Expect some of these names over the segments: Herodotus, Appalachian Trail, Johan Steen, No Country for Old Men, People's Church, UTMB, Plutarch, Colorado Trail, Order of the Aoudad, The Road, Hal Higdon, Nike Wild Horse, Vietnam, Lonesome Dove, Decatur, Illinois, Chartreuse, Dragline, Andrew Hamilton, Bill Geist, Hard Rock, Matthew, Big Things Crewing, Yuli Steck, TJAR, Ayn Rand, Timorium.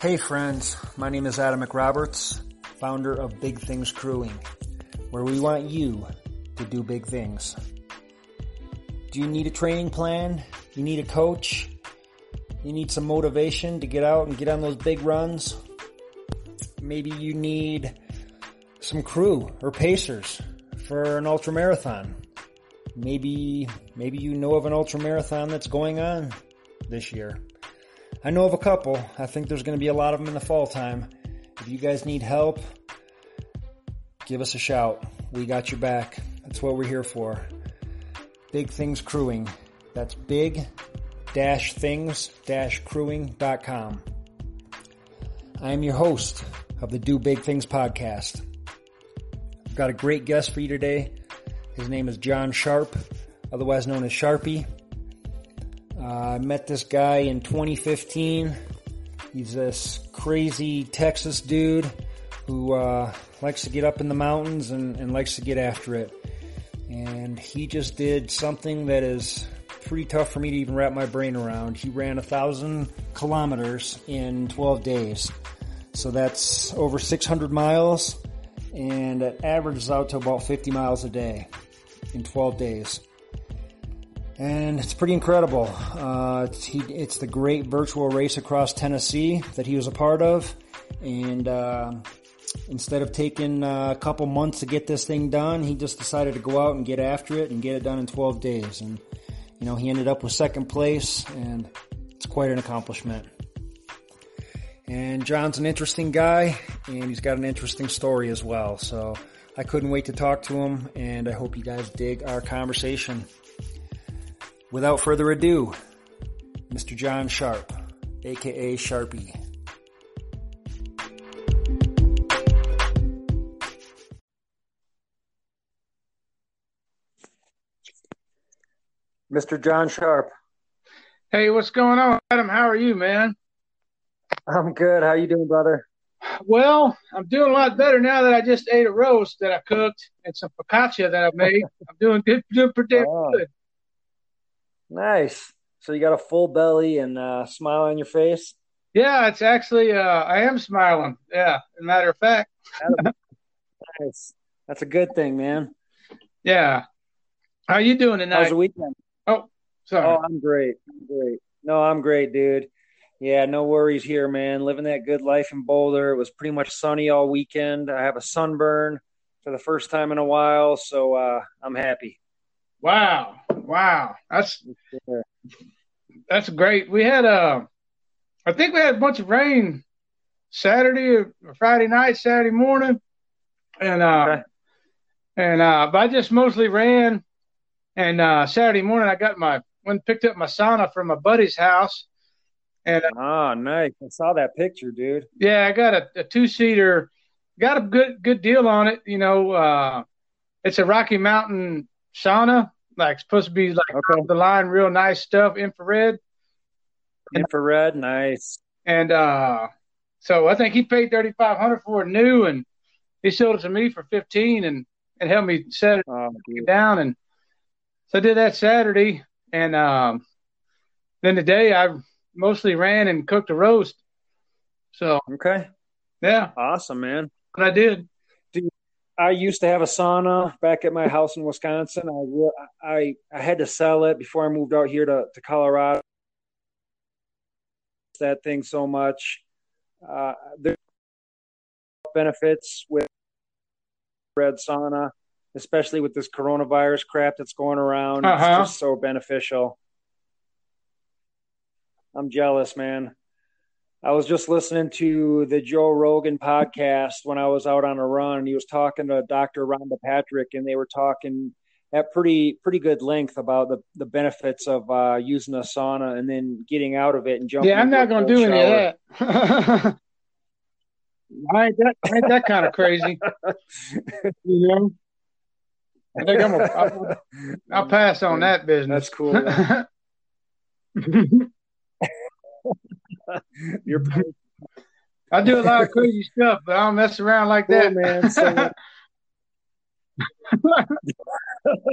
Hey friends, my name is Adam McRoberts, founder of Big Things Crewing, where we want you to do big things. Do you need a training plan? You need a coach? You need some motivation to get out and get on those big runs? Maybe you need some crew or pacers for an ultramarathon. Maybe you know of an ultramarathon that's going on this year. I know of a couple. I think there's going to be a lot of them in the fall time. If you guys need help, give us a shout. We got your back. That's what we're here for. Big Things Crewing. That's big-things-crewing.com. I am your host of the Do Big Things podcast. I've got a great guest for you today. His name is John Sharp, otherwise known as Sharpie. I met this guy in 2015. He's this crazy Texas dude who likes to get up in the mountains and likes to get after it. And he just did something that is pretty tough for me to even wrap my brain around. He ran 1,000 kilometers in 12 days. So that's over 600 miles. And it averages out to about 50 miles a day in 12 days. And it's pretty incredible. It's the great virtual race across Tennessee that he was a part of. And instead of taking a couple months to get this thing done, he just decided to go out and get after it and get it done in 12 days. And, you know, he ended up with second place, and it's quite an accomplishment. And John's an interesting guy, and he's got an interesting story as well. So I couldn't wait to talk to him, and I hope you guys dig our conversation. Without further ado, Mr. John Sharp, a.k.a. Sharpie. Mr. John Sharp. Hey, what's going on, Adam? How are you, man? I'm good. How you doing, brother? Well, I'm doing a lot better now that I just ate a roast that I cooked and some focaccia that I made. I'm doing pretty good. Nice. So you got a full belly and a smile on your face? Yeah, it's actually, I am smiling. Yeah, as a matter of fact. Nice. That's a good thing, man. Yeah. How you doing tonight? How's the weekend? Oh, sorry. Oh, I'm great. No, I'm great, dude. Yeah, no worries here, man. Living that good life in Boulder. It was pretty much sunny all weekend. I have a sunburn for the first time in a while, so I'm happy. Wow. That's great. We had I think we had a bunch of rain Friday night, Saturday morning, and okay. But I just mostly ran. And Saturday morning, I picked up my sauna from my buddy's house. And nice! I saw that picture, dude. Yeah, I got a 2-seater. Got a good deal on it. You know, it's a Rocky Mountain sauna. Like supposed to be like okay. Off the line, real nice stuff. Infrared, nice. And so I think he paid $3,500 for it new, and he sold it to me for $1,500 and helped me set it down. And so I did that Saturday, and then today I mostly ran and cooked a roast. So okay, yeah, awesome, man. But I did. I used to have a sauna back at my house in Wisconsin. I had to sell it before I moved out here to Colorado. That thing so much. There's benefits with red sauna, especially with this coronavirus crap that's going around. Uh-huh. It's just so beneficial. I'm jealous, man. I was just listening to the Joe Rogan podcast when I was out on a run. He was talking to Dr. Rhonda Patrick, and they were talking at pretty good length about the benefits of using a sauna and then getting out of it and jumping. Yeah, I'm not going to do any of that. I ain't that kind of crazy, you know. I think I'll pass on that business. That's cool. Yeah. I do a lot of crazy stuff, but I don't mess around like that, man. So,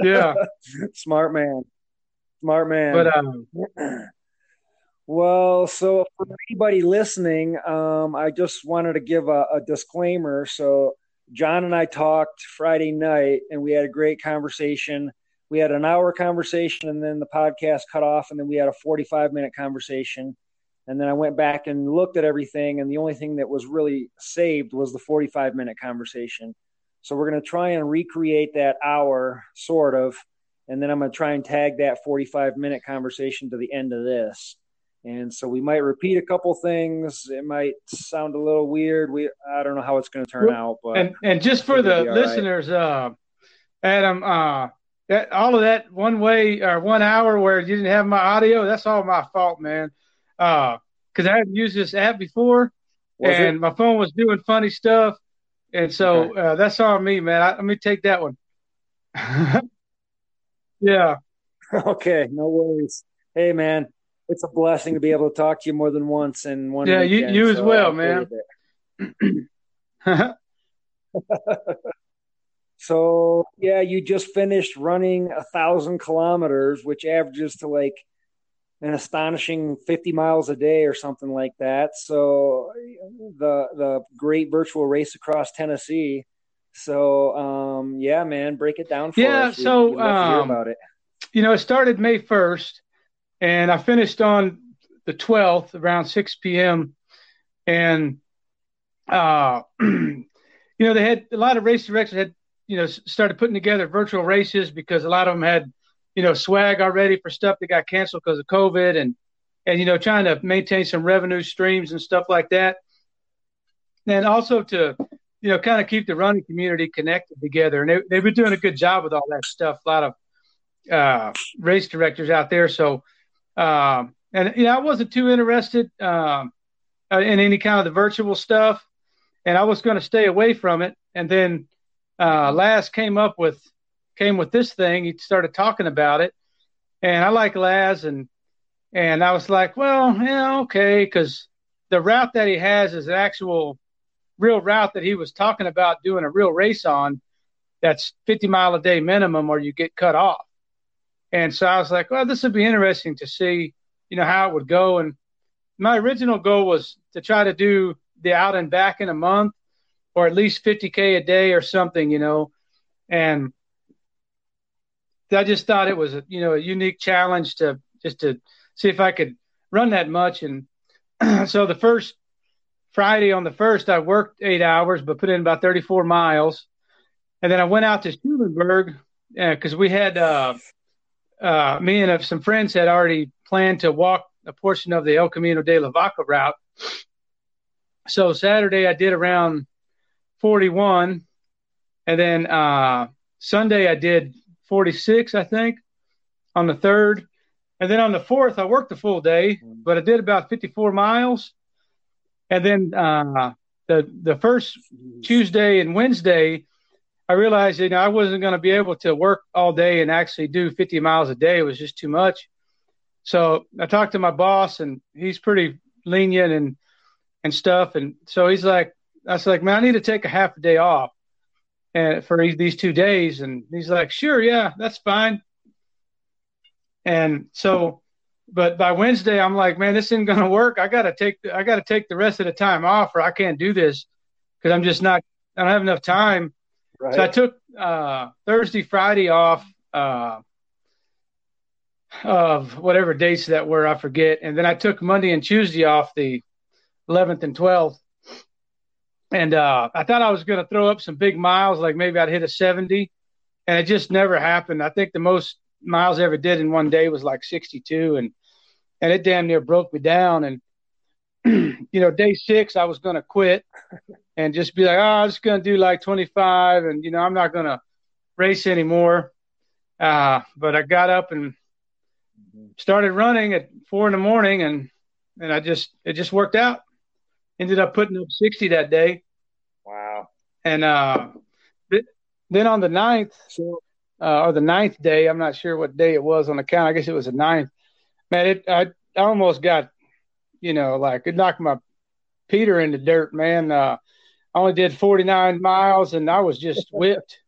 yeah, smart man. But well, so for anybody listening, I just wanted to give a disclaimer. So John and I talked Friday night, and we had a great conversation. We had an hour conversation, and then the podcast cut off, and then we had a 45-minute conversation. And then I went back and looked at everything, and the only thing that was really saved was the 45-minute conversation. So we're going to try and recreate that hour, sort of, and then I'm going to try and tag that 45-minute conversation to the end of this. And so we might repeat a couple things. It might sound a little weird. I don't know how it's going to turn out. But and just for the listeners, right. Adam, that all of that one way or 1 hour where you didn't have my audio, that's all my fault, man. Because I hadn't used this app before, my phone was doing funny stuff. And so that's on me, man. Let me take that one. Yeah. Okay, no worries. Hey, man. It's a blessing to be able to talk to you more than once and one. Yeah, weekend, you so as well, man. So yeah, you just finished running 1,000 kilometers, which averages to like an astonishing 50 miles a day or something like that. So the great virtual race across Tennessee. So yeah, man, break it down for us. Yeah, so hear about it. You know, it started May 1st. And I finished on the 12th around 6 p.m. And, you know, they had a lot of race directors had, you know, started putting together virtual races because a lot of them had, you know, swag already for stuff that got canceled because of COVID and, you know, trying to maintain some revenue streams and stuff like that. And also to, you know, kind of keep the running community connected together. And they've been doing a good job with all that stuff. A lot of race directors out there. So, and you know, I wasn't too interested in any kind of the virtual stuff, and I was going to stay away from it. And then Laz came with this thing. He started talking about it, and I like Laz, and I was like, well, yeah, okay, because the route that he has is an actual real route that he was talking about doing a real race on. That's 50 mile a day minimum, or you get cut off. And so I was like, well, this would be interesting to see, you know, how it would go. And my original goal was to try to do the out and back in a month, or at least 50K a day or something, you know. And I just thought it was, you know, a unique challenge to just to see if I could run that much. And so the first Friday on the 1st, I worked 8 hours, but put in about 34 miles. And then I went out to Schulenburg because we had me and some friends had already planned to walk a portion of the El Camino de la Vaca route. So Saturday I did around 41, and then Sunday I did 46, I think, on the 3rd. And then on the 4th I worked the full day, but I did about 54 miles. And then the first Tuesday and Wednesday I realized, you know, I wasn't going to be able to work all day and actually do 50 miles a day. It was just too much. So I talked to my boss, and he's pretty lenient and stuff. And so he's like, I was like, man, I need to take a half a day off and for these 2 days. And he's like, sure, yeah, that's fine. And so, but by Wednesday, I'm like, man, this isn't going to work. I got to take the rest of the time off, or I can't do this because I don't have enough time. Right. So I took Thursday, Friday off of whatever dates that were, I forget. And then I took Monday and Tuesday off, the 11th and 12th. And I thought I was going to throw up some big miles, like maybe I'd hit a 70. And it just never happened. I think the most miles I ever did in one day was like 62. And it damn near broke me down. And, you know, day 6, I was going to quit. And just be like, oh, I'm just going to do like 25, and, you know, I'm not going to race anymore. But I got up and started running at 4 a.m. and it just worked out. Ended up putting up 60 that day. Wow. And then on the 9th or the 9th day, I'm not sure what day it was on the count. I guess it was the 9th. Man, I almost got, it knocked my Peter in the dirt, man. I only did 49 miles and I was just whipped.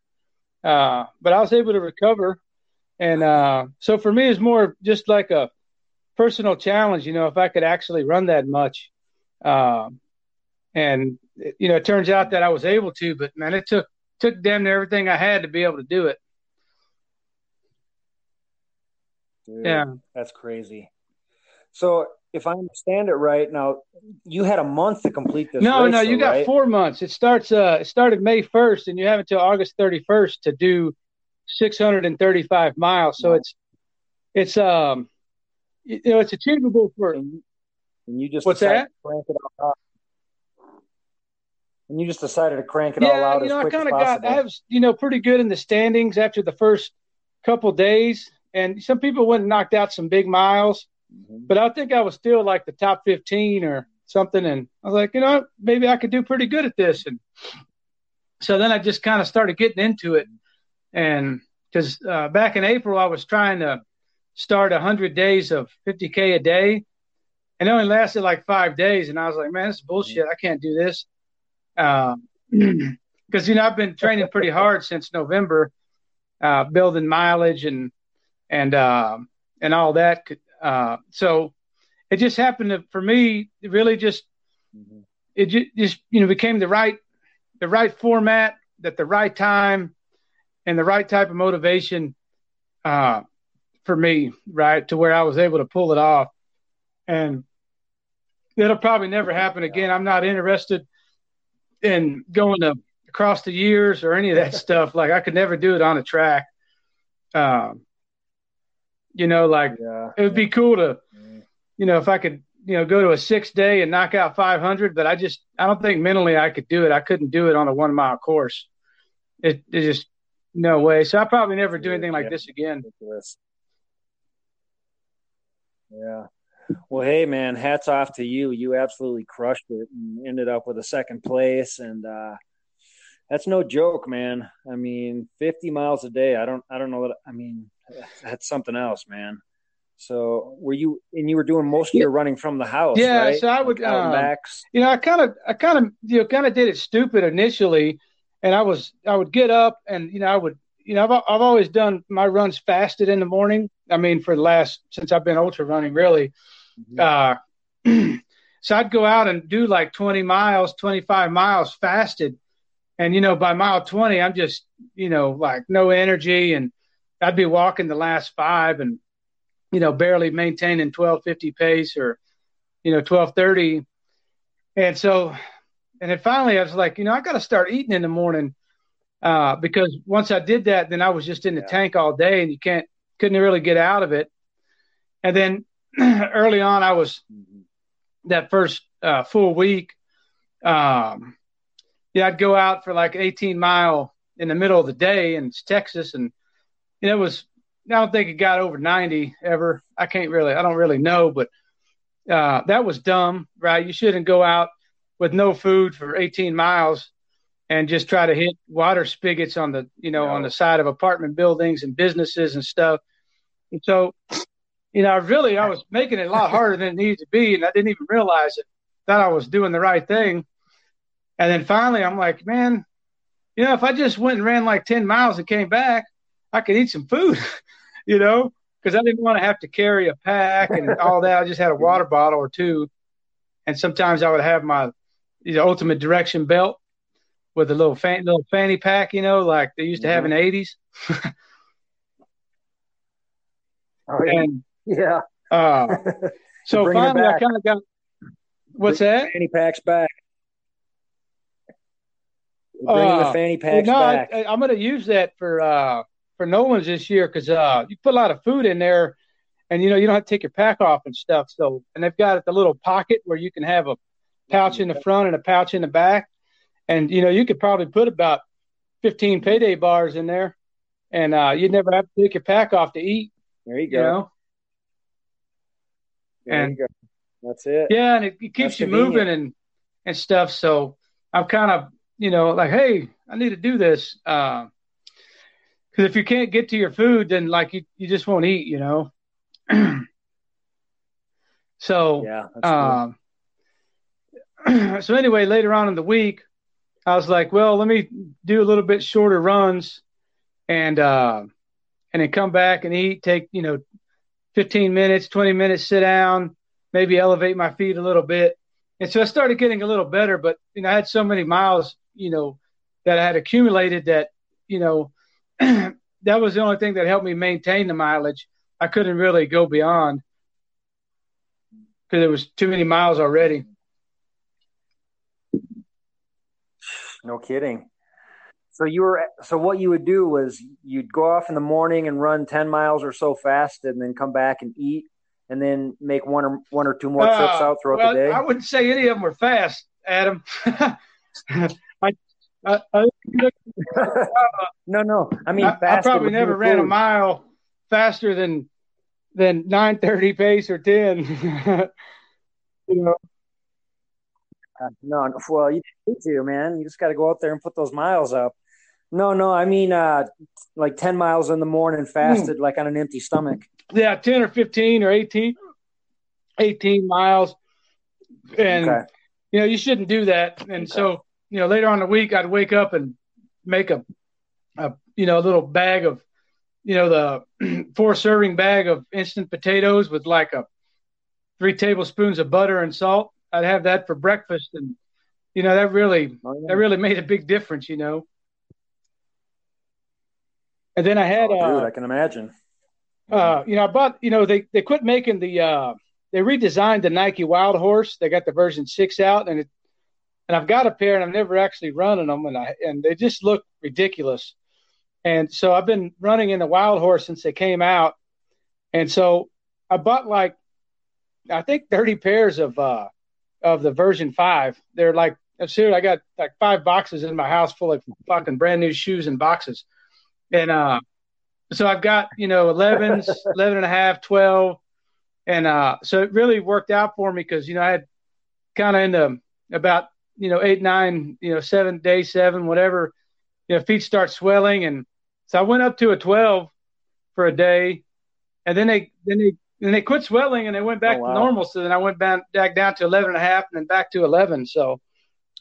But I was able to recover. And so for me, it's more just like a personal challenge, if I could actually run that much. And, it turns out that I was able to, but man, it took damn near everything I had to be able to do it. Dude, yeah. That's crazy. So if I understand it right now, you had a month to complete this. No, you got right? 4 months. It started May 1st and you have until August 31st to do 635 miles. So it's achievable for and you just decided to crank it all out. I kind of got, I was, pretty good in the standings after the first couple days. And some people went and knocked out some big miles, but I think I was still like the top 15 or something. And I was like, maybe I could do pretty good at this. And so then I just kind of started getting into it. And because back in April, I was trying to start 100 days of 50K a day. And it only lasted like 5 days. And I was like, man, this is bullshit. I can't do this. Because, I've been training pretty hard since November, building mileage and all that. So it just happened to, for me, it really just, became the right format at the right time and the right type of motivation for me, right, to where I was able to pull it off. And it'll probably never happen again. I'm not interested in going across the years or any of that stuff. Like I could never do it on a track. It would be cool to, if I could, go to a 6-day and knock out 500, but I don't think mentally I could do it. I couldn't do it on a 1 mile course. It's just no way. So I probably never do anything like this again. Yeah. Well, hey, man, hats off to you. You absolutely crushed it and ended up with a second place. And that's no joke, man. I mean, 50 miles a day. I don't know what I mean. That's something else, man. So you were doing most of your running from the house, right? So I would, max. I kind of did it stupid initially. And I would get up and, I've always done my runs fasted in the morning. I mean, since I've been ultra running, really. So I'd go out and do like 20 miles, 25 miles fasted. And, by mile 20, I'm just, like no energy. And I'd be walking the last 5 and, barely maintaining 1250 pace or, 1230. And so, and then finally I was like, I got to start eating in the morning. Because once I did that, then I was just in the tank all day and you couldn't really get out of it. And then early on, I was that first full week. I'd go out for like 18 mile in the middle of the day in Texas. And it was, I don't think it got over 90 ever. I don't really know, but that was dumb, right? You shouldn't go out with no food for 18 miles and just try to hit water spigots on the, on the side of apartment buildings and businesses and stuff. And so, I was making it a lot harder than it needed to be. And I didn't even realize it, that I was doing the right thing. And then finally I'm like, man, if I just went and ran like 10 miles and came back, I could eat some food, because I didn't want to have to carry a pack and all that. I just had a water bottle or two. And sometimes I would have my Ultimate Direction belt with a little little fanny pack, like they used to have in the 80s. So finally I kind of got – what's that? Fanny packs back. Bringing the fanny packs back. I'm going to use that for Nolan's this year because you put a lot of food in there and, you don't have to take your pack off and stuff. So, and they've got the little pocket where you can have a pouch in the front and a pouch in the back. And, you could probably put about 15 payday bars in there And you'd never have to take your pack off to eat. There you go. You know? There you go. That's it. Yeah, and it keeps you moving and stuff. So I'm kind of, you know, like, hey, I need to do this. Because if you can't get to your food, then, like, you just won't eat, you know. So, yeah, that's cool. So anyway, later on in the week, I was like, well, let me do a little bit shorter runs and then come back and eat, take, you know, 15 minutes, 20 minutes, sit down, maybe elevate my feet a little bit. And so I started getting a little better, but, you know, I had so many miles, you know, that I had accumulated that, you know, that was the only thing that helped me maintain the mileage. I couldn't really go beyond because it was too many miles already. No kidding. So what you would do was you'd go off in the morning and run 10 miles or so fast and then come back and eat and then make one or two more trips out throughout the day? I wouldn't say any of them were fast, Adam. No. I mean, I probably never ran a mile faster than 9:30 pace or 10. You know. No, well, you need to, man. You just got to go out there and put those miles up. No, I mean, like 10 miles in the morning fasted, like on an empty stomach. Yeah, 10 or 15 or 18 miles. And, okay. You know, you shouldn't do that. And okay. So, you know, later on in the week, I'd wake up and make a you know, a little bag of, you know, the 4-serving bag of instant potatoes with like 3 tablespoons of butter and salt. I'd have that for breakfast, and you know that really made a big difference, you know. And then I had, dude, I can imagine. You know, I bought. You know, they quit making the. They redesigned the Nike Wild Horse. They got the version 6 out, and I've got a pair, and I'm never actually running them, and they just look ridiculous. And so I've been running in the Wild Horse since they came out, and so I bought like I think 30 pairs of the version 5. They're like, I'm serious, I got like 5 boxes in my house full of fucking brand new shoes and boxes. And so I've got, you know, 11s, 11 and a half, 12. And so it really worked out for me because, you know, I had kind of about, you know, 8, 9, you know, 7, day 7, whatever, you know, feet start swelling. And so I went up to a 12 for a day, and then they quit swelling and they went back to normal. So then I went back down to 11 and a half and then back to 11. So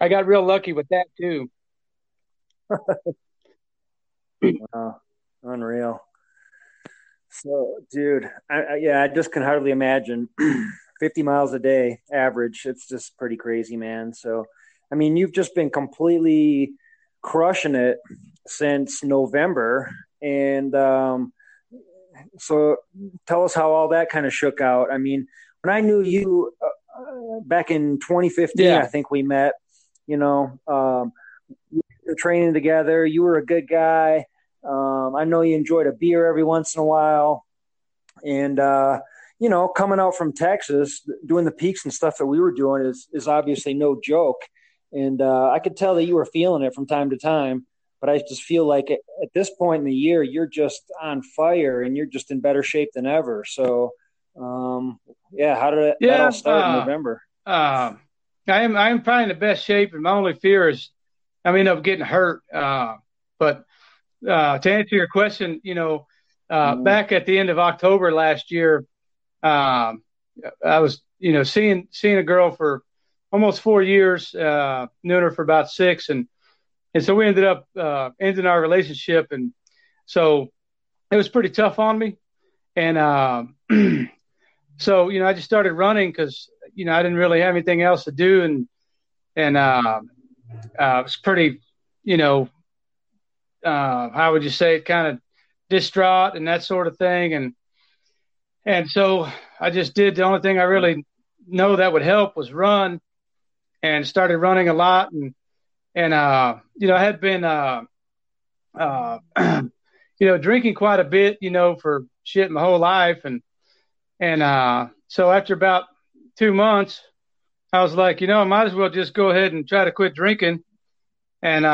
I got real lucky with that too. Wow. Unreal. So dude, I just can hardly imagine 50 miles a day average. It's just pretty crazy, man. So, I mean, you've just been completely crushing it since November, and, so tell us how all that kind of shook out. I mean, when I knew you back in 2015, yeah. I think we met, you know, we were training together. You were a good guy. I know you enjoyed a beer every once in a while. And, you know, coming out from Texas, doing the peaks and stuff that we were doing is obviously no joke. And I could tell that you were feeling it from time to time. But I just feel like at this point in the year, you're just on fire and you're just in better shape than ever. So, how did it all start in November? I am probably in the best shape, and my only fear is, I mean, of getting hurt. But to answer your question, you know, back at the end of October last year, I was, you know, seeing a girl for almost 4 years, knew her for about 6, and so we ended up ending our relationship. And so it was pretty tough on me. And so, you know, I just started running because, you know, I didn't really have anything else to do. And it was pretty, you know, how would you say it, kind of distraught and that sort of thing. And so I just did the only thing I really know that would help was run, and started running a lot. And you know, I had been, you know, drinking quite a bit, you know, for shit my whole life. And so after about 2 months, I was like, you know, I might as well just go ahead and try to quit drinking. And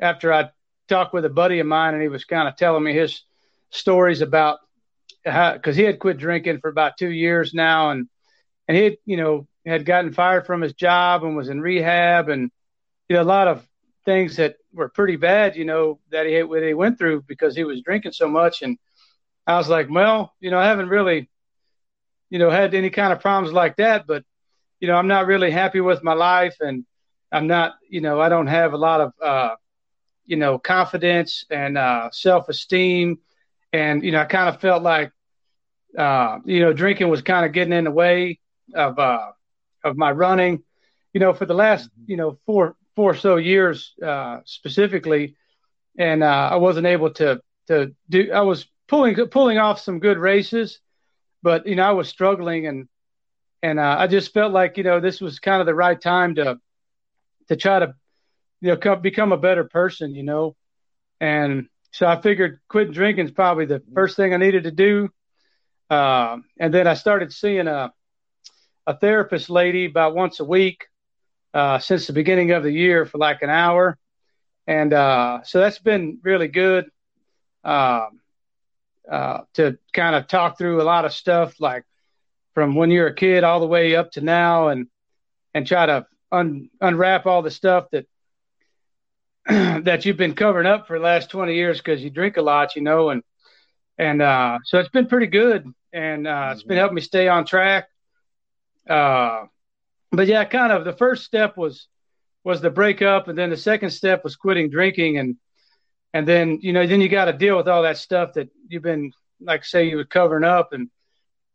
after I talked with a buddy of mine, and he was kind of telling me his stories about how, because he had quit drinking for about 2 years now, and he had, you know, had gotten fired from his job and was in rehab, and, you know, a lot of things that were pretty bad, you know, that he went through because he was drinking so much. And I was like, well, you know, I haven't really, you know, had any kind of problems like that, but, you know, I'm not really happy with my life, and I'm not, you know, I don't have a lot of, you know, confidence and self-esteem. And, you know, I kind of felt like, you know, drinking was kind of getting in the way of my running, you know, for the last, you know, four or so years specifically. And I wasn't able to do, I was pulling off some good races, but, you know, I was struggling, and I just felt like, you know, this was kind of the right time to try to, you know, become a better person, you know? And so I figured quitting drinking is probably the first thing I needed to do. And then I started seeing a therapist lady about once a week since the beginning of the year for like an hour. And so that's been really good to kind of talk through a lot of stuff, like from when you're a kid all the way up to now, and try to unwrap all the stuff that that you've been covering up for the last 20 years because you drink a lot, you know, and so it's been pretty good, and it's been helping me stay on track. But yeah, kind of the first step was the breakup, and then the second step was quitting drinking, and then, you know, then you got to deal with all that stuff that you've been, like, say, you were covering up, and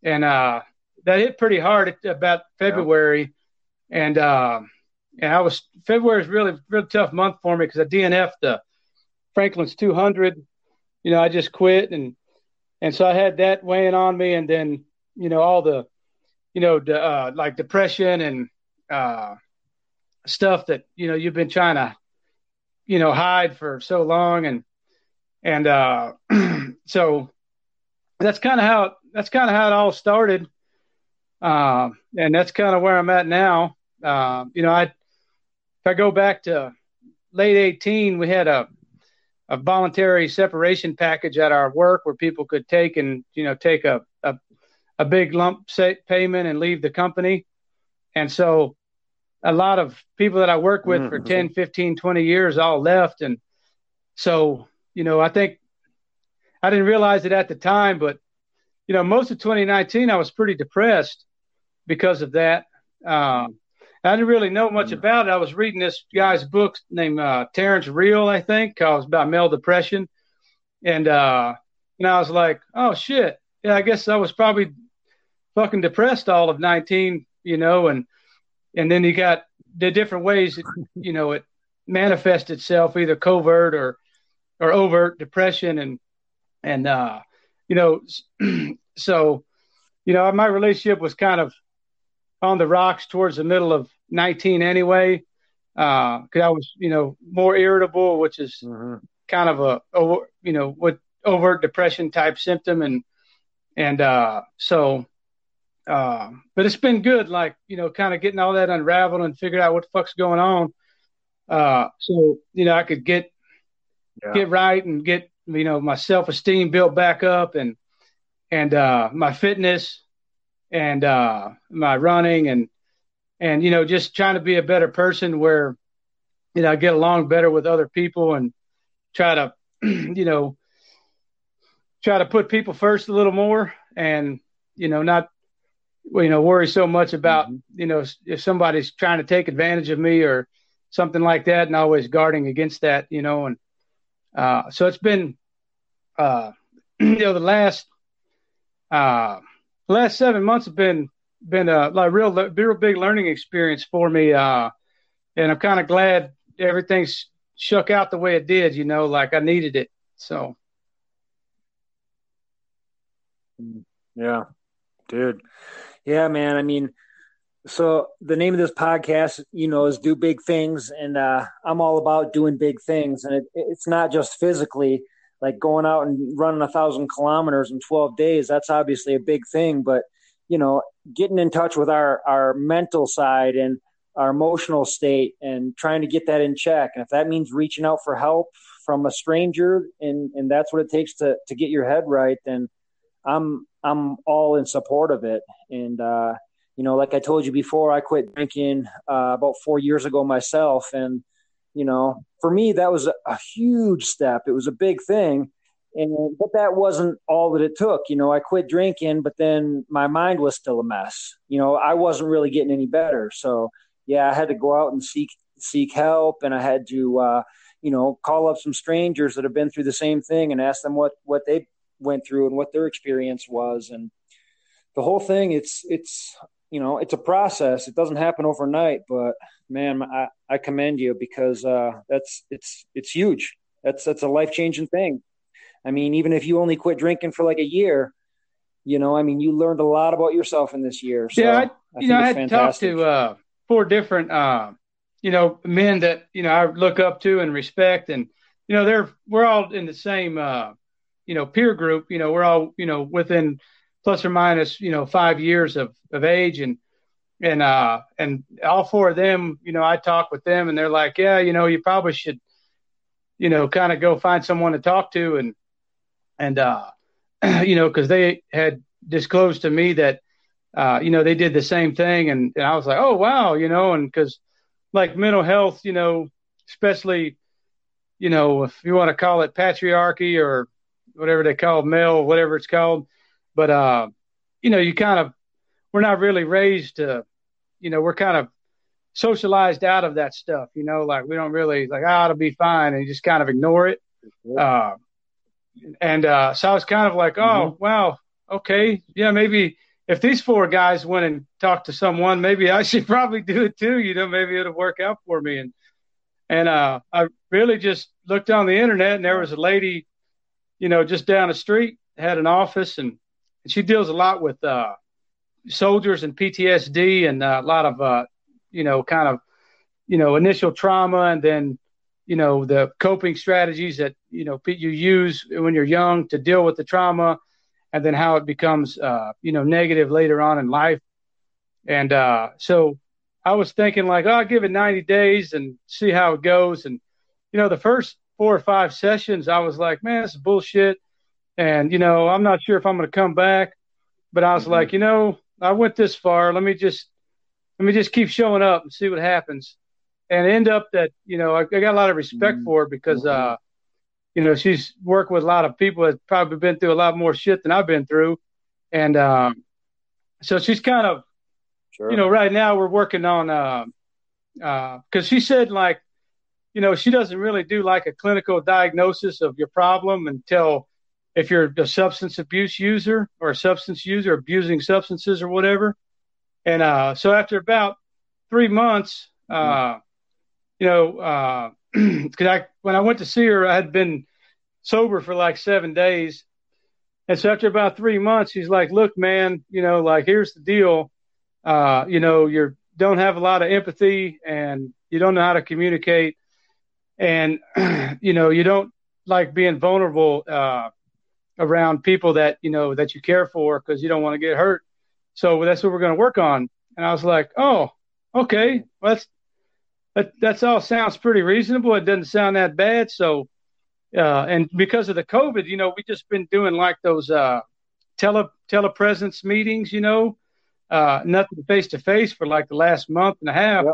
that hit pretty hard about February. Yeah. And I was, February is really, really tough month for me because I DNF'd the Franklin's 200, you know, I just quit. And so I had that weighing on me, and then, you know, all the, you know, like depression and, stuff that, you know, you've been trying to, you know, hide for so long. And so that's kind of how it all started. And that's kind of where I'm at now. You know, if I go back to late 2018, we had a voluntary separation package at our work where people could take and, you know, take a big lump payment and leave the company. And so a lot of people that I worked with for 10, 15, 20 years all left. And so, you know, I think I didn't realize it at the time, but, you know, most of 2019, I was pretty depressed because of that. I didn't really know much about it. I was reading this guy's book named Terrence Real, I think, called about male depression. And I was like, oh, shit. Yeah, I guess I was probably fucking depressed all of 19, you know, and then you got the different ways, that, you know, it manifests itself, either covert or overt depression. And you know, so, you know, my relationship was kind of on the rocks towards the middle of 19 anyway, because I was, you know, more irritable, which is kind of a, you know, what overt depression type symptom. And so but it's been good, like, you know, kind of getting all that unraveled and figured out what the fuck's going on. So, you know, I could get right and get, you know, my self-esteem built back up and my fitness and my running and, you know, just trying to be a better person where, you know, I get along better with other people and try to put people first a little more and, you know, not, you know, worry so much about, you know, if somebody's trying to take advantage of me or something like that, and always guarding against that, you know, and so it's been, you know, the last 7 months have been a like real big learning experience for me. And I'm kind of glad everything's shook out the way it did, you know, like I needed it. So. Yeah, dude. Yeah, man. I mean, so the name of this podcast, you know, is Do Big Things. And I'm all about doing big things. And it's not just physically, like going out and running 1,000 kilometers in 12 days. That's obviously a big thing. But, you know, getting in touch with our mental side and our emotional state and trying to get that in check. And if that means reaching out for help from a stranger, and that's what it takes to get your head right, then I'm all in support of it. And, you know, like I told you before, I quit drinking about 4 years ago myself. And, you know, for me, that was a huge step. It was a big thing. And, but that wasn't all that it took. You know, I quit drinking, but then my mind was still a mess. You know, I wasn't really getting any better. So, yeah, I had to go out and seek help. And I had to, you know, call up some strangers that have been through the same thing and ask them what they went through and what their experience was. And the whole thing, it's you know, it's a process. It doesn't happen overnight, but man, I commend you because it's huge. That's a life-changing thing. I mean, even if you only quit drinking for like a year, you know, I mean, you learned a lot about yourself in this year. So yeah, I had fantastic. Talked to four different, you know, men that, you know, I look up to and respect, and, you know, we're all in the same, you know, peer group. You know, we're all, you know, within plus or minus, you know, 5 years of age, and all four of them, you know, I talk with them and they're like, yeah, you know, you probably should, you know, kind of go find someone to talk to. And you know, cause they had disclosed to me that, you know, they did the same thing. And I was like, oh, wow. You know, and cause like mental health, you know, especially, you know, if you want to call it patriarchy or whatever they call male, whatever it's called. But, you know, we're not really raised to, you know, we're kind of socialized out of that stuff, you know, like we don't really like, it'll be fine. And you just kind of ignore it. So I was kind of like, oh, wow. Okay. Yeah. Maybe if these four guys went and talked to someone, maybe I should probably do it too. You know, maybe it'll work out for me. And I really just looked on the internet, and there was a lady, you know, just down the street had an office, and she deals a lot with soldiers and PTSD and a lot of, you know, kind of, you know, initial trauma, and then, you know, the coping strategies that, you know, you use when you're young to deal with the trauma, and then how it becomes, you know, negative later on in life. And so I was thinking like, I'll give it 90 days and see how it goes. And, you know, the first 4 or 5 sessions, I was like, man, this is bullshit. And, you know, I'm not sure if I'm going to come back, but I was like, you know, I went this far. Let me just keep showing up and see what happens. And end up that, you know, I got a lot of respect for her because, you know, she's worked with a lot of people that probably been through a lot more shit than I've been through. And so she's kind of, you know, right now we're working on, cause she said like, you know, she doesn't really do like a clinical diagnosis of your problem until, if you're a substance abuse user or a substance user abusing substances or whatever. And so after about 3 months, you know, cause when I went to see her, I had been sober for like 7 days. And so after about 3 months, she's like, look, man, you know, like, here's the deal. You know, you don't have a lot of empathy, and you don't know how to communicate, and, you know, you don't like being vulnerable, around people that, you know, that you care for, because you don't want to get hurt. So that's what we're going to work on. And I was like, oh, okay. Well, that's all sounds pretty reasonable. It doesn't sound that bad. So, and because of the COVID, you know, we just been doing like those, telepresence meetings, you know, nothing face to face for like the last month and a half.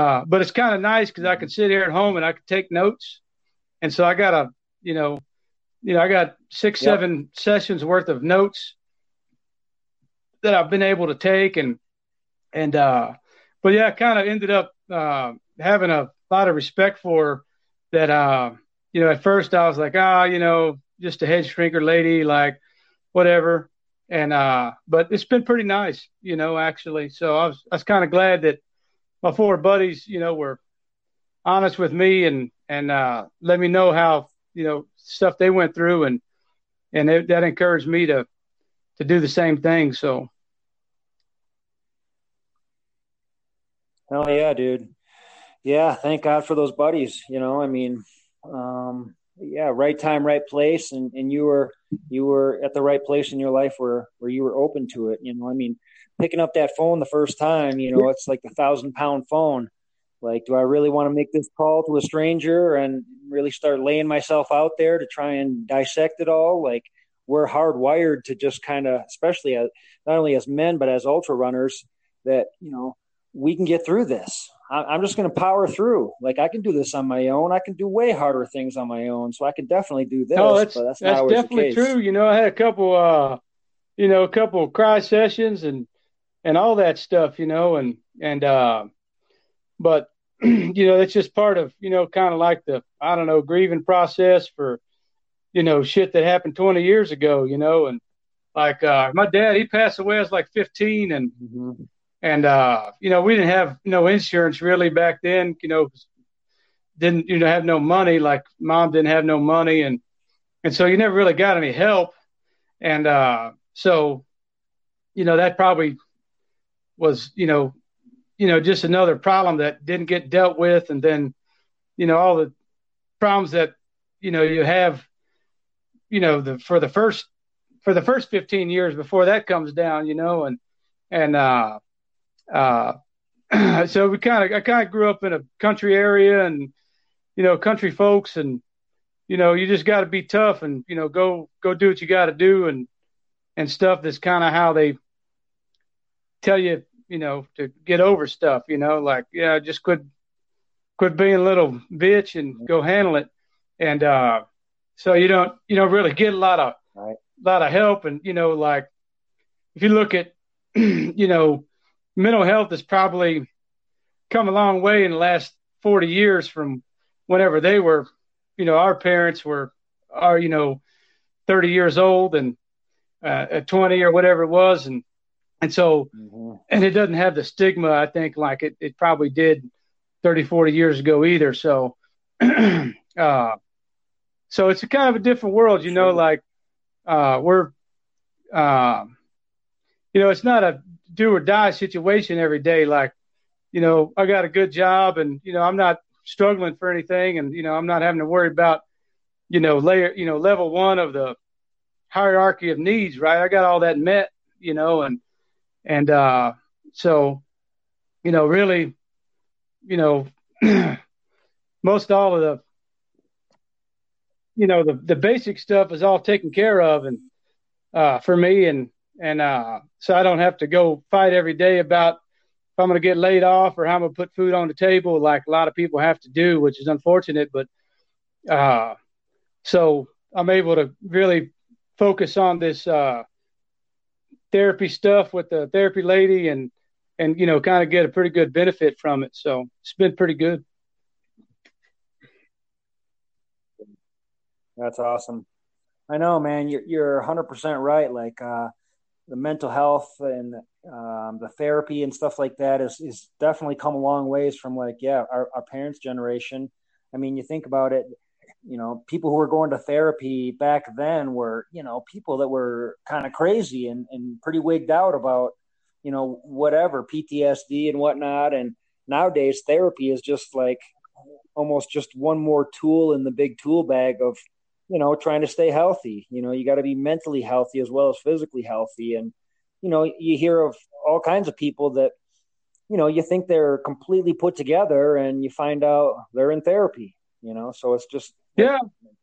Yep. But it's kind of nice because I could sit here at home and I could take notes. And so I got a, you know, I got 6, 7 sessions worth of notes that I've been able to take. And but yeah, I kind of ended up, having a lot of respect for her that, you know, at first I was like, you know, just a head shrinker lady, like whatever. And but it's been pretty nice, you know, actually. So I was kind of glad that my four buddies, you know, were honest with me and let me know how, you know, stuff they went through, and that encouraged me to do the same thing. So. Hell yeah, dude. Yeah. Thank God for those buddies. You know, I mean, yeah, right time, right place. And you were at the right place in your life where you were open to it. You know, I mean, picking up that phone the first time, you know, it's like the 1,000-pound phone. Like, do I really want to make this call to a stranger and really start laying myself out there to try and dissect it all? Like, we're hardwired to just kind of, especially as, not only as men, but as ultra runners, that, you know, we can get through this. I'm just going to power through. Like, I can do this on my own. I can do way harder things on my own. So I can definitely do this. No, that's definitely true. You know, I had a couple of cry sessions and all that stuff, you know, but you know, that's just part of, you know, kind of like the, I don't know, grieving process for, you know, shit that happened 20 years ago, you know. And like, my dad, he passed away, I was like 15 and, mm-hmm. and you know, we didn't have no insurance really back then, you know, didn't, you know, have no money, like mom didn't have no money. And so you never really got any help. And, so, you know, that probably was, you know, just another problem that didn't get dealt with. And then, you know, all the problems that, you know, you have, you know, for the first 15 years before that comes down, you know, and so I kind of grew up in a country area and, you know, country folks, and, you know, you just got to be tough and, you know, go do what you got to do and stuff. That's kind of how they tell you, you know, to get over stuff, you know, like, yeah, just quit being a little bitch and go handle it. And, so you don't really get a lot of help. And, you know, like if you look at, you know, mental health has probably come a long way in the last 40 years from whenever they were, you know, our parents are, you know, 30 years old and, at 20 or whatever it was. And so, mm-hmm. and it doesn't have the stigma, I think, like it probably did 30, 40 years ago either. So, so it's a kind of a different world, you know, like, you know, it's not a do or die situation every day. Like, you know, I got a good job and, you know, I'm not struggling for anything. And, you know, I'm not having to worry about, you know, level one of the hierarchy of needs, right? I got all that met, you know, and so, you know, really, you know, most all of the, you know, the basic stuff is all taken care of and, for me. And so I don't have to go fight every day about if I'm going to get laid off or how I'm going to put food on the table, like a lot of people have to do, which is unfortunate. But, so I'm able to really focus on this, therapy stuff with the therapy lady and, you know, kind of get a pretty good benefit from it. So it's been pretty good. That's awesome. I know, man, you're 100% right. Like, the mental health and, the therapy and stuff like that is definitely come a long ways from like, yeah, our parents' generation. I mean, you think about it, you know, people who were going to therapy back then were, you know, people that were kind of crazy and pretty wigged out about, you know, whatever, PTSD and whatnot. And nowadays therapy is just like almost just one more tool in the big tool bag of, you know, trying to stay healthy. You know, you got to be mentally healthy as well as physically healthy. And, you know, you hear of all kinds of people that, you know, you think they're completely put together and you find out they're in therapy, you know? So it's just kind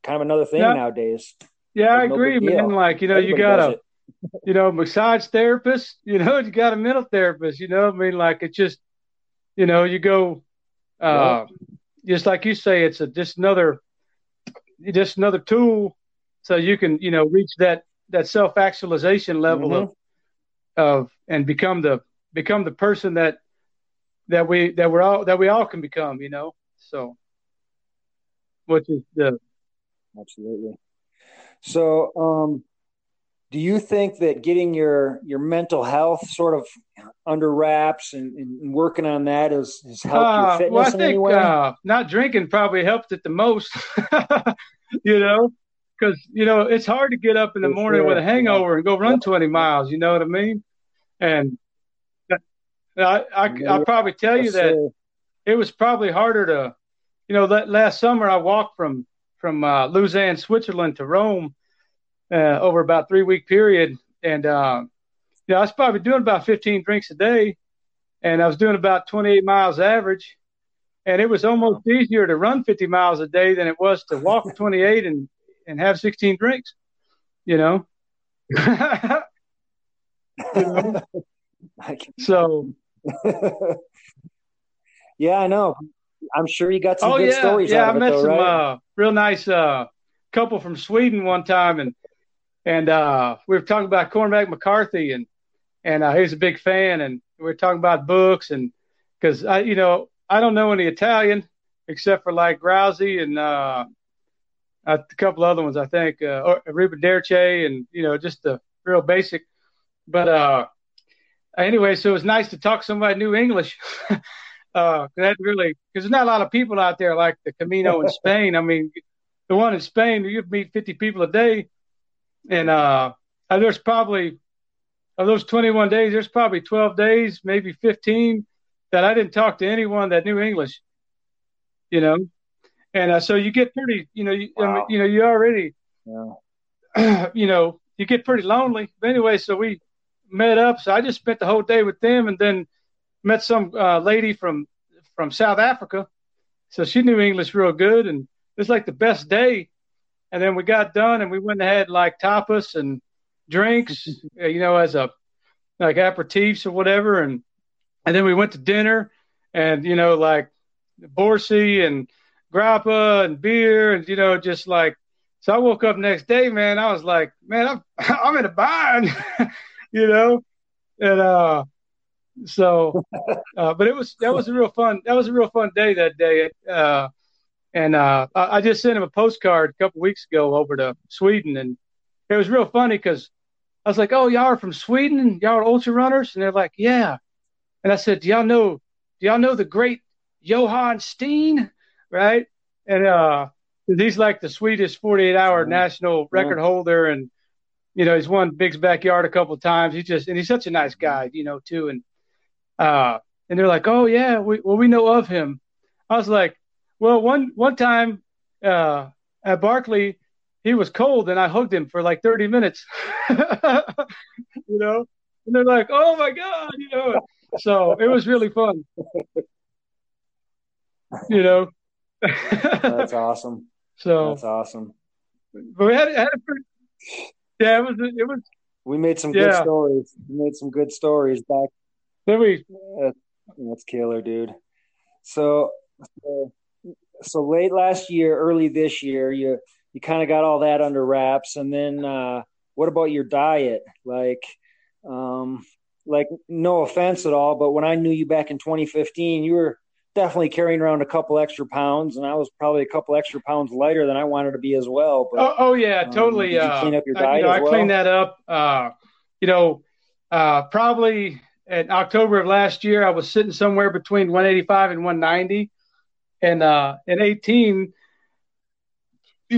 of another thing nowadays. Yeah, I agree, man. Like, you know, everybody, you got a, you know, massage therapist, you know, you got a mental therapist, you know, I mean, like, it's just, you know, you go, just like you say, it's just another tool so you can, you know, reach that self-actualization level mm-hmm. of and become the person that we all can become, you know. So which is the absolutely. So do you think that getting your mental health sort of under wraps and working on that has helped your fitness? Well, I think not drinking probably helped it the most, you know, because, you know, it's hard to get up in the morning with a hangover and go run 20 miles. You know what I mean? And I'll probably tell you that it was probably harder to, you know, last summer I walked from from Lausanne, Switzerland to Rome over about a 3-week period. And I was probably doing about 15 drinks a day, and I was doing about 28 miles average. And it was almost easier to run 50 miles a day than it was to walk 28 and have 16 drinks, you know? So. Yeah, I know. I'm sure you got some good stories out of it, though, right? Yeah, I met some real nice couple from Sweden one time, and we were talking about Cormac McCarthy, and he was a big fan, and we were talking about books, and because I don't know any Italian except for like Grouzy and a couple other ones, I think, Arrivederci, and just the real basic. But anyway, so it was nice to talk to somebody who knew English. Because there's not a lot of people out there like the Camino in Spain. I mean, the one in Spain, you'd meet 50 people a day, and there's probably, of those 21 days, there's probably 12 days, maybe 15, that I didn't talk to anyone that knew English, And so you get pretty, you get pretty lonely. But anyway, so we met up. So I just spent the whole day with them, and then met some lady from South Africa, so she knew English real good, and it was like the best day. And then we got done, and we went and had like tapas and drinks, as a like aperitifs or whatever, and then we went to dinner, and like borsi and grappa and beer, and just like. So I woke up next day, man. I was like, man, I'm in a bind, and but that was a real fun day that day. And I just sent him a postcard a couple weeks ago over to Sweden. And it was real funny because I was like, oh, y'all are from Sweden and y'all are ultra runners. And they're like, yeah. And I said, do y'all know the great Johan Steen? Right. And, he's like the Swedish 48-hour national record holder. And, he's won Big's Backyard a couple of times. And he's such a nice guy, too. And they're like, oh yeah, we know of him. I was like, well, one time at Barkley, he was cold, and I hugged him for like 30 minutes, And they're like, oh my God, So it was really fun, That's awesome. So that's awesome. But we had a pretty, it was. We made some good stories. Back. Then we, that's killer, dude. So late last year, early this year, you kind of got all that under wraps. And then what about your diet? Like no offense at all, but when I knew you back in 2015, you were definitely carrying around a couple extra pounds, and I was probably a couple extra pounds lighter than I wanted to be as well. But totally. Did you clean up your diet? I cleaned that up. Probably in October of last year, I was sitting somewhere between 185 and 190, and in 18,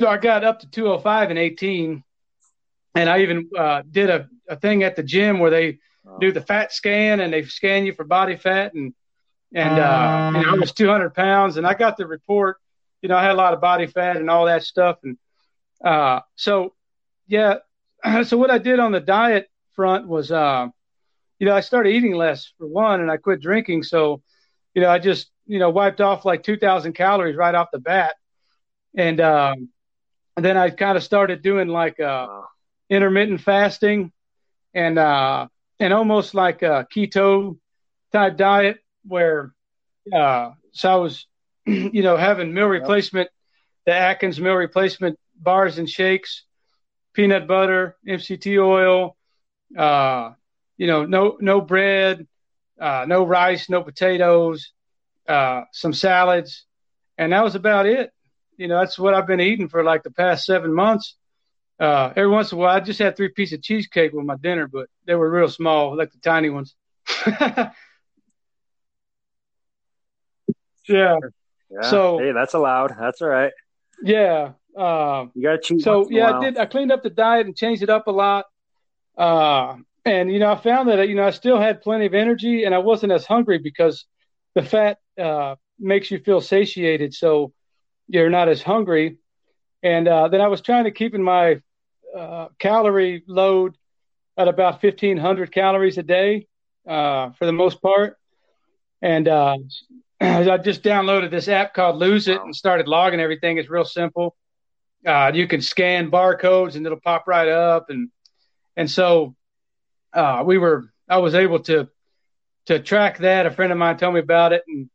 I got up to 205 in 18, and I even did a thing at the gym where they do the fat scan, and they scan you for body fat, and I was 200 pounds, and I got the report, I had a lot of body fat and all that stuff. And so what I did on the diet front was, I started eating less for one, and I quit drinking. So, I just, wiped off like 2,000 calories right off the bat. And then I kind of started doing like intermittent fasting and almost like a keto type diet. Where, so I was, having meal replacement, the Atkins meal replacement bars and shakes, peanut butter, MCT oil, no bread, no rice, no potatoes, some salads. And that was about it. That's what I've been eating for like the past 7 months. Every once in a while, I just had 3 pieces of cheesecake with my dinner, but they were real small, like the tiny ones. Yeah. So hey, that's allowed. That's all right. Yeah. You gotta cheat. So yeah, I cleaned up the diet and changed it up a lot. And I found that I still had plenty of energy, and I wasn't as hungry because the fat makes you feel satiated, so you're not as hungry. And then I was trying to keep in my calorie load at about 1,500 calories a day for the most part. And I just downloaded this app called Lose It and started logging everything. It's real simple. You can scan barcodes and it'll pop right up. And so I was able to track that. A friend of mine told me about it, and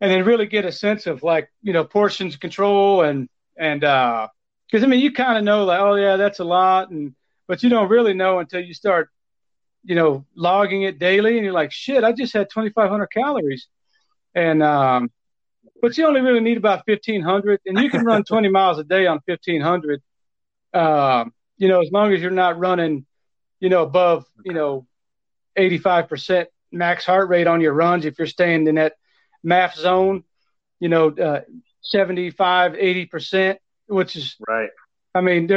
then really get a sense of, like, you know, portions control and because, I mean, you kind of know, like, oh yeah, that's a lot. But you don't really know until you start, you know, logging it daily, and you're like, shit, I just had 2,500 calories. And, but you only really need about 1,500, and you can run 20 miles a day on 1,500. You know, as long as you're not running, you know, above, you know, 85% max heart rate on your runs. If you're staying in that MAF zone, you know, 75, 80%, which is right. I mean, I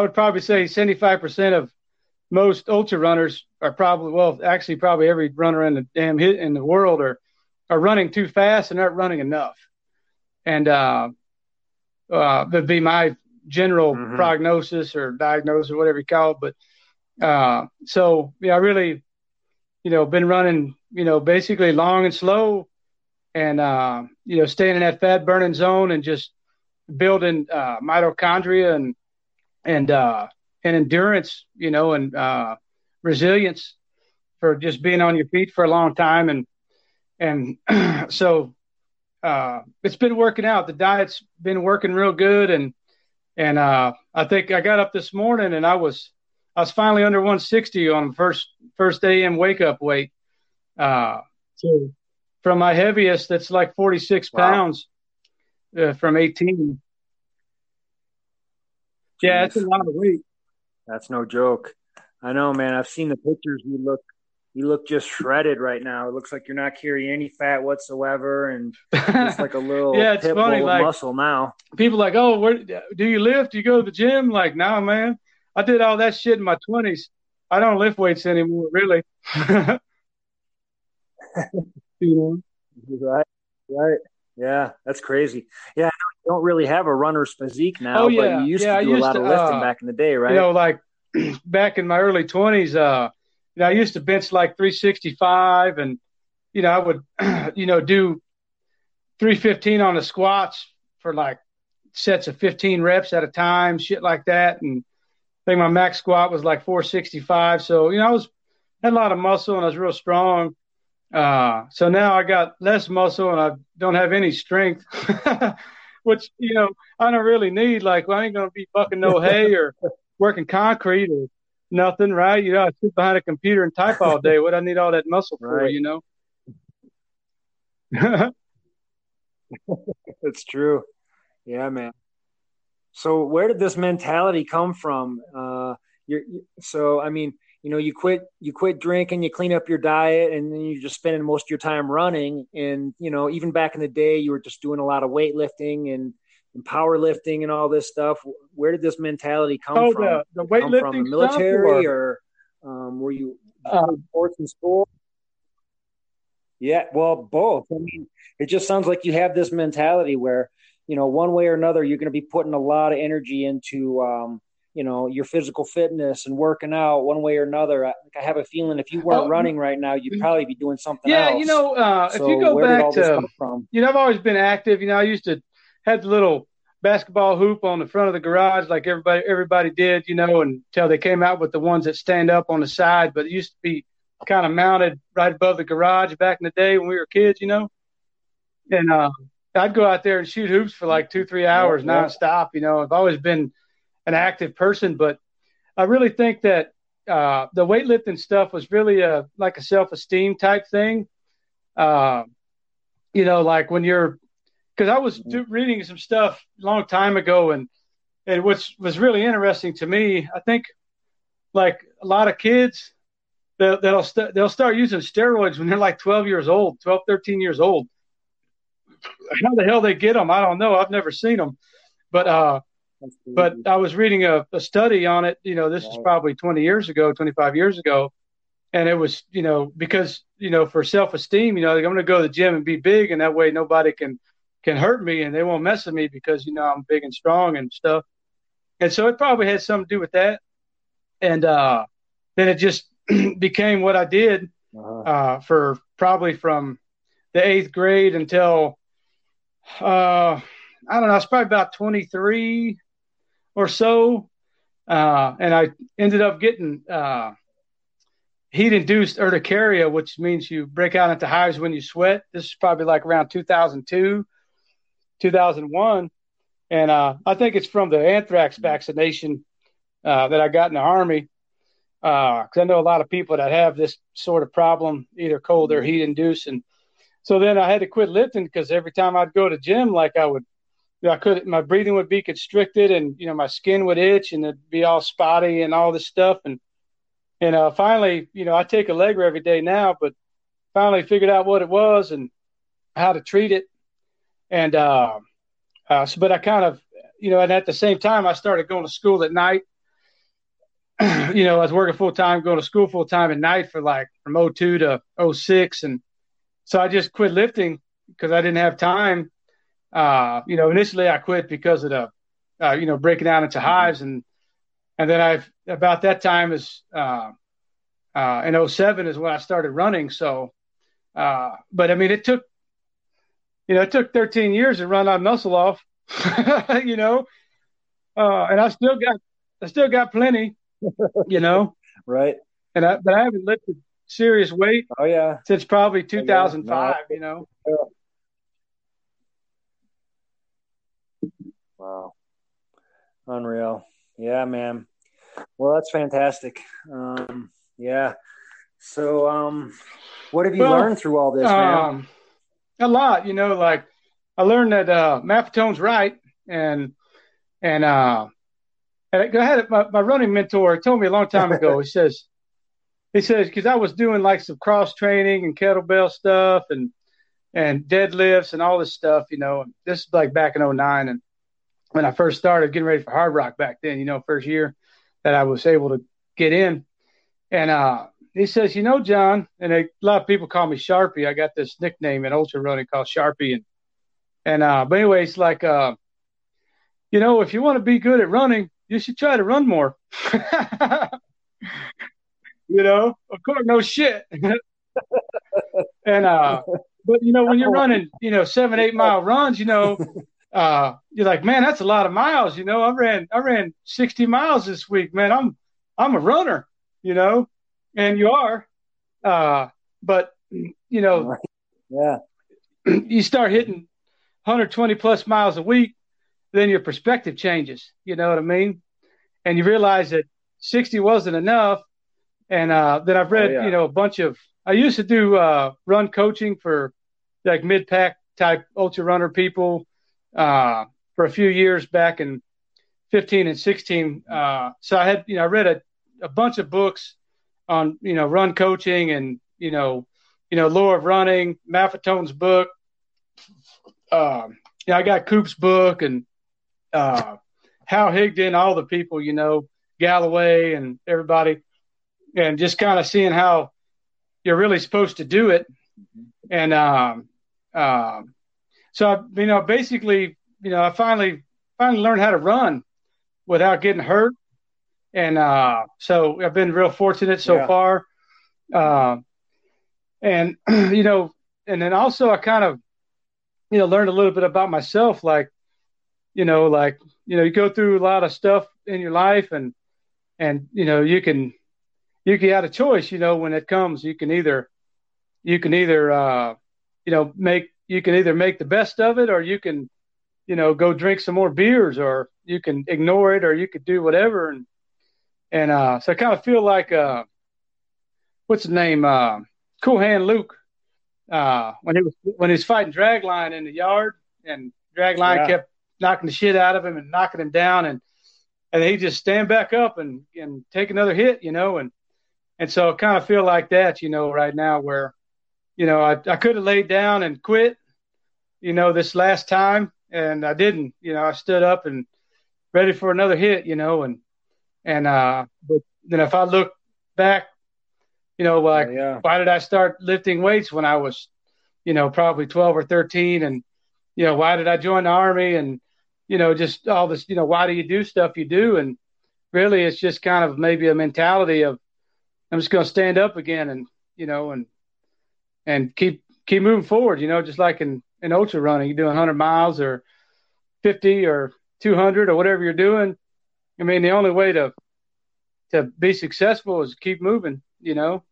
would probably say 75% of most ultra runners are probably every runner in the damn hit in the world are running too fast and not running enough. And that'd be my general prognosis or diagnosis or whatever you call it. But so yeah, I really, you know, been running, you know, basically long and slow, and you know, staying in that fat burning zone and just building mitochondria and endurance, you know, and resilience for just being on your feet for a long time. And so it's been working out. The diet's been working real good. And I think I got up this morning and I was finally under 160 on the first AM wake up weight. So from my heaviest, that's like 46 pounds from 18. Jeez. Yeah, it's a lot of weight. That's no joke. I know, man. I've seen the pictures. You look just shredded right now. It looks like you're not carrying any fat whatsoever, and it's like a little yeah, it's funny, like, muscle now. People like, oh, where do you lift? Do you go to the gym? Like, nah, man. I did all that shit in my 20s. I don't lift weights anymore, really. You know? Right. Yeah, that's crazy. Yeah. Don't really have a runner's physique now, oh, yeah. But you used to do a lot of lifting back in the day, right? You know, like back in my early 20s, you know, I used to bench like 365, and, you know, I would, you know, do 315 on the squats for like sets of 15 reps at a time, shit like that. And I think my max squat was like 465. So, you know, I had a lot of muscle and I was real strong. So now I got less muscle and I don't have any strength. Which, you know, I don't really need. Like, well, I ain't going to be bucking no hay or working concrete or nothing, right? You know, I sit behind a computer and type all day. What I need all that muscle for, you know? It's true. Yeah, man. So where did this mentality come from? I mean, you know, you quit drinking, you clean up your diet, and then you're just spending most of your time running. And, you know, even back in the day, you were just doing a lot of weightlifting and powerlifting and all this stuff. Where did this mentality come from? The weightlifting from the military, or were you sports in school? Yeah, well, both. I mean, it just sounds like you have this mentality where, you know, one way or another, you're going to be putting a lot of energy into you know, your physical fitness and working out one way or another. I have a feeling if you weren't running right now, you'd probably be doing something else. Yeah, you know, if you go back to, you know, I've always been active. You know, I used to have the little basketball hoop on the front of the garage like everybody did, you know, until they came out with the ones that stand up on the side. But it used to be kind of mounted right above the garage back in the day when we were kids, you know. And I'd go out there and shoot hoops for like 2-3 hours nonstop, you know. I've always been an active person, but I really think that the weightlifting stuff was really like a self-esteem type thing. You know, like when because I was reading some stuff a long time ago, and which was really interesting to me. I think like a lot of kids, they'll start using steroids when they're like 13 years old. How the hell they get them, I don't know. I've never seen them, but I was reading a study on it, you know, this was probably 25 years ago. And it was, you know, because, you know, for self-esteem, you know, like, I'm going to go to the gym and be big, and that way nobody can can hurt me and they won't mess with me because, you know, I'm big and strong and stuff. And so it probably had something to do with that. And then it just became what I did for probably from the eighth grade until, I don't know, I was probably about 23 or so. And I ended up getting heat-induced urticaria, which means you break out into hives when you sweat. This is probably like around 2002, 2001. And I think it's from the anthrax vaccination that I got in the Army, because I know a lot of people that have this sort of problem, either cold or heat-induced. And so then I had to quit lifting because every time I'd go to gym, like my breathing would be constricted and, you know, my skin would itch and it'd be all spotty and all this stuff. And finally, you know, I take Allegra every day now, but finally figured out what it was and how to treat it. And, but I kind of, you know, and at the same time, I started going to school at night. You know, I was working full time, going to school full time at night for like from 02 to 06. And so I just quit lifting because I didn't have time. You know, initially I quit because of the, you know, breaking down into hives. And then about that time is, in 07 is when I started running. So, but I mean, it took 13 years to run my muscle off, you know, and I still got plenty, you know? Right. And but I haven't lifted serious weight since probably 2005, you know? Yeah. Wow. Unreal. Yeah, man. Well, that's fantastic. Yeah. So what have you learned through all this, man? A lot, you know, like I learned that Maffetone's right. And I had my running mentor told me a long time ago, he says, because I was doing like some cross training and kettlebell stuff and deadlifts and all this stuff, you know, this is like back in 09 and when I first started getting ready for Hard Rock back then, you know, first year that I was able to get in. And he says, you know, John, and a lot of people call me Sharpie. I got this nickname in ultra running called Sharpie. And but anyway, it's like, you know, if you want to be good at running, you should try to run more. You know, of course, no shit. And but, you know, when you're running, you know, 7-8 mile runs, you know, you're like, man, that's a lot of miles. You know, I ran 60 miles this week, man. I'm a runner, you know, and you are, but you know, yeah, you start hitting 120 plus miles a week, then your perspective changes, you know what I mean? And you realize that 60 wasn't enough. And, then I've read, you know, I used to do, run coaching for like mid-pack type ultra runner people, for a few years back in 15 and 16. So I had, you know, I read a bunch of books on, you know, run coaching and, you know, lore of running, Maffetone's book. You know, I got Coop's book and, Hal Higdon, all the people, you know, Galloway and everybody, and just kind of seeing how you're really supposed to do it. And, so, you know, basically, you know, I finally learned how to run without getting hurt. And so I've been real fortunate so far. And, you know, and then also I kind of, you know, learned a little bit about myself. Like, you know, you go through a lot of stuff in your life and, you know, you can have a choice, you know, when it comes, you can either make the best of it, or you can, you know, go drink some more beers, or you can ignore it, or you could do whatever. And so I kind of feel like, what's his name? Cool Hand Luke, when he was fighting Dragline in the yard, and Dragline kept knocking the shit out of him and knocking him down. And he just stand back up and take another hit, you know? And so I kind of feel like that, you know, right now where, you know, I could have laid down and quit, you know, this last time, and I didn't. You know, I stood up and ready for another hit, you know, and but then if I look back, you know, like why did I start lifting weights when I was, you know, probably 12 or 13, and you know, why did I join the Army? And, you know, just all this, you know, why do you do stuff you do? And really, it's just kind of maybe a mentality of, I'm just going to stand up again and, you know, and keep moving forward, you know, just like in ultra running, you do 100 miles or 50 or 200 or whatever you're doing. I mean, the only way to be successful is keep moving, you know?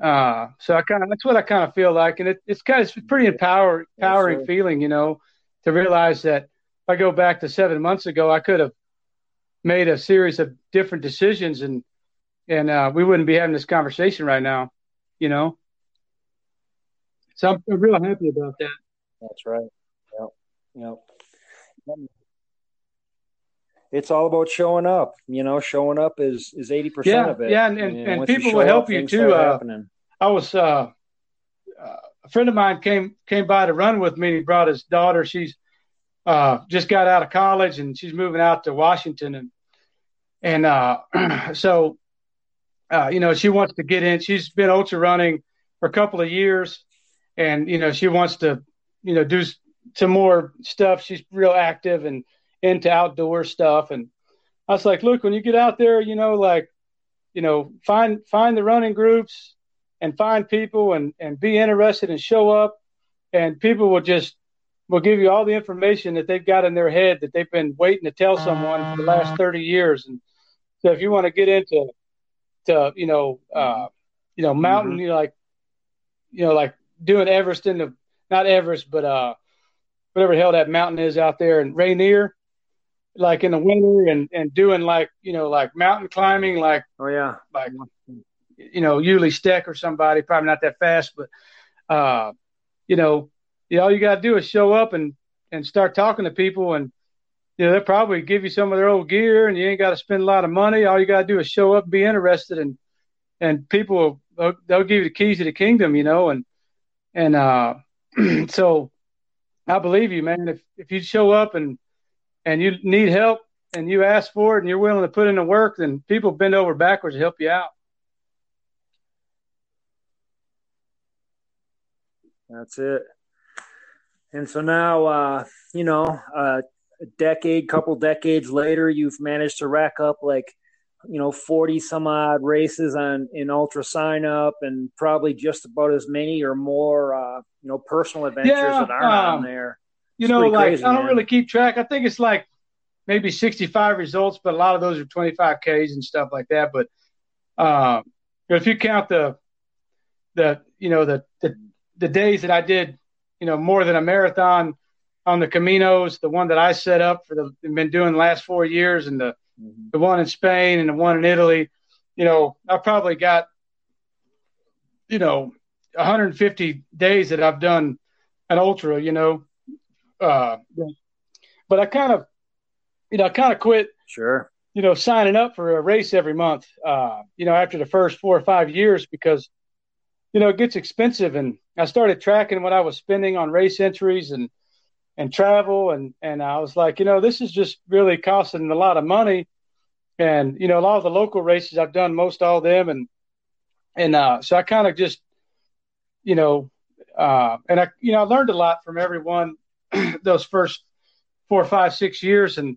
So I kind of, that's what I kind of feel like. And it's kind of, it's pretty empowering feeling, you know, to realize that if I go back to 7 months ago, I could have made a series of different decisions and we wouldn't be having this conversation right now, you know? So I'm real happy about that. That's right. Yep. It's all about showing up. You know, showing up is 80% of it. Yeah, and people will help you too. I was a friend of mine came by to run with me. And he brought his daughter. She's just got out of college and she's moving out to Washington. And so, you know, she wants to get in. She's been ultra running for a couple of years. And, you know, she wants to, you know, do some more stuff. She's real active and into outdoor stuff. And I was like, look, when you get out there, you know, like, you know, find the running groups and find people and be interested and show up. And people will give you all the information that they've got in their head that they've been waiting to tell someone for the last 30 years. And so if you want to get into you know, mountain, mm-hmm. you know, like, doing Everest but whatever the hell that mountain is out there and Rainier, like in the winter and doing like, you know, like mountain climbing, like, like, you know, Yuli Steck or somebody, probably not that fast, but, you know, all you got to do is show up and start talking to people and, you know, they'll probably give you some of their old gear and you ain't got to spend a lot of money. All you got to do is show up, be interested and people, they'll give you the keys to the kingdom, you know, and so I believe you, man, if you show up and you need help and you ask for it and you're willing to put in the work, then people bend over backwards to help you out. That's it. And so now, you know, couple decades later, you've managed to rack up like, you know, 40 some odd races in ultra sign up and probably just about as many or more, you know, personal adventures that aren't on there. It's, you know, like crazy, I don't really keep track. I think it's like maybe 65 results, but a lot of those are 25Ks and stuff like that. But if you count the you know, the days that I did, you know, more than a marathon on the Caminos, the one that I set up for been doing the last 4 years and the one in Spain and the one in Italy, you know, I probably got, you know, 150 days that I've done an ultra, you know, but I kind of quit, sure, you know, signing up for a race every month, you know, after the first 4 or 5 years, because, you know, it gets expensive. And I started tracking what I was spending on race entries and travel. And I was like, you know, this is just really costing a lot of money. And, you know, a lot of the local races I've done most all of them. And so I kind of just, you know, and I, you know, I learned a lot from everyone those first 4, 5, 6 years. And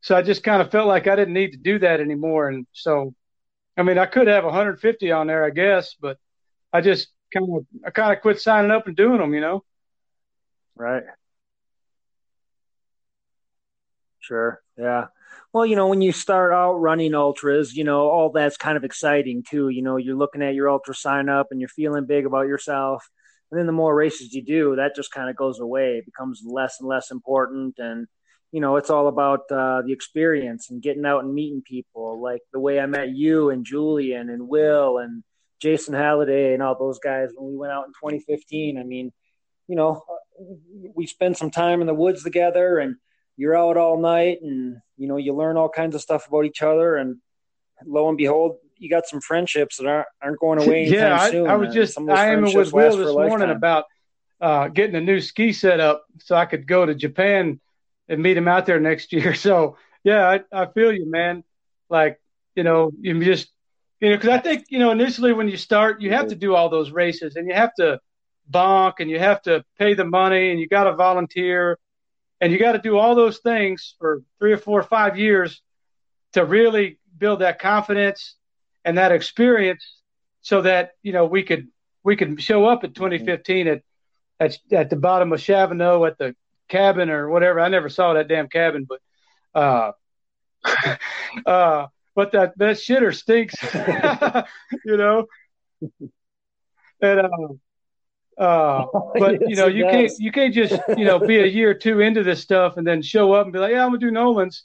so I just kind of felt like I didn't need to do that anymore. And so, I mean, I could have 150 on there, I guess, but I just kind of quit signing up and doing them, you know? Right. Sure. Yeah. Well, you know, when you start out running ultras, you know, all that's kind of exciting too. You know, you're looking at your ultra sign up and you're feeling big about yourself. And then the more races you do, that just kind of goes away. It becomes less and less important. And, you know, it's all about the experience and getting out and meeting people, like the way I met you and Julian and Will and Jason Halliday and all those guys when we went out in 2015. I mean, you know, we spent some time in the woods together and you're out all night and, you know, you learn all kinds of stuff about each other and lo and behold, you got some friendships that aren't going away anytime soon. I was just, I am with Will this morning about getting a new ski set up so I could go to Japan and meet him out there next year. So yeah, I feel you, man. Like, you know, you just, you know, cause I think, you know, initially when you start, you have to do all those races and you have to, bonk, and you have to pay the money, and you got to volunteer, and you got to do all those things for 3 or 4 or 5 years to really build that confidence and that experience, so that, you know, we could show up at 2015 at the bottom of Chavanot at the cabin or whatever. I never saw that damn cabin, but that shitter stinks, you know. And but yes, you know, you can't just, you know, be a year or two into this stuff and then show up and be like, yeah, I'm gonna do Nolan's.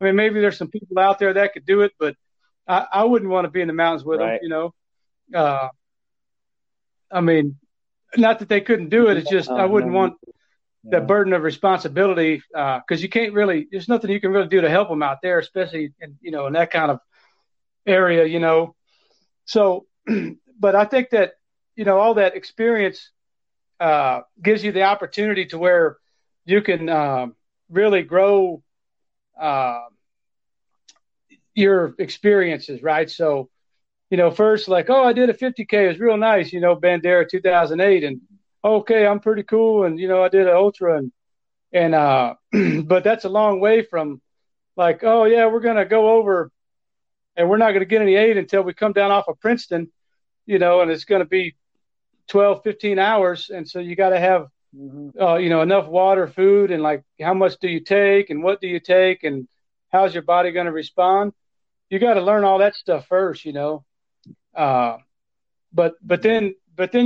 I mean, maybe there's some people out there that could do it, but I wouldn't want to be in the mountains with them, you know. I mean, not that they couldn't do it. It's just I wouldn't want that burden of responsibility, because you can't really – there's nothing you can really do to help them out there, especially, in that kind of area, you know. So – but I think that, all that experience gives you the opportunity to where you can really grow your experiences, right? So, first, like, I did a 50K. It was real nice, Bandera 2008, and okay, I'm pretty cool. And, I did an ultra and but that's a long way from like, oh yeah, we're going to go over and we're not going to get any aid until we come down off of Princeton, and it's going to be 12, 15 hours. And so you got to have, enough water, food, and like, how much do you take and what do you take and how's your body going to respond? You got to learn all that stuff first, but then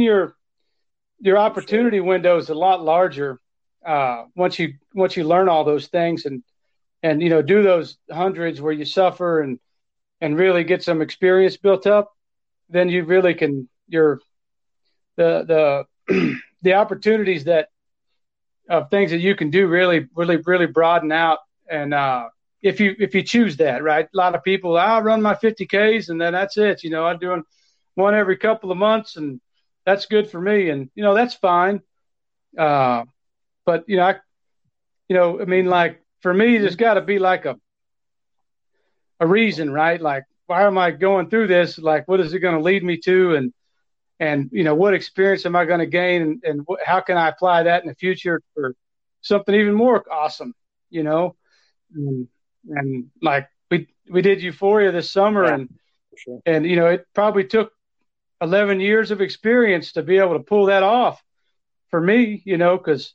your opportunity window is a lot larger once you learn all those things and do those hundreds where you suffer and really get some experience built up. Then you really can the opportunities that of things that you can do really broaden out, and if you choose that, right? A lot of people, I'll run my 50Ks and then that's it. I'm doing one every couple of months and that's good for me. And, that's fine. But, for me, there's gotta be like a reason, right? Like, why am I going through this? Like, what is it going to lead me to? And, what experience am I going to gain? And how can I apply that in the future for something even more awesome, and like we did Euphoria this summer, yeah, sure. And, it probably took 11 years of experience to be able to pull that off for me, because,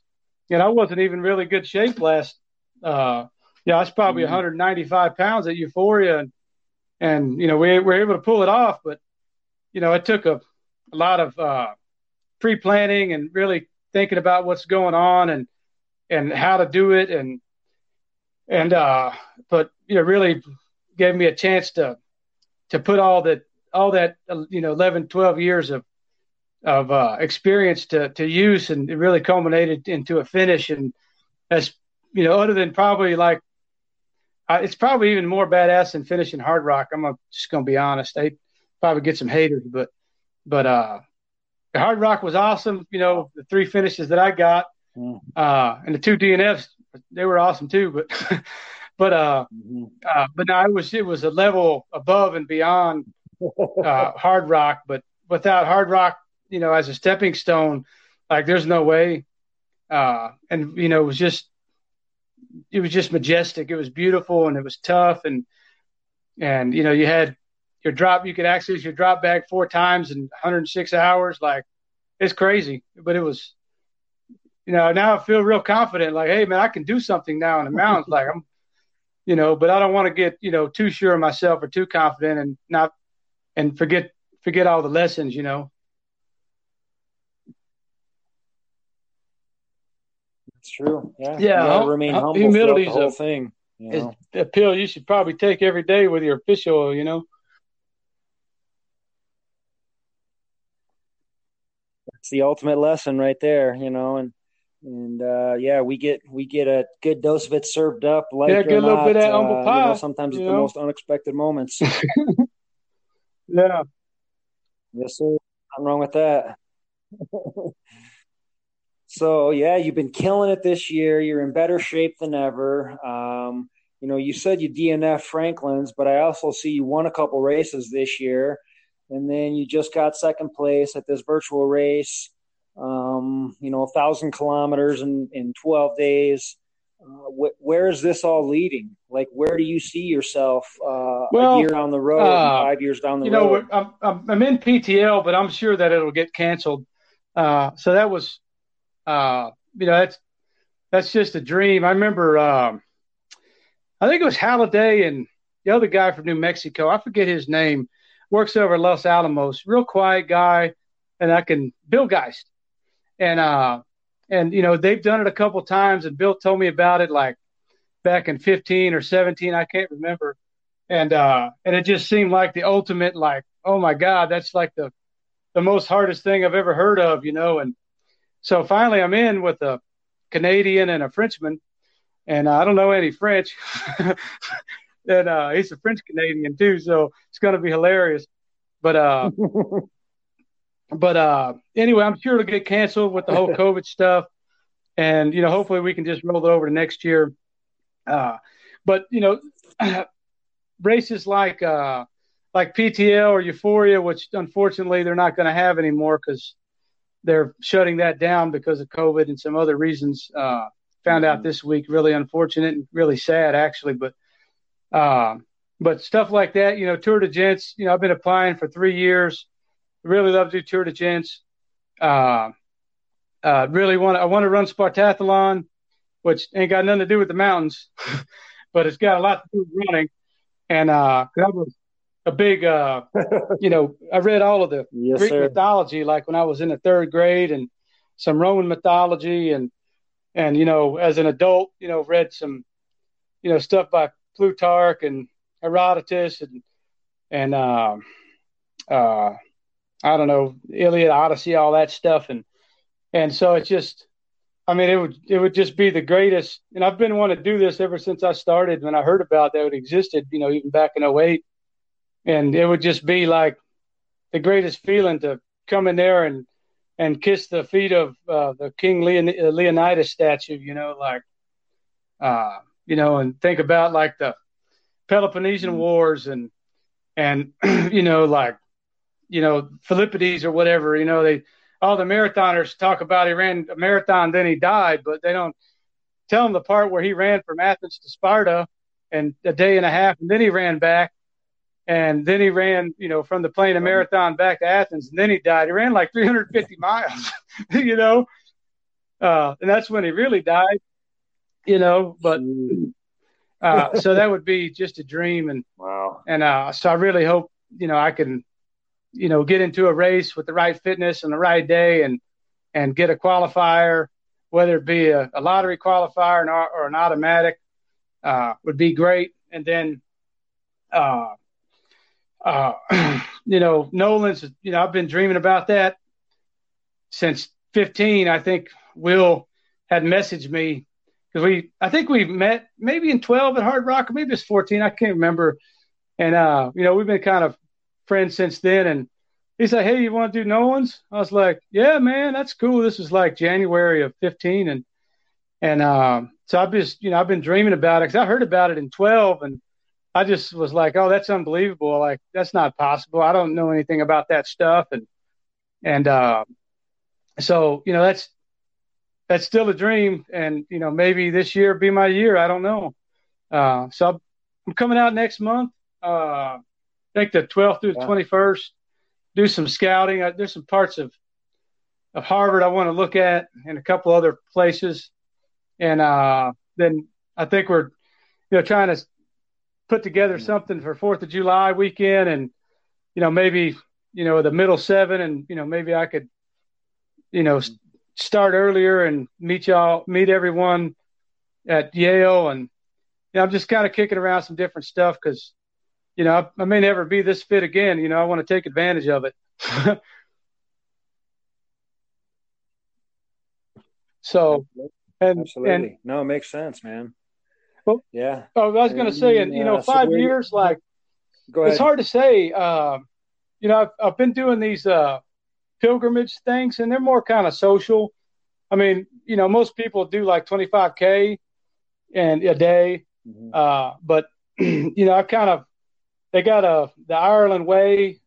I wasn't even really good shape last, I was probably 195 pounds at Euphoria and, we were able to pull it off, but, it took a lot of, pre-planning and really thinking about what's going on and how to do it. But, really gave me a chance to put all that 11, 12 years of experience to use, and it really culminated into a finish. And as other than probably like, it's probably even more badass than finishing Hard Rock. I'm just gonna be honest. They probably get some haters, but Hard Rock was awesome. The 3 finishes that I got, and the 2 DNFs, they were awesome too. But but no, it was a level above and beyond. Hard Rock, but without Hard Rock, as a stepping stone, like there's no way. And it was just majestic. It was beautiful and it was tough, and you had your drop. You could access your drop bag 4 times in 106 hours. Like, it's crazy. But it was, now I feel real confident. Like, hey man, I can do something now in the mountains. Like I'm, but I don't want to get too sure of myself or too confident and not. And forget all the lessons, That's true. Yeah. Yeah. Remain humble. Humility's the whole thing. It's a pill you should probably take every day with your fish oil, That's the ultimate lesson right there, And we get a good dose of it served up. Like yeah, good little bit of humble pie. Sometimes it's the most unexpected moments. Yeah. Yes, sir. Nothing wrong with that. So, yeah, you've been killing it this year. You're in better shape than ever. You said you DNF Franklin's, but I also see you won a couple races this year. And then you just got second place at this virtual race you know, 1,000 kilometers in 12 days. Where is this all leading? Like, where do you see yourself a year on the road, 5 years down the road? You know, I'm in PTL, but I'm sure that it'll get canceled. So that was, you know, that's just a dream. I remember, I think it was Halliday and the other guy from New Mexico. I forget his name. Works over at Los Alamos. Real quiet guy, and Bill Geist, and you know, they've done it a couple times, and Bill told me about it like back in 15 or 17, I can't remember. And it just seemed like the ultimate, like, oh my God, that's like the most hardest thing I've ever heard of, you know. And so finally I'm in with a Canadian and a Frenchman, and I don't know any French. And he's a French Canadian too, so it's going to be hilarious. But But anyway, I'm sure it'll get canceled with the whole COVID stuff. And, you know, hopefully we can just roll it over to next year. But, you know, races like PTL or Euphoria, which unfortunately they're not going to have anymore because they're shutting that down because of COVID and some other reasons. Found out this week, really unfortunate and really sad, actually. But stuff like that, you know, Tour de Gents, you know, I've been applying for 3 years. Really love to do Tour de Gents. I want to run Spartathlon, which ain't got nothing to do with the mountains, but it's got a lot to do with running. And that was a big, you know, I read all of the Greek mythology, like when I was in the third grade, and some Roman mythology, and you know, as an adult, you know, read some, you know, stuff by Plutarch and Herodotus, and I don't know, Iliad, Odyssey, all that stuff. And so it's just, I mean, it would just be the greatest. And I've been wanting to do this ever since I started, when I heard about that it existed, you know, even back in 2008. And it would just be like the greatest feeling to come in there and kiss the feet of the King Leonidas statue, you know, like, you know, and think about like the Peloponnesian Wars and, you know, like, you know, Philippides or whatever, you know, all the marathoners talk about he ran a marathon, then he died, but they don't tell him the part where he ran from Athens to Sparta and a day and a half, and then he ran back, and then he ran, you know, from the plain of Marathon back to Athens, and then he died. He ran like 350 miles, you know, and that's when he really died, you know, but so that would be just a dream. And wow. And so I really hope, you know, I can, you know, get into a race with the right fitness and the right day and get a qualifier, whether it be a lottery qualifier or an automatic, would be great. And then, you know, Nolan's, you know, I've been dreaming about that since 15. I think Will had messaged me because I think we met maybe in 12 at Hard Rock, or maybe it's 14. I can't remember. And, you know, we've been kind of friend since then, and he's like, hey, you want to do Nolan's? I was like, yeah, man, that's cool. This was like January of 15, and so I've just, you know, I've been dreaming about it because I heard about it in 12, and I just was like, oh, that's unbelievable, like that's not possible, I don't know anything about that stuff, and so, you know, that's still a dream, and you know, maybe this year be my year, I don't know. So I'm coming out next month, I think the 12th through the 21st, do some scouting. There's some parts of Harvard I want to look at, and a couple other places. And then I think we're, you know, trying to put together something for 4th of July weekend, and, you know, maybe, you know, the middle seven, and, you know, maybe I could, you know, start earlier and meet everyone at Yale. And, you know, I'm just kind of kicking around some different stuff because, you know, I may never be this fit again. You know, I want to take advantage of it. So, and absolutely, and, no, it makes sense, man. Well, yeah. Oh, I was going to say, and you know, so 5 years, like, go ahead. It's hard to say. You know, I've been doing these pilgrimage things, and they're more kind of social. I mean, you know, most people do like 25K and a day, but you know, I kind of. They got the Ireland Way,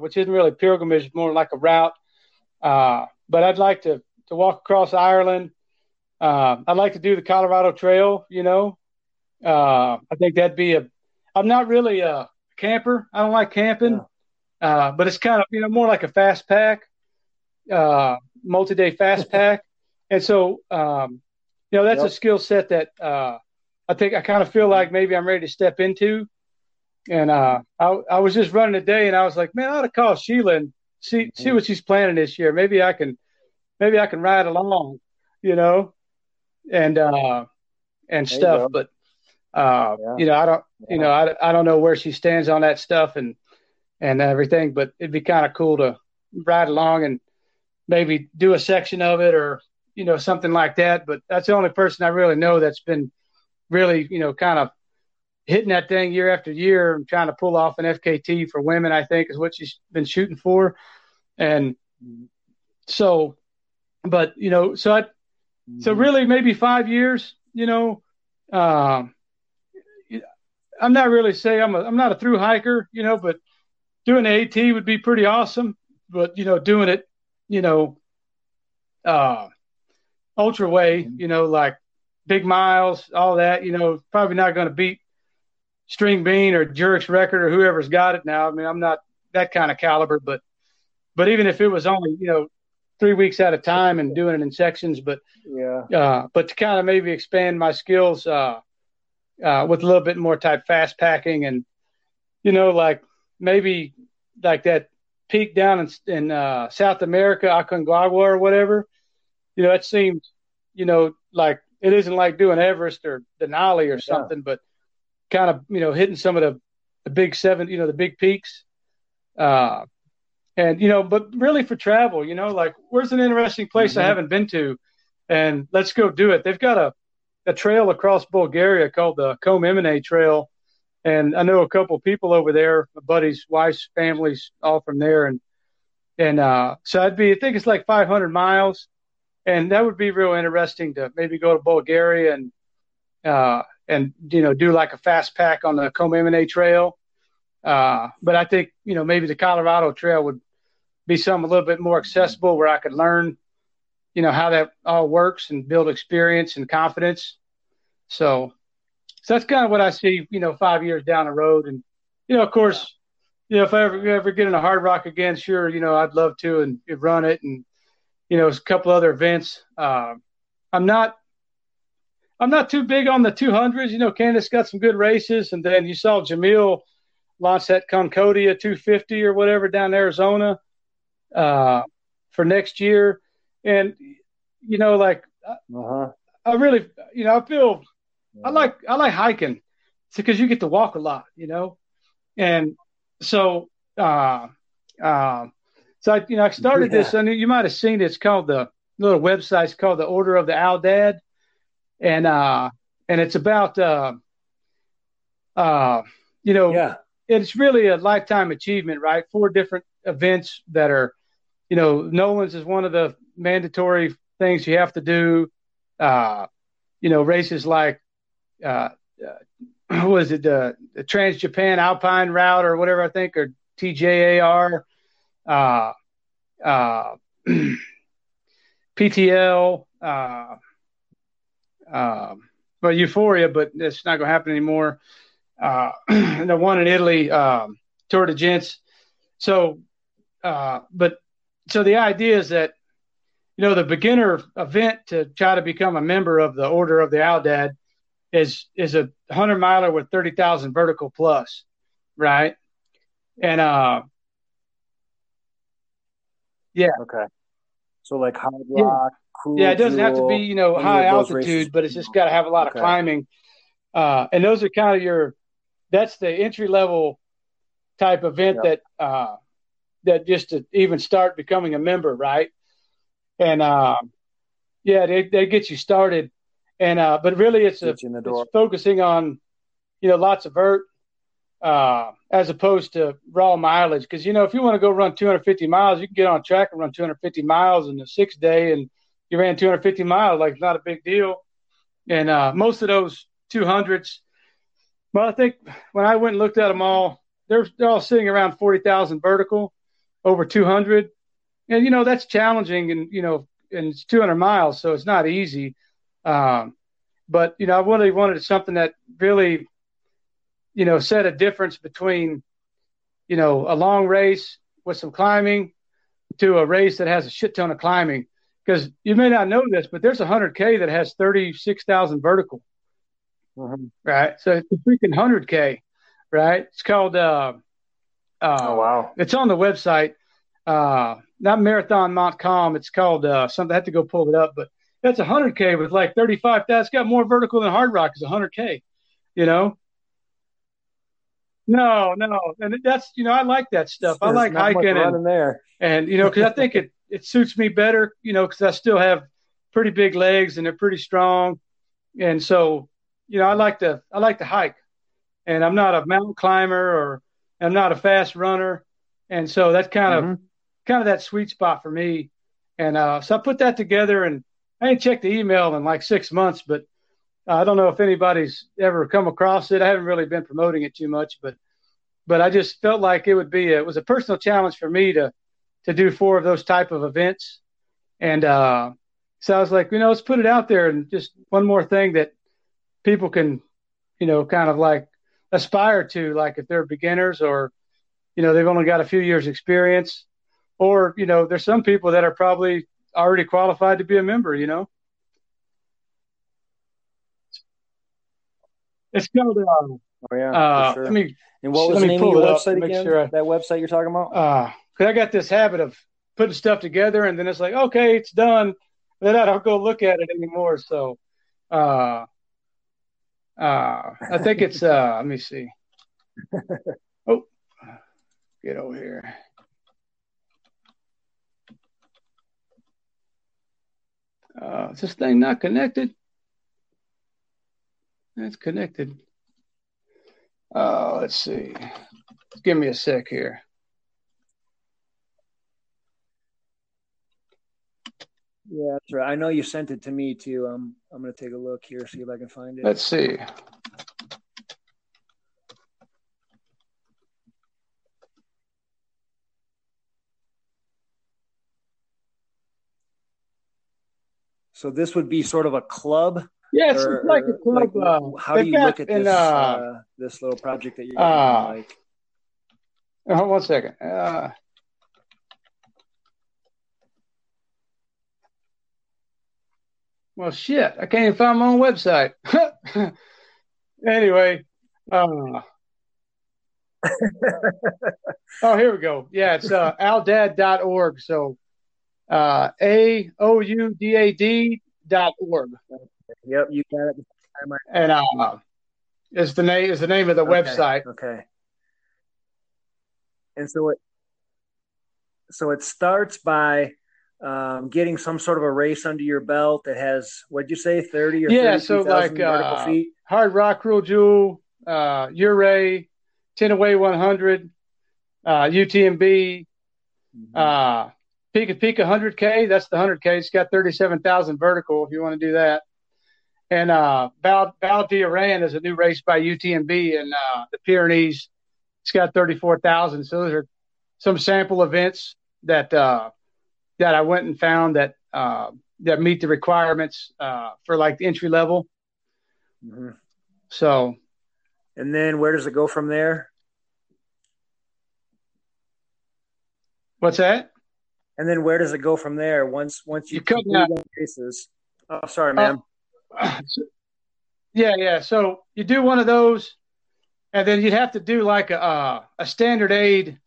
which isn't really pilgrimage, more like a route. but I'd like to walk across Ireland. I'd like to do the Colorado Trail, you know. I think that'd be I'm not really a camper. I don't like camping, but it's kind of, you know, more like a fast pack, multi-day fast pack. And so, you know, that's a skill set that I think I kind of feel like maybe I'm ready to step into. And I was just running today, and I was like, man, I ought to call Sheila and see what she's planning this year. Maybe I can ride along, you know, and there stuff. But you know, I don't know where she stands on that stuff and everything. But it'd be kind of cool to ride along and maybe do a section of it, or you know, something like that. But that's the only person I really know that's been really, you know, kind of hitting that thing year after year and trying to pull off an FKT for women, I think is what she's been shooting for. And so, but, you know, so so really maybe 5 years, you know, I'm not really saying I'm not a through hiker, you know, but doing the AT would be pretty awesome. But, you know, doing it, you know, ultra way, you know, like big miles, all that, you know, probably not going to beat String Bean or Jurek's record or whoever's got it now. I mean, I'm not that kind of caliber, but even if it was only, you know, 3 weeks at a time and doing it in sections, but to kind of maybe expand my skills with a little bit more type fast packing and, you know, like maybe like that peak down in South America, Aconcagua or whatever, you know, it seems, you know, like it isn't like doing Everest or Denali or something, but kind of, you know, hitting some of the big seven, you know, the big peaks. And, you know, but really for travel, you know, like where's an interesting place I haven't been to? And let's go do it. They've got a trail across Bulgaria called the Comemene Trail. And I know a couple of people over there, buddies, wives, families, all from there. And so I think it's like 500 miles. And that would be real interesting to maybe go to Bulgaria and you know, do like a fast pack on the Comemene Trail. But I think, you know, maybe the Colorado Trail would be something a little bit more accessible where I could learn, you know, how that all works and build experience and confidence. So that's kind of what I see, you know, 5 years down the road. And, you know, of course, you know, if I ever get in a Hard Rock again, sure, you know, I'd love to and run it and, you know, a couple other events. I'm not too big on the 200s. You know, Candace got some good races. And then you saw Jamil launch that Concordia 250 or whatever down in Arizona for next year. And, you know, like I really, you know, I feel I like hiking because you get to walk a lot, you know. And so so, you know, I started this. I mean, you might have seen it. It's called the little website's called the Order of the Aoudad, and it's about you know, it's really a lifetime achievement, right? 4 different events that are, you know, Nolan's is one of the mandatory things you have to do. You know, races like was it the Trans Japan Alpine Route or whatever I think, or TJAR. PTL, well, Euphoria, but it's not going to happen anymore. And the one in Italy, Tour de Gents. So, so the idea is that, you know, the beginner event to try to become a member of the Order of the Aoudad is a 100-miler with 30,000 vertical plus, right? And, okay. So like Hard Rock, cool. Yeah, it doesn't have to be, you know, high altitude, races, but it's just got to have a lot of climbing. And those are kind of that's the entry level type event that just to even start becoming a member, right? And they get you started. And but really it's focusing on, you know, lots of vert. As opposed to raw mileage. Because, you know, if you want to go run 250 miles, you can get on track and run 250 miles in the 6th day, and you ran 250 miles, like, it's not a big deal. And most of those 200s, well, I think when I went and looked at them all, they're all sitting around 40,000 vertical over 200. And, you know, that's challenging, and, you know, and it's 200 miles, so it's not easy. But, you know, I really wanted something that really, you know, set a difference between, you know, a long race with some climbing to a race that has a shit ton of climbing. Because you may not know this, but there's 100K that has 36,000 vertical. Mm-hmm. Right. So it's a freaking 100K. Right. It's called, oh, wow. It's on the website. Not marathon.com. It's called something. I have to go pull it up, but that's 100K with like 35. That's got more vertical than Hard Rock is 100K, you know? No. And that's, you know, I like that stuff. There's I like hiking and there. And, you know, cause I think it suits me better, you know, cause I still have pretty big legs and they're pretty strong. And so, you know, I like to hike, and I'm not a mountain climber or I'm not a fast runner. And so that's kind of that sweet spot for me. And so I put that together, and I ain't checked the email in like 6 months, but I don't know if anybody's ever come across it. I haven't really been promoting it too much, but I just felt like it was a personal challenge for me to do 4 of those type of events. And so I was like, you know, let's put it out there, and just one more thing that people can, you know, kind of like aspire to, like if they're beginners, or, you know, they've only got a few years experience, or, you know, there's some people that are probably already qualified to be a member, you know. It's called, sure. Let me, and what was the name of your website again? Sure that website you're talking about? Cause I got this habit of putting stuff together, and then it's like, okay, it's done. Then I don't go look at it anymore. So, I think it's, let me see. Oh, get over here. Is this thing not connected? That's connected. Let's see. Give me a sec here. Yeah, that's right. I know you sent it to me too. I'm going to take a look here, see if I can find it. Let's see. So this would be sort of a club. Yes, or, it's like a club. Like, how do you look at this this little project that you're going to like? Hold on 1 second. Well, shit, I can't even find my own website. Anyway. Oh, here we go. Yeah, it's aoudad.org. So aoudad.org. Yep, you got it. And is the name of the website. Okay. And so it starts by getting some sort of a race under your belt that has, what'd you say, 30 or 32,000 vertical feet? Hard Rock, Cruel Jewel, Uray, 10 Away 100, UTMB, Peak 100K. That's the 100K. It's got 37,000 vertical if you want to do that. And Val d'Oran is a new race by UTMB in the Pyrenees. It's got 34,000. So those are some sample events that I went and found that meet the requirements for like the entry level. Mm-hmm. So. And then where does it go from there? What's that? And then where does it go from there? Once you cut out races. Oh, sorry, man. Yeah. So you do one of those, and then you'd have to do like a standard aid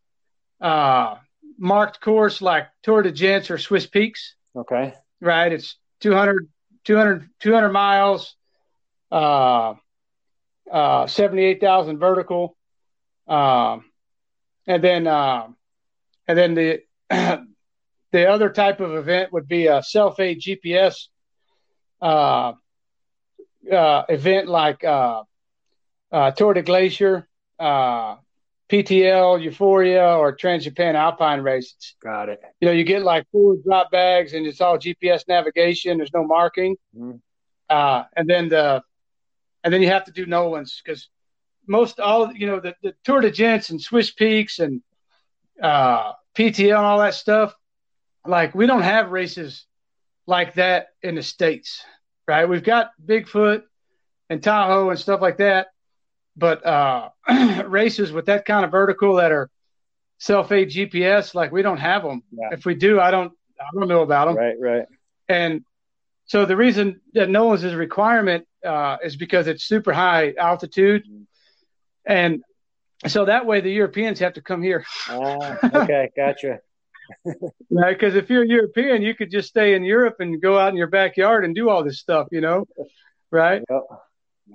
marked course like Tour de Gents or Swiss Peaks. Okay. Right. It's 200 miles, 78,000 vertical. And then the other type of event would be a self-aid GPS event like Tour de Glacier, PTL, Euphoria, or Trans-Japan Alpine races. Got it. You know, you get like 4 drop bags, and it's all GPS navigation. There's no marking. Mm-hmm. And then you have to do Nolan's, because the Tour de Gents and Swiss Peaks and PTL and all that stuff Like, we don't have races like that in the States, right? We've got Bigfoot and Tahoe and stuff like that, but races with that kind of vertical that are self-aid GPS, like, we don't have them. Yeah. If we do, I don't know about them. Right. And so the reason that Nolan's is a requirement is because it's super high altitude. Mm-hmm. And so that way the Europeans have to come here. Okay, gotcha. Right, because if you're a European, you could just stay in Europe and go out in your backyard and do all this stuff, you know, right?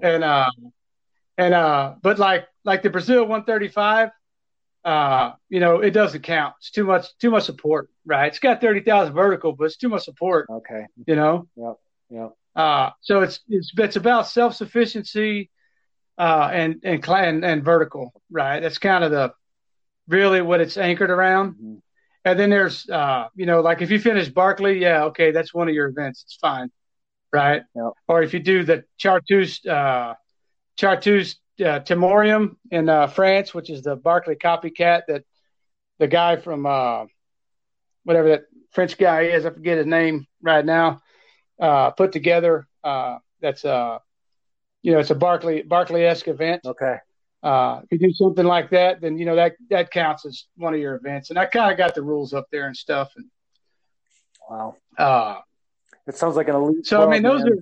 Yep. But like the Brazil 135, you know, it doesn't count. It's too much support, right? It's got 30,000 vertical, but it's too much support. Okay, you know. Yep. So it's about self-sufficiency and vertical, right? That's kind of really what it's anchored around. Mm-hmm. And then there's, you know, like if you finish Barkley, yeah, okay, that's one of your events. It's fine, right? Yep. Or if you do the Chartreuse Timorium in France, which is the Barkley copycat that the guy from whatever that French guy is, I forget his name right now, put together. That's, you know, it's a Barkley-esque event. Okay. If you do something like that, then, you know, that counts as one of your events. And I kind of got the rules up there and stuff. And wow. It sounds like an elite. So, I mean, those man.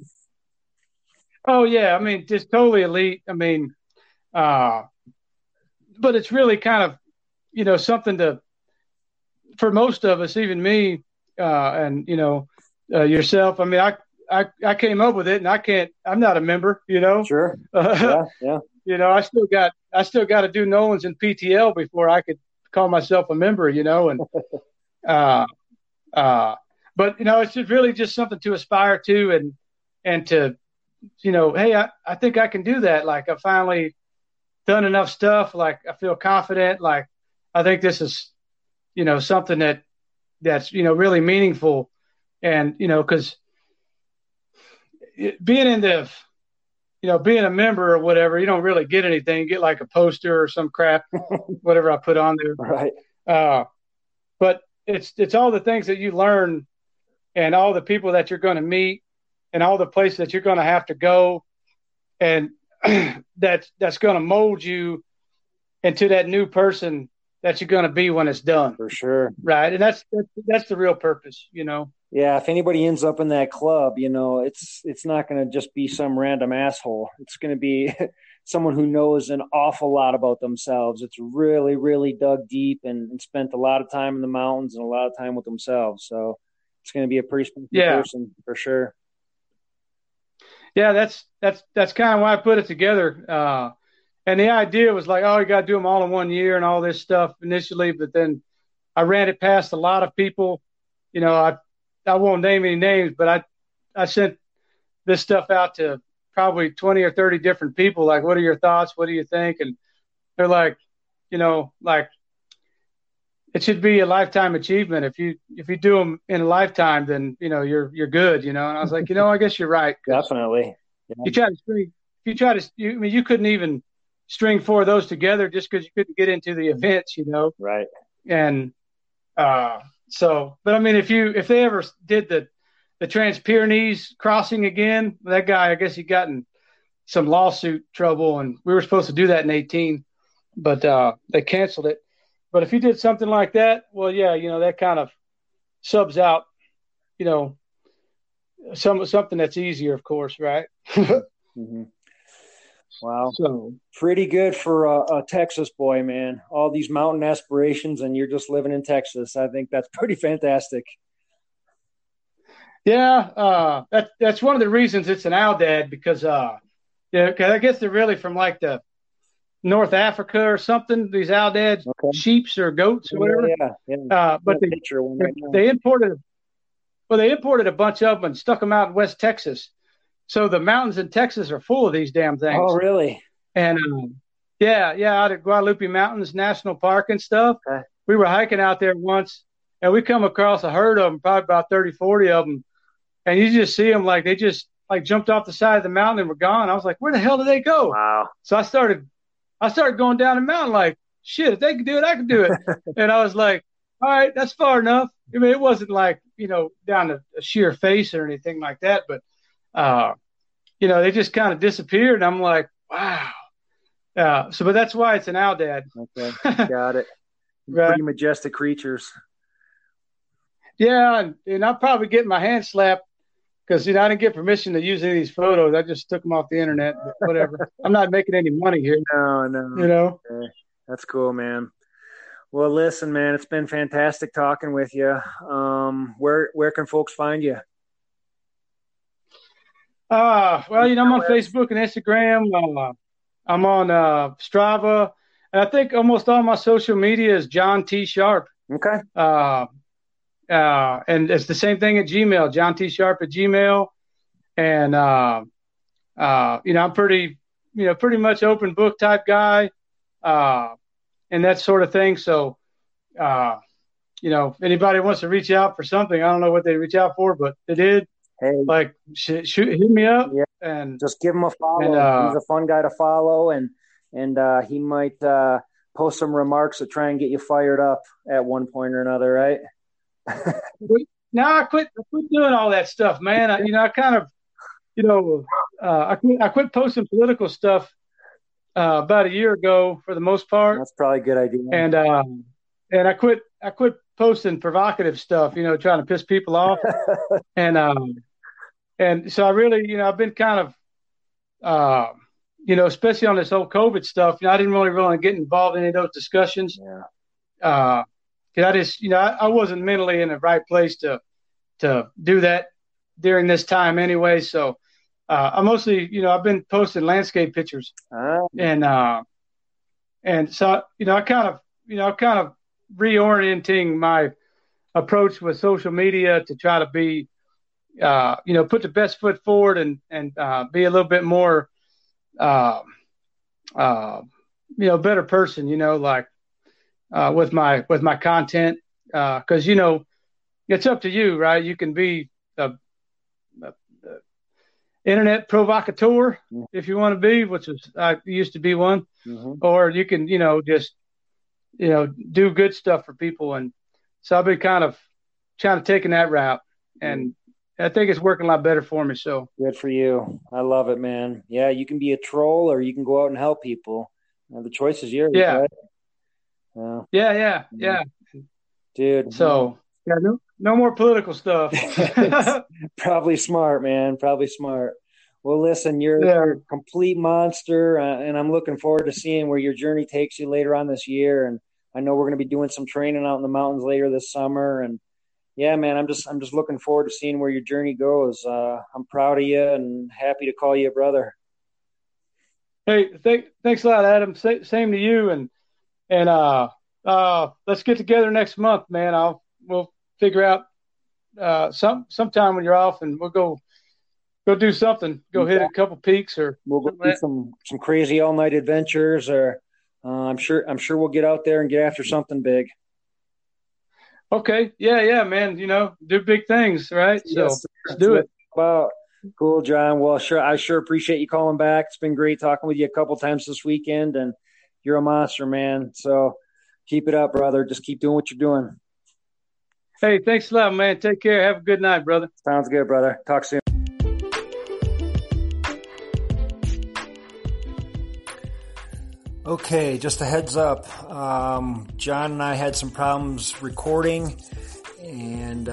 Oh, yeah. I mean, just totally elite. I mean, but it's really kind of, you know, something for most of us, even me, and, you know, yourself. I mean, I came up with it and I'm not a member, you know? Sure. Yeah. You know, I still got to do Nolan's and PTL before I could call myself a member, you know, and but, you know, it's just really just something to aspire to and to, you know, hey, I think I can do that. Like, I finally done enough stuff. Like, I feel confident. Like, I think this is, you know, something that's, you know, really meaningful. And, you know, because being in the, you know, being a member or whatever, you don't really get anything. You get like a poster or some crap, whatever I put on there. Right. But it's all the things that you learn and all the people that you're going to meet and all the places that you're going to have to go. And that's going to mold you into that new person that you're going to be when it's done. For sure. Right. And that's the real purpose, you know? Yeah, if anybody ends up in that club, you know, it's not going to just be some random asshole. It's going to be someone who knows an awful lot about themselves. It's really, really dug deep and spent a lot of time in the mountains and a lot of time with themselves. So it's going to be a pretty special person for sure. Yeah, that's kind of why I put it together. And the idea was like, oh, you got to do them all in one year and all this stuff initially. But then I ran it past a lot of people. You know, I won't name any names, but I sent this stuff out to probably 20 or 30 different people. Like, what are your thoughts? What do you think? And they're like, you know, like, it should be a lifetime achievement. If you do them in a lifetime, then, you know, you're good, you know? And I was like, you know, I guess you're right. Definitely. Yeah. You couldn't even string four of those together just because you couldn't get into the events, you know? Right. And, so, but I mean, if they ever did the Trans-Pyrenees crossing again, that guy, I guess he got in some lawsuit trouble, and we were supposed to do that in 2018, but they canceled it. But if you did something like that, well, yeah, you know, that kind of subs out, you know, something that's easier, of course, right? Mm-hmm. Wow. So pretty good for a Texas boy, man. All these mountain aspirations and you're just living in Texas. I think that's pretty fantastic. Yeah. That's one of the reasons it's an Aoudad because, yeah, cause I guess they're really from like the North Africa or something. These Aoudad sheeps or goats or whatever. Yeah. But they imported a bunch of them and stuck them out in West Texas. So the mountains in Texas are full of these damn things. Oh, really? And out at Guadalupe Mountains National Park and stuff. Okay. We were hiking out there once, and we come across a herd of them, probably about 30, 40 of them. And you just see them like they just like jumped off the side of the mountain and were gone. I was like, where the hell did they go? Wow. So I started going down the mountain like, shit, if they could do it, I could do it. And I was like, all right, that's far enough. I mean, it wasn't like, you know, down to a sheer face or anything like that, but, you know, they just kind of disappeared. And I'm like, wow. So, but that's why it's an Aoudad. Okay, got it. Right. Pretty majestic creatures. Yeah, and I'll probably get my hand slapped because, you know, I didn't get permission to use any of these photos. I just took them off the internet, but whatever. I'm not making any money here. No. You know? Okay. That's cool, man. Well, listen, man, it's been fantastic talking with you. Where can folks find you? Well, you know, I'm on Facebook and Instagram. I'm on Strava. And I think almost all my social media is John T. Sharp. Okay. And it's the same thing at Gmail, John T. Sharp at Gmail. And, you know, I'm pretty much open book type guy. And that sort of thing. So, you know, anybody wants to reach out for something, I don't know what they reach out for, but they did. Hey, like, hit me up, yeah, and just give him a follow. And, he's a fun guy to follow, and he might post some remarks to try and get you fired up at one point or another, right? I quit doing all that stuff, man. I quit posting political stuff. About a year ago, for the most part. That's probably a good idea. And I quit posting provocative stuff, you know, trying to piss people off. And so I really, you know, I've been kind of, you know, especially on this whole COVID stuff, you know, I didn't really want to get involved in any of those discussions. Yeah. Cause I just, you know, I wasn't mentally in the right place to do that during this time anyway. So, I mostly, you know, I've been posting landscape pictures, and so, you know, I'm kind of reorienting my approach with social media to try to be, you know, put the best foot forward and be a little bit more, you know, better person, you know, like, with my content, 'cause, you know, it's up to you, right? You can be internet provocateur, if you want to be, which is, I used to be one, or you can, you know, just, you know, do good stuff for people. And so I've been kind of trying to taking that route, and I think it's working a lot better for me. So good for you. I love it, man. Yeah. You can be a troll or you can go out and help people. The choice is yours. Yeah. Right? Yeah. Dude. So yeah, no more political stuff. Probably smart, man. Well, listen, you're a complete monster, and I'm looking forward to seeing where your journey takes you later on this year. And I know we're going to be doing some training out in the mountains later this summer. And yeah, man, I'm just looking forward to seeing where your journey goes. I'm proud of you and happy to call you a brother. Hey, thanks a lot, Adam. Same to you. And let's get together next month, man. We'll figure out sometime when you're off, and we'll go do something. Go hit a couple peaks, or we'll go do some crazy all night adventures. Or I'm sure we'll get out there and get after something big. Okay, yeah, man. You know, do big things, right? Yes, so let's do it. Wow, cool, John. Well, sure. I sure appreciate you calling back. It's been great talking with you a couple times this weekend, and you're a monster, man. So keep it up, brother. Just keep doing what you're doing. Hey, thanks a lot, man. Take care. Have a good night, brother. Sounds good, brother. Talk soon. Okay, just a heads up. John and I had some problems recording, and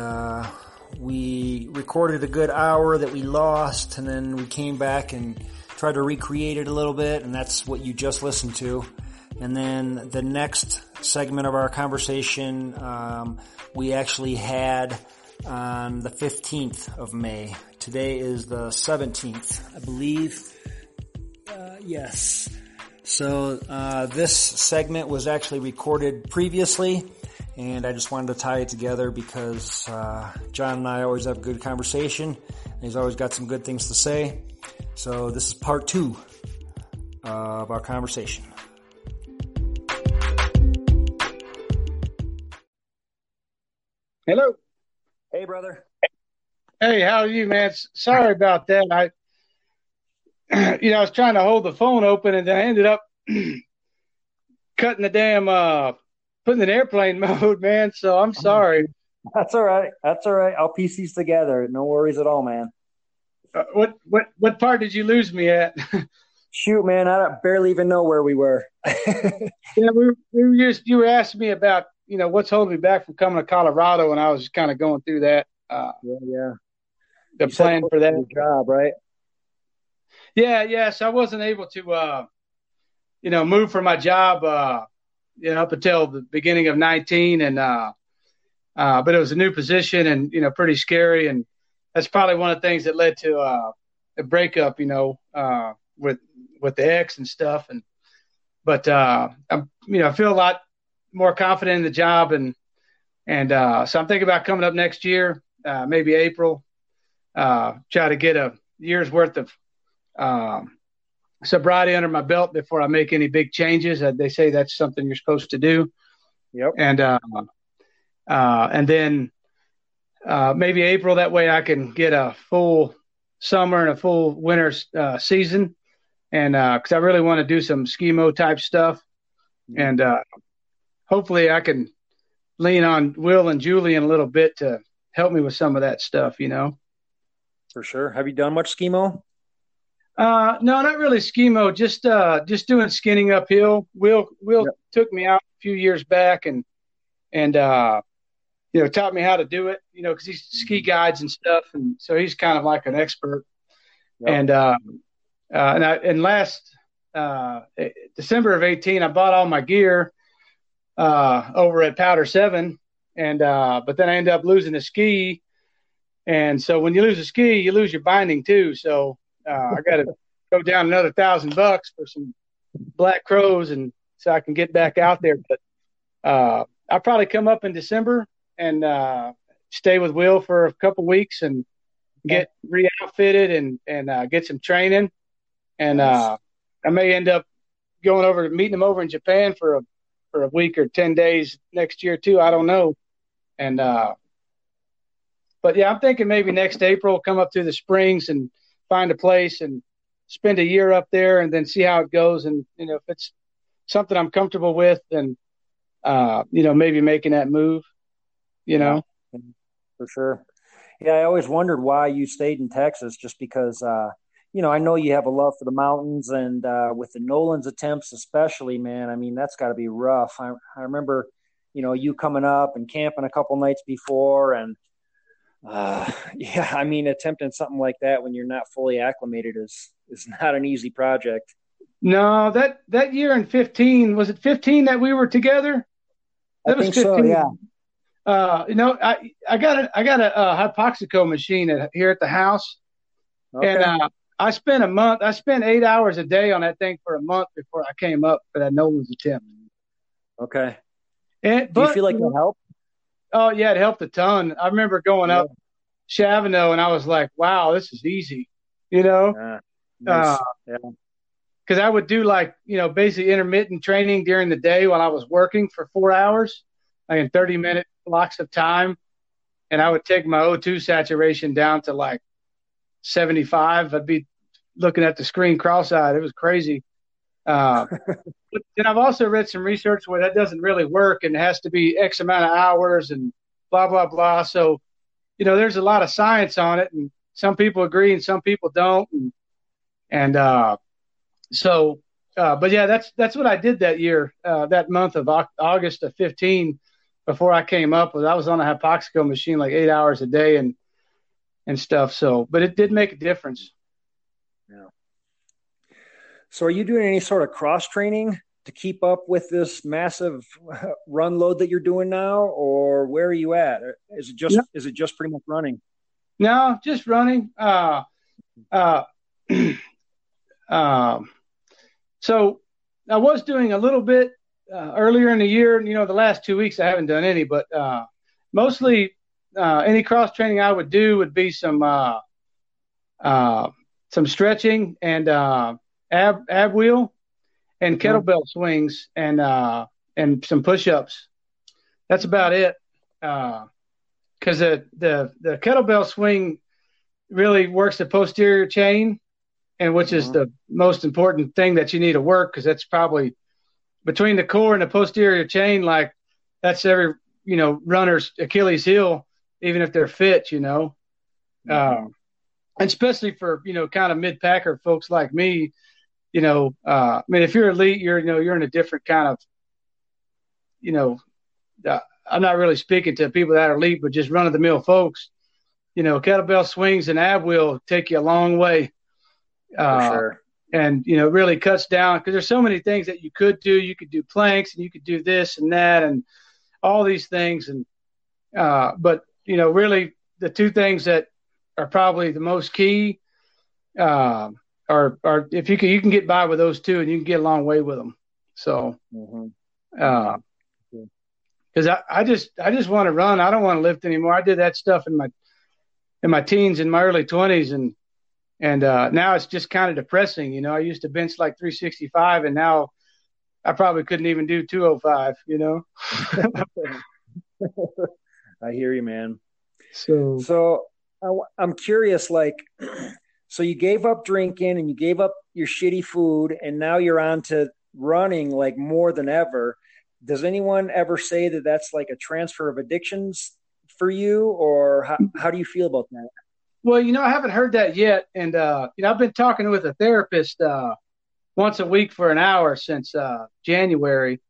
we recorded a good hour that we lost, and then we came back and tried to recreate it a little bit, and that's what you just listened to. And then the next segment of our conversation, we actually had on the 15th of May. Today is the 17th, I believe. Yes. So, this segment was actually recorded previously, and I just wanted to tie it together because, John and I always have a good conversation, and he's always got some good things to say. So this is part 2 of our conversation. Hello. Hey, brother. Hey, how are you, man? Sorry about that. I was trying to hold the phone open, and I ended up cutting the damn putting in airplane mode, man. So I'm sorry. That's all right. That's all right. I'll piece these together. No worries at all, man. What part did you lose me at? Shoot, man, I barely even know where we were. You were asking me about, you know, what's holding me back from coming to Colorado, and I was just kind of going through that. Yeah. The plan for that job, right? Yeah. So I wasn't able to, move from my job, up until the beginning of 19, and but it was a new position, and pretty scary, and that's probably one of the things that led to a breakup, with the ex and stuff, and but I'm, I feel a lot more confident in the job, and so I'm thinking about coming up next year, maybe April, try to get a year's worth of sobriety under my belt before I make any big changes. They say that's something you're supposed to do. Yep. And then maybe April, that way I can get a full summer and a full winter season. And because I really want to do some skimo type stuff. And hopefully I can lean on Will and Julian a little bit to help me with some of that stuff, For sure. Have you done much skimo? No, not really skimo, just doing skinning uphill. Will took me out a few years back and taught me how to do it, cause he's ski guides and stuff. And so he's kind of like an expert. Yep. And last December of 2018, I bought all my gear, over at Powder 7. And but then I ended up losing a ski. And so when you lose a ski, you lose your binding too. So, I got to go down another $1,000 for some black crows, and so I can get back out there. But I'll probably come up in December and stay with Will for a couple weeks and get re-outfitted and get some training. And I may end up meeting him over in Japan for a week or 10 days next year too. I don't know. And but yeah, I'm thinking maybe next April, come up through the Springs and find a place and spend a year up there and then see how it goes. And, if it's something I'm comfortable with, then, maybe making that move, For sure. Yeah. I always wondered why you stayed in Texas, just because, I know you have a love for the mountains, and with the Nolan's attempts, especially, man, I mean, that's gotta be rough. I remember, you coming up and camping a couple nights before, and, attempting something like that when you're not fully acclimated is not an easy project. No, that year in 2015, was it 2015 that we were together? I think 2015. So, yeah. I got a hypoxico machine here at the house, okay. And I spent 8 hours a day on that thing for a month before I came up for that Nolan's attempt. Okay. Do you feel like it helped? Oh, yeah, it helped a ton. I remember going up Chavanel, and I was like, wow, this is easy, Nice. Because I would do basically intermittent training during the day while I was working for 4 hours, in 30-minute blocks of time. And I would take my O2 saturation down to 75. I'd be looking at the screen cross-eyed. It was crazy. And I've also read some research where that doesn't really work, and it has to be X amount of hours and blah, blah, blah. So, there's a lot of science on it, and some people agree and some people don't. And that's what I did that year, that month of August of 2015, before I came up with, I was on a hypoxico machine 8 hours a day and stuff. So, but it did make a difference. Yeah. So are you doing any sort of cross training to keep up with this massive run load that you're doing now, or where are you at? Is it just pretty much running? No, just running. So I was doing a little bit earlier in the year, the last 2 weeks I haven't done any, but mostly any cross training I would do would be some stretching and ab wheel and kettlebell swings and some push-ups. That's about it. Cause the kettlebell swing really works the posterior chain, and which is the most important thing that you need to work. Cause that's probably between the core and the posterior chain. that's every, you know, runner's Achilles heel, even if they're fit, you know. And especially for, you know, kind of mid-packer folks like me, you know, I mean, if you're elite, you're in a different kind of, you know, I'm not really speaking to people that are elite, but just run-of-the-mill folks, you know, kettlebell swings and ab will take you a long way. For sure. And, you know, really cuts down because there's so many things that you could do. You could do planks and you could do this and that and all these things. And but, you know, really the two things that are probably the most key are if you can get by with those two and you can get a long way with them. So because I just want to run. I don't want to lift anymore. I did that stuff in my teens, in my early 20s. And now it's just kind of depressing. You know, I used to bench like 365 and now I probably couldn't even do 205, you know? I hear you, man. So I'm curious, like, so you gave up drinking and you gave up your shitty food and now you're on to running like more than ever. Does anyone ever say that that's like a transfer of addictions for you, or how do you feel about that? Well, you know, I haven't heard that yet. And, you know, I've been talking with a therapist once a week for an hour since January,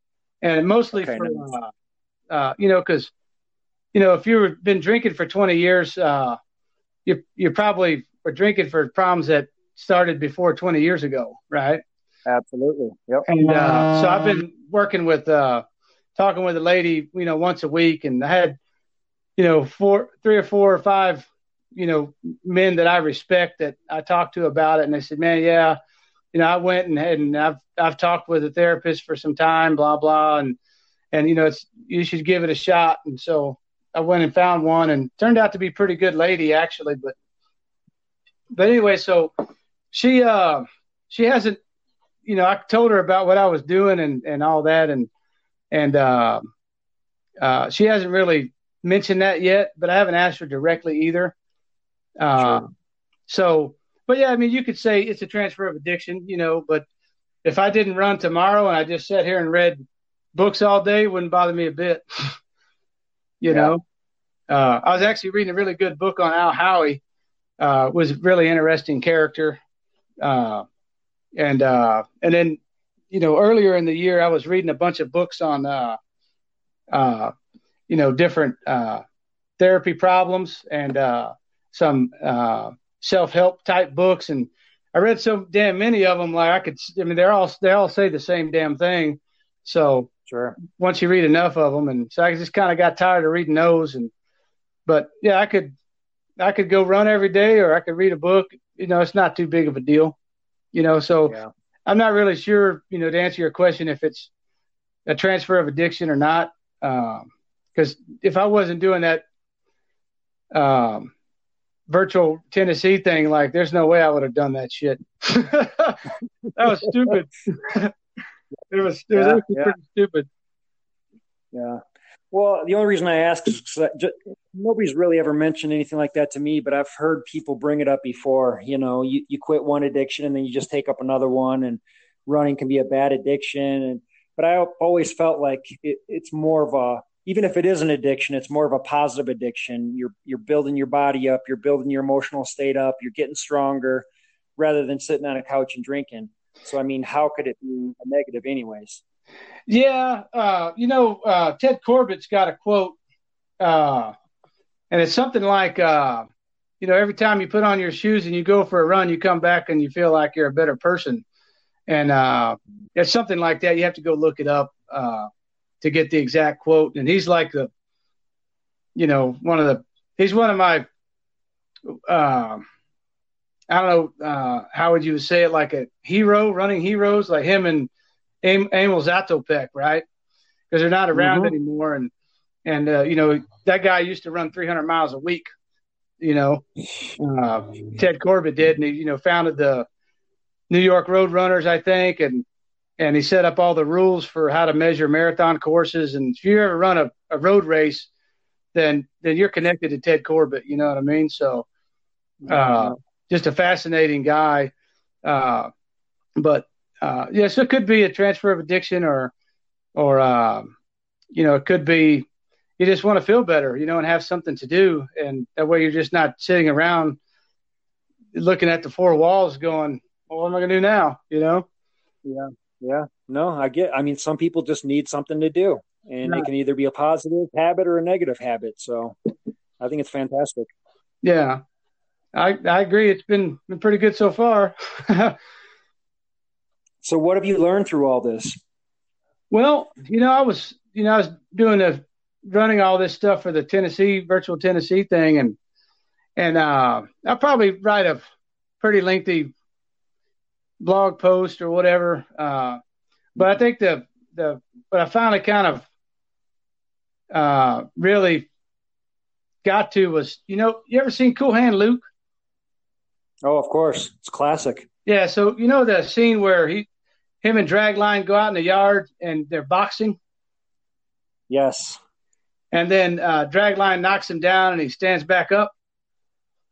and mostly you know, because, you know, if you've been drinking for 20 years, you probably are drinking for problems that started before 20 years ago. Right. Absolutely. Yep. And so I've been working with talking with a lady, you know, once a week, and I had, you know, three or four or five, you know, men that I respect that I talked to about it. And they said, man, yeah, you know, I went and I've talked with a therapist for some time, blah, blah. And, you know, you should give it a shot. And so I went and found one, and turned out to be a pretty good lady actually. But anyway, so she hasn't, you know, I told her about what I was doing and all that. And she hasn't really mentioned that yet, but I haven't asked her directly either. Sure. So, but yeah, I mean, you could say it's a transfer of addiction, you know, but if I didn't run tomorrow and I just sat here and read books all day, it wouldn't bother me a bit, you know? I was actually reading a really good book on Al Howey, was a really interesting character. And then, you know, earlier in the year, I was reading a bunch of books on, you know, different, therapy problems and, some self-help type books, and I read so damn many of them. Like they all say the same damn thing. So sure, once you read enough of them, and so I just kind of got tired of reading those. But yeah, I could go run every day, or I could read a book. You know, it's not too big of a deal. You know, so yeah. I'm not really sure, you know, to answer your question, if it's a transfer of addiction or not, because if I wasn't doing that, virtual Tennessee thing, like there's no way I would have done that shit. That was stupid. It was pretty stupid. Yeah. Well, the only reason I ask is because nobody's really ever mentioned anything like that to me, but I've heard people bring it up before. You know, you quit one addiction and then you just take up another one, and running can be a bad addiction. But I always felt like it's more of a, even if it is an addiction, it's more of a positive addiction. You're building your body up. You're building your emotional state up. You're getting stronger rather than sitting on a couch and drinking. So, I mean, how could it be a negative anyways? Yeah. You know, Ted Corbett's got a quote, and it's something like, you know, every time you put on your shoes and you go for a run, you come back and you feel like you're a better person. And it's something like that. You have to go look it up. To get the exact quote. And he's like he's one of my, I don't know, how would you say it? Like a hero, running heroes, like him and Emil Zatopek, right? Because they're not around anymore. And you know, that guy used to run 300 miles a week, you know, Ted Corbett did. And he, you know, founded the New York Road Runners, I think. And he set up all the rules for how to measure marathon courses. And if you ever run a road race, then you're connected to Ted Corbett. You know what I mean? So just a fascinating guy. But yes, it could be a transfer of addiction or you know, it could be you just want to feel better, you know, and have something to do. And that way you're just not sitting around looking at the four walls going, well, what am I going to do now? You know? Yeah. Yeah. No, I mean, some people just need something to do, and it can either be a positive habit or a negative habit. So I think it's fantastic. Yeah. I agree. It's been pretty good so far. So what have you learned through all this? Well, you know, I was running all this stuff for the virtual Tennessee thing. And I'll probably write a pretty lengthy blog post or whatever. But I think but I finally kind of really got to was, you know, you ever seen Cool Hand Luke? Oh, of course. It's classic. Yeah. So, you know, the scene where him and Dragline go out in the yard and they're boxing. Yes. And then Dragline knocks him down and he stands back up.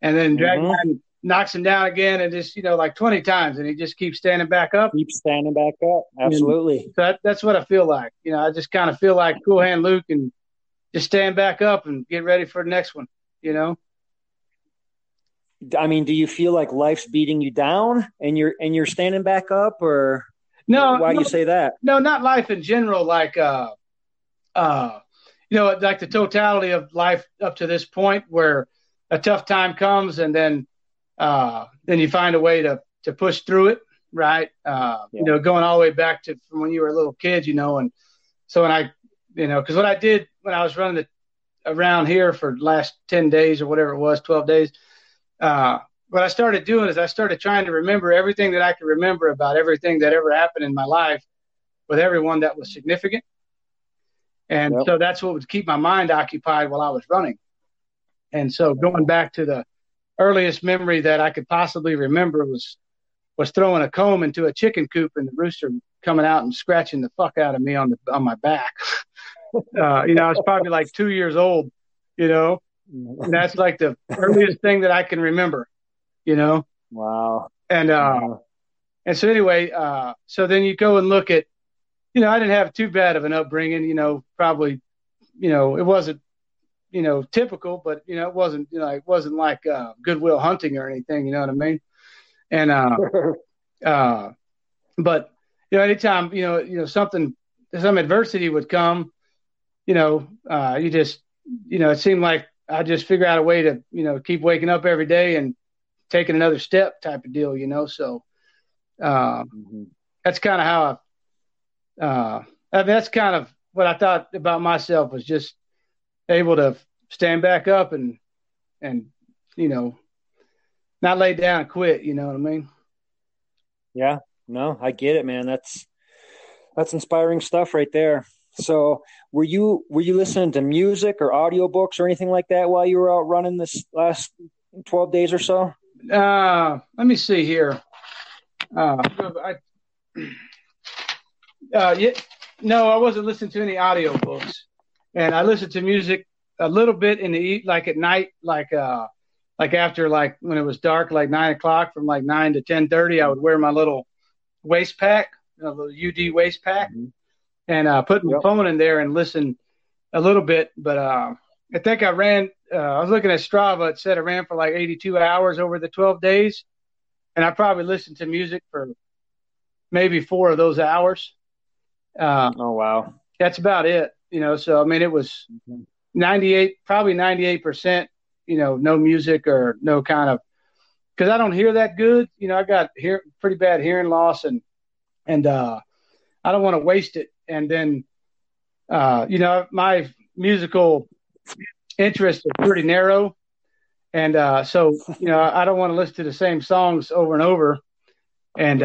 And then Dragline knocks him down again and just, you know, like 20 times. And he just keeps standing back up. Absolutely. That's what I feel like. You know, I just kind of feel like Cool Hand Luke and just stand back up and get ready for the next one, you know? I mean, do you feel like life's beating you down and you're standing back up, or no? Why do you say that? No, not life in general. Like, you know, like the totality of life up to this point where a tough time comes and then you find a way to push through it. Right. You know, going all the way back to from when you were a little kid, you know? And so when because what I did when I was running around here for the last 10 days or whatever it was, 12 days, what I started doing is I started trying to remember everything that I could remember about everything that ever happened in my life with everyone that was significant. And so that's what would keep my mind occupied while I was running. And so going back to the earliest memory that I could possibly remember was throwing a comb into a chicken coop and the rooster coming out and scratching the fuck out of me on my back. You know, I was probably like 2 years old, you know, and that's like the earliest thing that I can remember, you know? Wow. And, and so anyway, so then you go and look at, you know, I didn't have too bad of an upbringing, you know, probably, you know, it wasn't, you know, typical, but, you know, it wasn't like Goodwill Hunting or anything, you know what I mean? And, but, you know, anytime, you know, some adversity would come, you know, you just, you know, it seemed like I just figure out a way to, you know, keep waking up every day and taking another step type of deal, you know? So, that's kind of how that's kind of what I thought about myself, was just able to stand back up and, you know, not lay down and quit. You know what I mean? Yeah, no, I get it, man. That's inspiring stuff right there. So were you listening to music or audiobooks or anything like that while you were out running this last 12 days or so? Let me see here. No, I wasn't listening to any audiobooks, and I listened to music a little bit at night, like after, like when it was dark, like 9 o'clock, from like 9 to 10:30, I would wear my little waist pack, a little UD waist pack. And put my phone in there and listen a little bit. But I think I ran I was looking at Strava. It said I ran for like 82 hours over the 12 days. And I probably listened to music for maybe 4 of those hours. Oh, wow. That's about it. You know, so, I mean, it was 98%, you know, no music or no kind of – because I don't hear that good. You know, I got pretty bad hearing loss, and I don't want to waste it. And then, you know, my musical interests are pretty narrow. And so, you know, I don't want to listen to the same songs over and over. And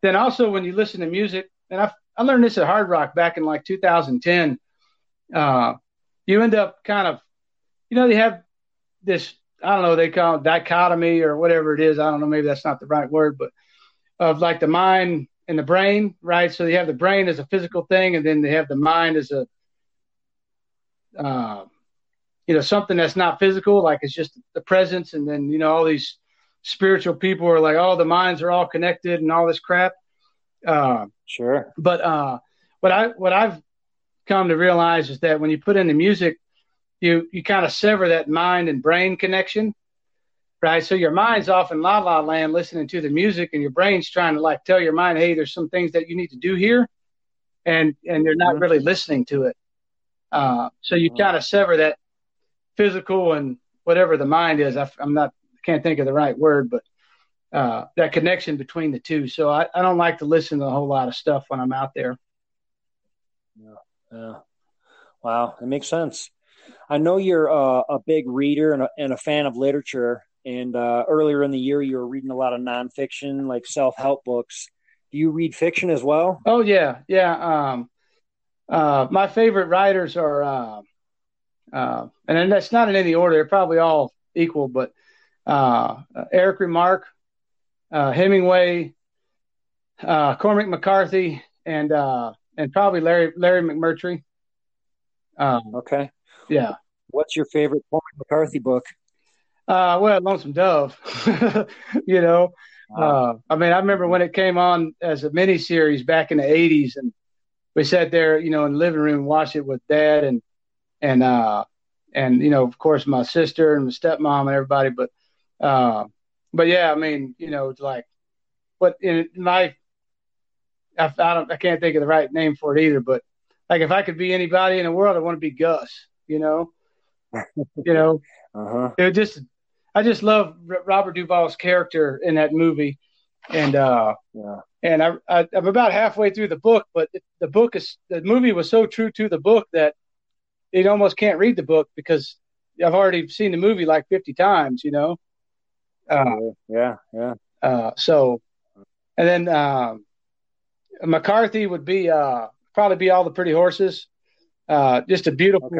then also when you listen to music, and I learned this at Hard Rock back in like 2010, you end up kind of, you know, they have this, I don't know, they call it dichotomy or whatever it is. I don't know, maybe that's not the right word, but of like the mind and the brain, right? So you have the brain as a physical thing, and then they have the mind as a, you know, something that's not physical, like it's just the presence. And then, you know, all these spiritual people are like, oh, the minds are all connected and all this crap. Sure. But what I've come to realize is that when you put in the music, you kind of sever that mind and brain connection, right? So your mind's off in la-la land listening to the music, and your brain's trying to, like, tell your mind, hey, there's some things that you need to do here, and you're not really listening to it. So you kind of sever that physical and whatever the mind is. I can't think of the right word, but that connection between the two. So I don't like to listen to a whole lot of stuff when I'm out there. Yeah. Wow, that makes sense. I know you're a big reader and a fan of literature. And earlier in the year, you were reading a lot of nonfiction, like self-help books. Do you read fiction as well? Oh, yeah. Yeah. My favorite writers are, and that's not in any order. They're probably all equal, but Eric Remarque, Hemingway, Cormac McCarthy, and probably Larry McMurtry. Okay. Yeah. What's your favorite Cormac McCarthy book? Well, Lonesome Dove. You know, I mean, I remember when it came on as a miniseries back in the 80s, and we sat there, you know, in the living room and watched it with Dad and you know, of course, my sister and my stepmom and everybody. But yeah, I mean, you know, like what in life, I can't think of the right name for it either. But like, if I could be anybody in the world, I want to be Gus. You know, It I just love Robert Duvall's character in that movie. And, and I'm about halfway through the book, but the movie was so true to the book that you almost can't read the book because I've already seen the movie like 50 times, you know? So, and then, McCarthy would be, probably be All the Pretty Horses. Just a beautiful,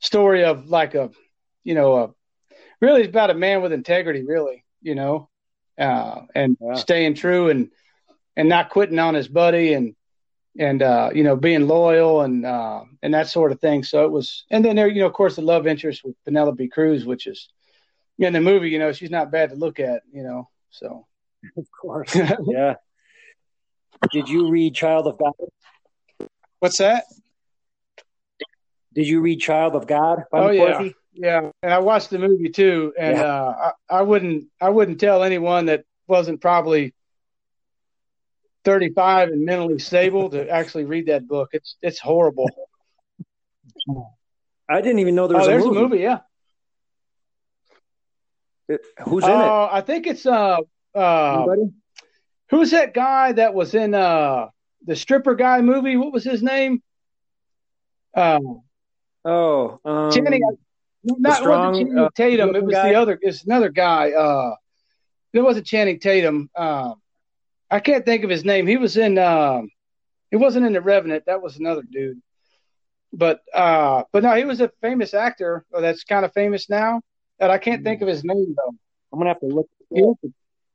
story of like really it's about a man with integrity, really, you know, staying true and not quitting on his buddy and you know, being loyal and that sort of thing. So it was, and then there, you know, of course the love interest with Penelope Cruz, which is in the movie, you know, she's not bad to look at, you know, so. Of course. Yeah. Did you read Child of God? What's that? Did you read Child of God? McCarthy? Yeah. And I watched the movie too. And I wouldn't tell anyone that wasn't probably 35 and mentally stable to actually read that book. It's horrible. I didn't even know there was a movie. Yeah. Who's in it? I think it's who's that guy that was in the stripper guy movie? What was his name? Channing, Channing Tatum. It was guy. It's another guy. It wasn't Channing Tatum. I can't think of his name. He was in. He wasn't in The Revenant. That was another dude. But no, he was a famous actor that's kind of famous now. That I can't think of his name though. I'm gonna have to look.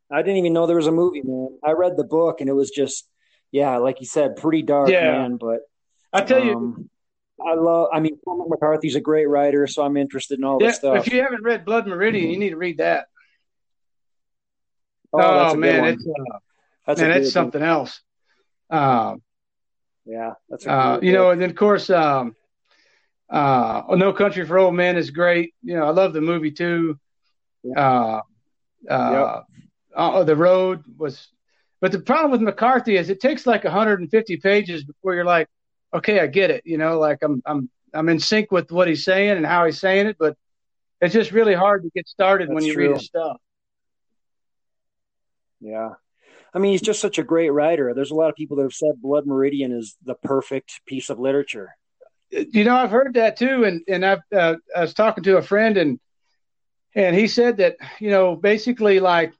I didn't even know there was a movie, man. I read the book and it was just, like you said, pretty dark, man. But I tell you. Cormac McCarthy's a great writer, so I'm interested in all this stuff. If you haven't read Blood Meridian, you need to read that. Oh man, it's something else. That's you know, and then of course, No Country for Old Men is great. You know, I love the movie too. The Road was, but the problem with McCarthy is it takes like 150 pages before you're like, okay, I get it. You know, like I'm in sync with what he's saying and how he's saying it, but it's just really hard to get started when you read his stuff. Yeah. I mean, he's just such a great writer. There's a lot of people that have said Blood Meridian is the perfect piece of literature. You know, I've heard that too. And I was talking to a friend and he said that, you know, basically like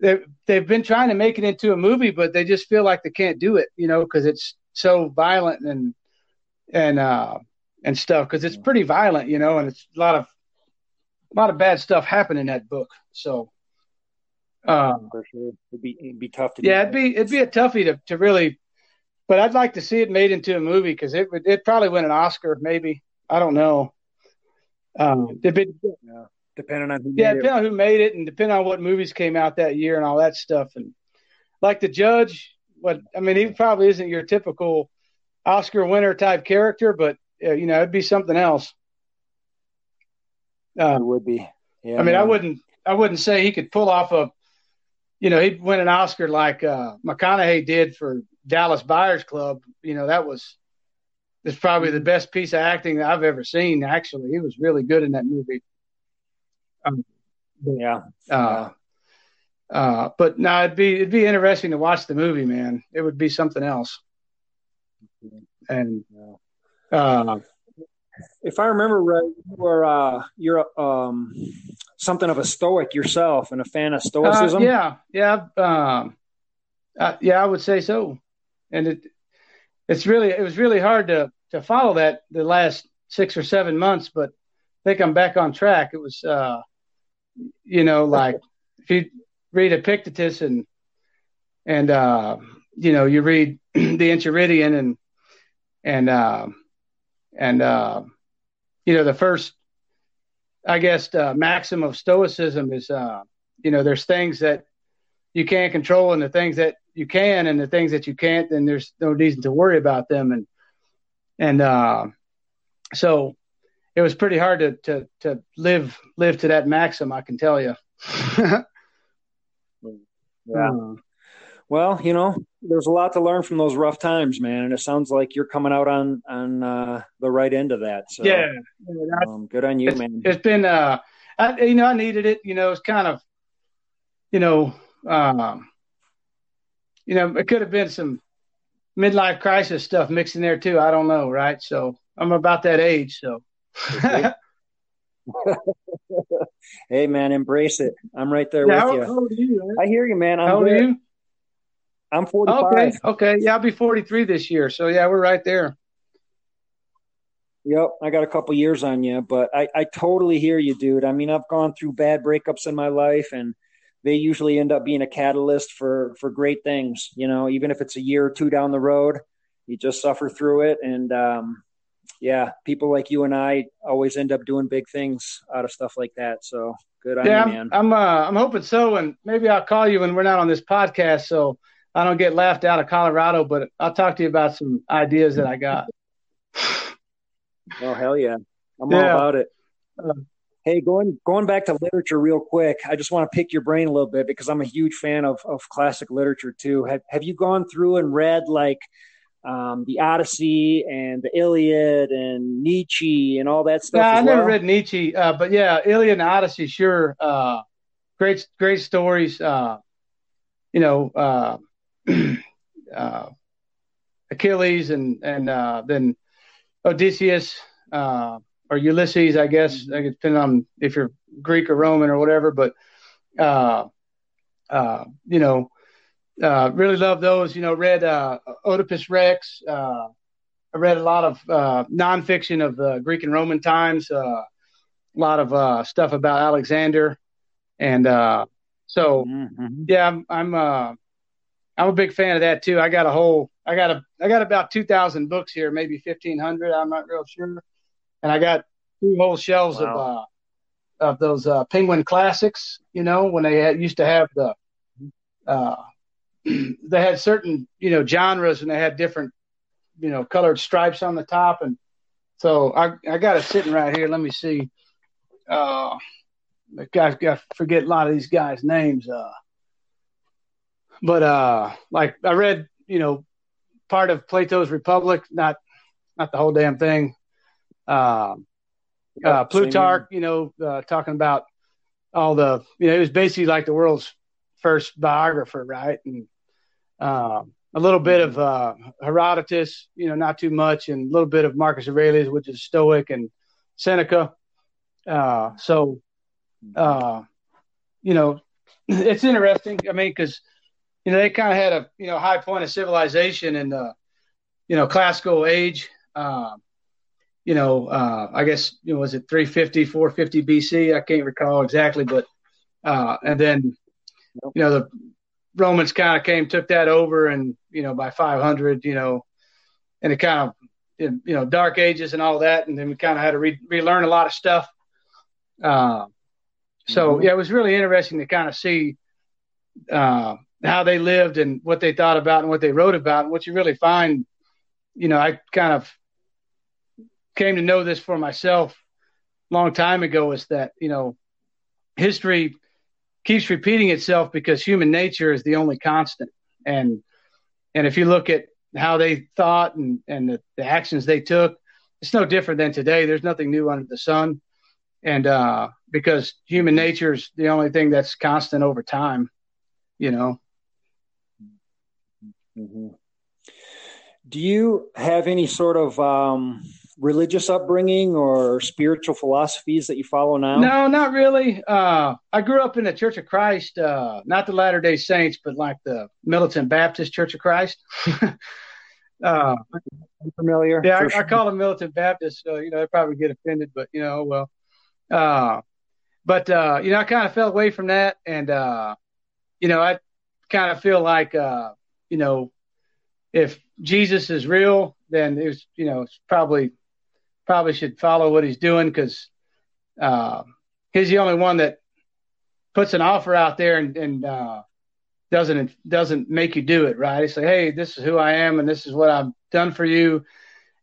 they've been trying to make it into a movie, but they just feel like they can't do it, you know, cause it's so violent and stuff. Cause it's pretty violent, you know, and it's a lot of bad stuff happened in that book. So, for sure. It'd be tough to do. Yeah. It'd be a toughie to really, but I'd like to see it made into a movie. Cause it probably win an Oscar. Maybe, I don't know. Depending on who made it and depending on what movies came out that year and all that stuff. And like the judge, he probably isn't your typical Oscar winner type character, but you know, it'd be something else. It would be. Yeah, I mean, I wouldn't say he could pull off a, you know, he'd win an Oscar like McConaughey did for Dallas Buyers Club. You know, it's probably the best piece of acting that I've ever seen. Actually, he was really good in that movie. But no, it'd be interesting to watch the movie, man. It would be something else. And if I remember right, you're something of a Stoic yourself and a fan of Stoicism. I would say so. And it was really hard to follow that the last 6 or 7 months, but I think I'm back on track. It was, you know, like if you read Epictetus and you know, you read the Enchiridion and you know, the first, I guess, maxim of Stoicism is, you know, there's things that you can't control and the things that you can, and the things that you can't, then there's no reason to worry about them. And so it was pretty hard to live to that maxim, I can tell you. Yeah. Well, you know, there's a lot to learn from those rough times, man. And it sounds like you're coming out on the right end of that. So, yeah. Good on you, man. It's been, I needed it. You know, it's kind of, you know, it could have been some midlife crisis stuff mixed in there too. I don't know, right? So I'm about that age, so. Hey, man, embrace it. I'm right there with you. How old are you, man? I hear you, man. How old are you? I'm 45. Okay. Yeah, I'll be 43 this year. So, yeah, we're right there. Yep. I got a couple years on you, but I totally hear you, dude. I mean, I've gone through bad breakups in my life, and they usually end up being a catalyst for great things. You know, even if it's a year or two down the road, you just suffer through it. And, yeah, people like you and I always end up doing big things out of stuff like that. So good on you, man. I'm hoping so. And maybe I'll call you when we're not on this podcast, so I don't get laughed out of Colorado, but I'll talk to you about some ideas that I got. Oh, hell yeah. I'm all about it. Hey, going back to literature real quick, I just want to pick your brain a little bit because I'm a huge fan of classic literature too. Have you gone through and read like the Odyssey and the Iliad and Nietzsche and all that stuff? Yeah, I never read Nietzsche, but yeah, Iliad and Odyssey, sure. Great stories. You know, Achilles and then Odysseus or Ulysses, I guess. Mm-hmm. It depends on if you're Greek or Roman or whatever. But you know, really love those. You know, read Oedipus Rex. I read a lot of nonfiction of Greek and Roman times. A lot of stuff about Alexander, and so mm-hmm. Yeah, I'm a big fan of that too. I got about 2,000 books here, maybe 1,500. I'm not real sure. And I got two whole shelves of those Penguin classics. You know, when they used to have they had certain, you know, genres, and they had different, you know, colored stripes on the top. And so I got it sitting right here. Let me see. I forget a lot of these guys' names. But like I read, you know, part of Plato's Republic, not the whole damn thing. Plutarch, you know, talking about all the, you know, he was basically like the world's first biographer, right? And a little bit of Herodotus, you know, not too much, and a little bit of Marcus Aurelius, which is Stoic, and Seneca. So you know, it's interesting. I mean, because, you know, they kind of had a, you know, high point of civilization in the, you know, classical age. You know, I guess, you know, was it 350, 450 BC? I can't recall exactly, but and then, you know, the Romans kind of took that over, and, you know, by 500, you know, and it kind of, you know, Dark Ages and all that, and then we kind of had to relearn a lot of stuff. So yeah, it was really interesting to kind of see how they lived and what they thought about and what they wrote about. And what you really find you know, I kind of came to know this for myself a long time ago, is that, you know, history keeps repeating itself because human nature is the only constant. And if you look at how they thought and the actions they took, it's no different than today. There's nothing new under the sun. And because human nature is the only thing that's constant over time, you know. Mm-hmm. Do you have any sort of religious upbringing or spiritual philosophies that you follow now? No, not really. I grew up in the Church of Christ, not the Latter-day Saints, but like the Militant Baptist Church of Christ. I'm familiar. Yeah, I call them Militant Baptists, so, you know, they probably get offended, but, you know, well. But, you know, I kind of fell away from that. And, you know, I kind of feel like, you know, if Jesus is real, then it's, you know, it's probably should follow what he's doing, because he's the only one that puts an offer out there and doesn't make you do it, right? It's like, hey, this is who I am and this is what I've done for you.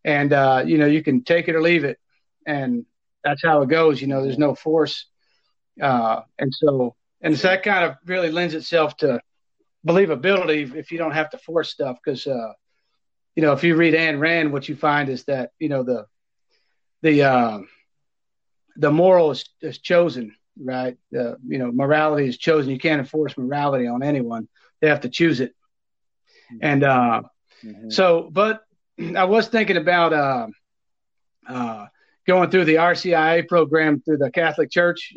And, you know, you can take it or leave it. And that's how it goes. You know, there's no force. And so that kind of really lends itself to believability if you don't have to force stuff. Cause, you know, if you read Ayn Rand, what you find is that, you know, the moral is chosen, right? You know, morality is chosen. You can't enforce morality on anyone. They have to choose it. Mm-hmm. And, so, but I was thinking about, going through the RCIA program through the Catholic Church,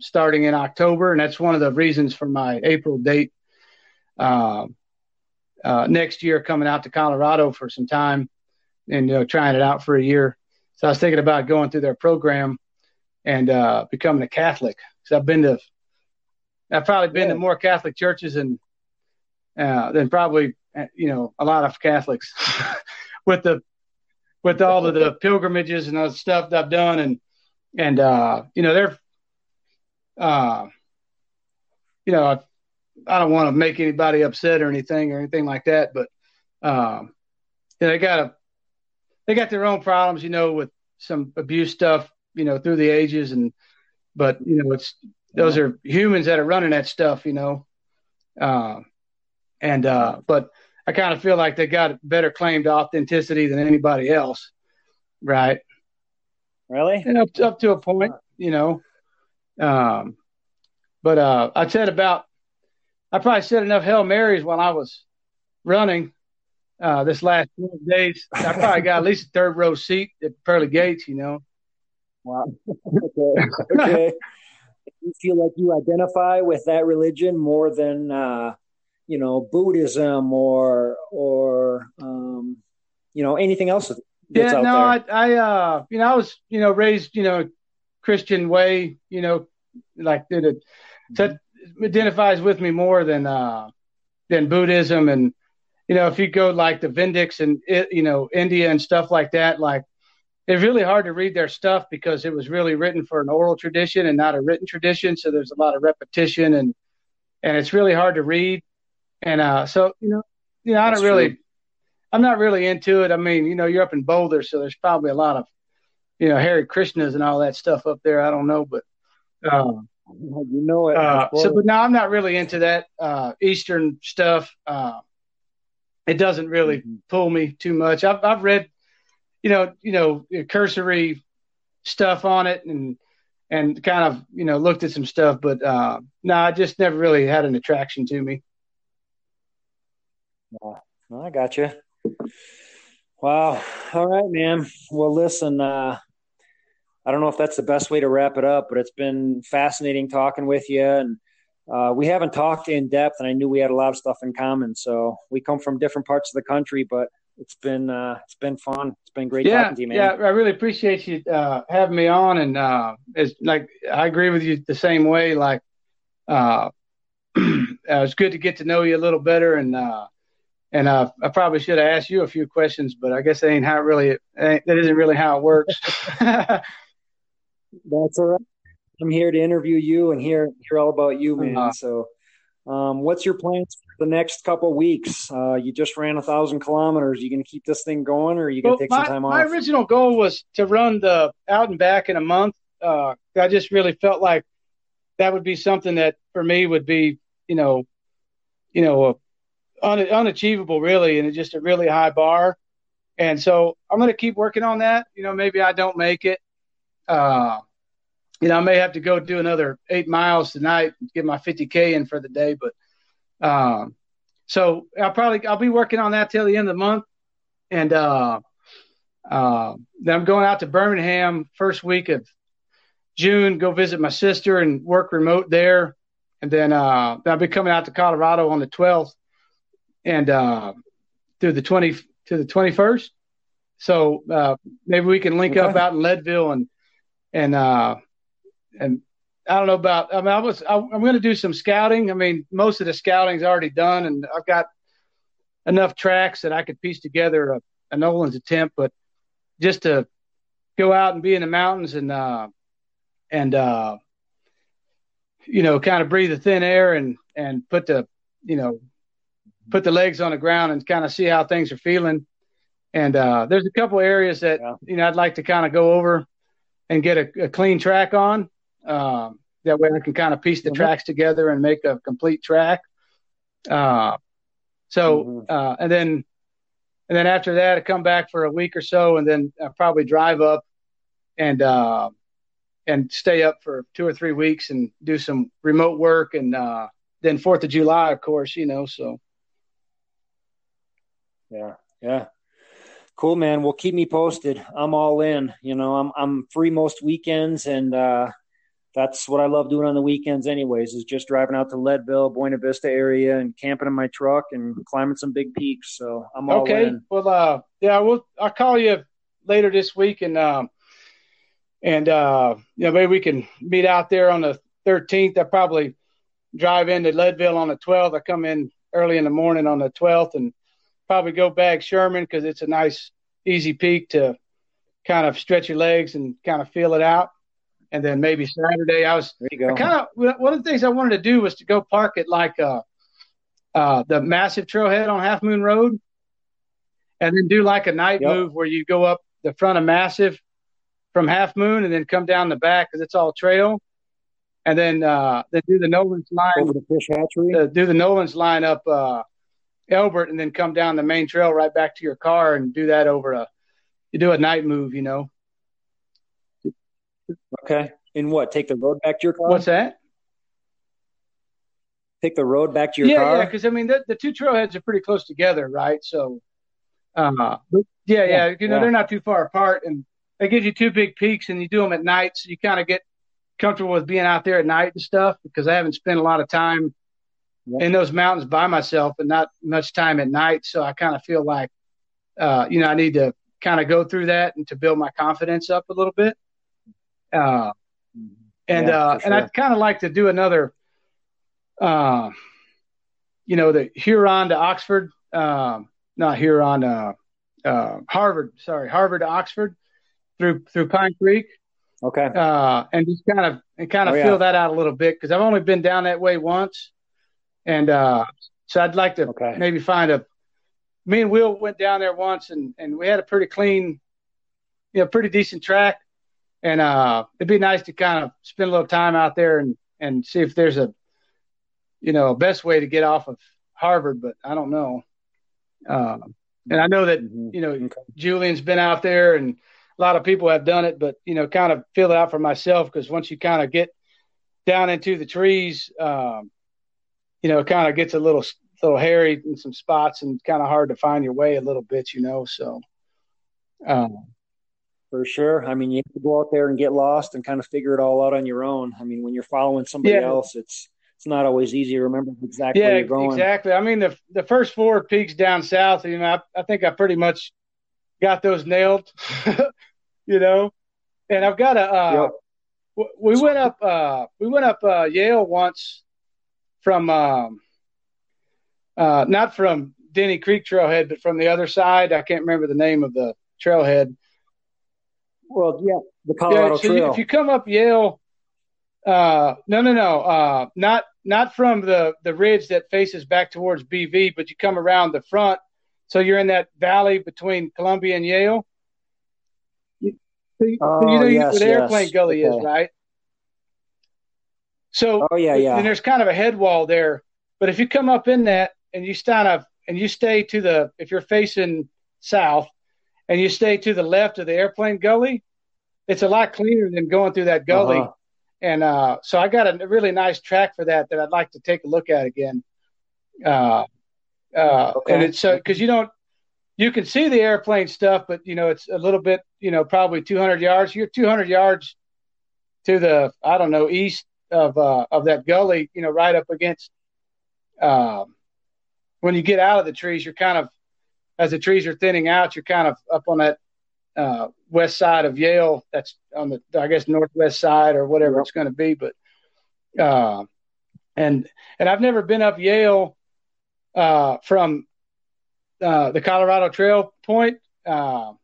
starting in October. And that's one of the reasons for my April date, next year, coming out to Colorado for some time and, you know, trying it out for a year. So I was thinking about going through their program and, becoming a Catholic. So I've probably been to more Catholic churches than probably, you know, a lot of Catholics with all of the pilgrimages and all the stuff that I've done. And you know, they're, you know, I don't want to make anybody upset or anything like that, but, you know, they got their own problems, you know, with some abuse stuff, you know, through the ages. But, you know, those are humans that are running that stuff, you know? But I kind of feel like they got a better claim to authenticity than anybody else. Right. Really? And up to a point, you know, but I probably said enough Hail Marys while I was running this last 4 days. I probably got at least a third row seat at Pearly Gates, you know. Wow. Okay. You feel like you identify with that religion more than, you know, Buddhism or you know, anything else that's out there? I you know, I was, you know, raised, you know, Christian way, you know, like did it. Mm-hmm. Identifies with me more than Buddhism. And, you know, if you go like the Vedics and, you know, India and stuff like that, like it's really hard to read their stuff because it was really written for an oral tradition and not a written tradition. So there's a lot of repetition and it's really hard to read. And, so, you know, I don't really, I'm not really into it. I mean, you know, you're up in Boulder, so there's probably a lot of, you know, Hare Krishnas and all that stuff up there. I don't know, but, you know it. But no, I'm not really into that Eastern stuff. It doesn't really pull me too much. I've read, you know, cursory stuff on it and kind of, you know, looked at some stuff, but no, I just never really had an attraction to me. Yeah, well, I got you. Wow. All right, man. Well, listen. I don't know if that's the best way to wrap it up, but it's been fascinating talking with you. And we haven't talked in depth, and I knew we had a lot of stuff in common. So we come from different parts of the country, but it's been fun. It's been great talking to you, man. Yeah, I really appreciate you having me on. And it's like I agree with you the same way. Like it's good to get to know you a little better. And I probably should have asked you a few questions, but I guess that isn't really how it works. That's all right. I'm here to interview you and hear all about you, man. So What's your plans for the next couple of weeks? You just ran 1,000 kilometers. You gonna keep this thing going, or are you gonna take some time off? My original goal was to run the out and back in a month. I just really felt like that would be something that for me would be, unachievable, really, and it's just a really high bar. And so I'm gonna keep working on that. Maybe I don't make it. I may have to go do another 8 miles tonight and get my 50K in for the day. But so I'll be working on that till the end of the month. And then I'm going out to Birmingham first week of June, go visit my sister and work remote there. And then I'll be coming out to Colorado on the 12th and through the 20th to the 21st. So maybe we can link up out in Leadville and I don't know about, I'm going to do some scouting. Most of the scouting's already done, and I've got enough tracks that I could piece together a Nolan's attempt, but just to go out and be in the mountains and kind of breathe the thin air and put the legs on the ground and kind of see how things are feeling. And there's a couple areas that, I'd like to kind of go over and get a clean track on. That way I can kind of piece the tracks together and make a complete track. And then after that, I come back for a week or so, and then I probably drive up and stay up for 2 or 3 weeks and do some remote work. And then 4th of July, of course, so. Yeah. Cool, man. Well, keep me posted. I'm all in, I'm free most weekends, and that's what I love doing on the weekends anyways, is just driving out to Leadville, Buena Vista area, and camping in my truck and climbing some big peaks. So I'm all in. Okay. Well, I'll call you later this week, and maybe we can meet out there on the 13th. I probably drive into Leadville on the 12th. I come in early in the morning on the 12th and probably go back Sherman, because it's a nice, easy peak to kind of stretch your legs and kind of feel it out. And then maybe Saturday, one of the things I wanted to do was to go park at like the massive trailhead on Half Moon Road, and then do like a night move where you go up the front of Massive from Half Moon and then come down the back, because it's all trail. And then do the Nolan's line over the fish hatchery. Do the Nolan's line up Elbert, and then come down the main trail right back to your car and do that over a night move. Okay. And what? Take the road back to your car? What's that? Take the road back to your car? Yeah, because, the two trailheads are pretty close together, right? So, they're not too far apart. And they give you two big peaks, and you do them at night, so you kind of get comfortable with being out there at night and stuff, because I haven't spent a lot of time in those mountains by myself and not much time at night. So I kind of feel like, I need to kind of go through that and to build my confidence up a little bit. And I'd kind of like to do another, the Huron to Oxford, Harvard to Oxford through Pine Creek. Okay. And just kind of feel that out a little bit, because I've only been down that way once. And so I'd like to maybe find me and Will went down there once, and we had a pretty clean, pretty decent track. And it'd be nice to kind of spend a little time out there and see if there's a best way to get off of Harvard, but I don't know. And I know that, Julian's been out there and a lot of people have done it, but, kind of feel it out for myself, because once you kind of get down into the trees, it kind of gets a little hairy in some spots and kind of hard to find your way a little bit, so. For sure. You have to go out there and get lost and kind of figure it all out on your own. When you're following somebody else, it's not always easy to remember exactly where you're going. Exactly. The first four peaks down south, I think I pretty much got those nailed, And I've got we went up Yale once from not from Denny Creek Trailhead, but from the other side. I can't remember the name of the trailhead. Well, the Colorado Trail. If you come up Yale, not not from the ridge that faces back towards BV, but you come around the front. So you're in that valley between Columbia and Yale. So you know where the airplane gully is, right? So and there's kind of a head wall there. But if you come up in that and you stay to the, if you're facing south and you stay to the left of the airplane gully, it's a lot cleaner than going through that gully. Uh-huh. And so I got a really nice track for that I'd like to take a look at again. And it's because you can see the airplane stuff, but it's a little bit, probably 200 yards. You're 200 yards to the east of that gully, right up against. When you get out of the trees, you're kind of, as the trees are thinning out, you're kind of up on that west side of Yale. That's on the, northwest side or whatever it's going to be. But and I've never been up Yale from the Colorado Trail point. I've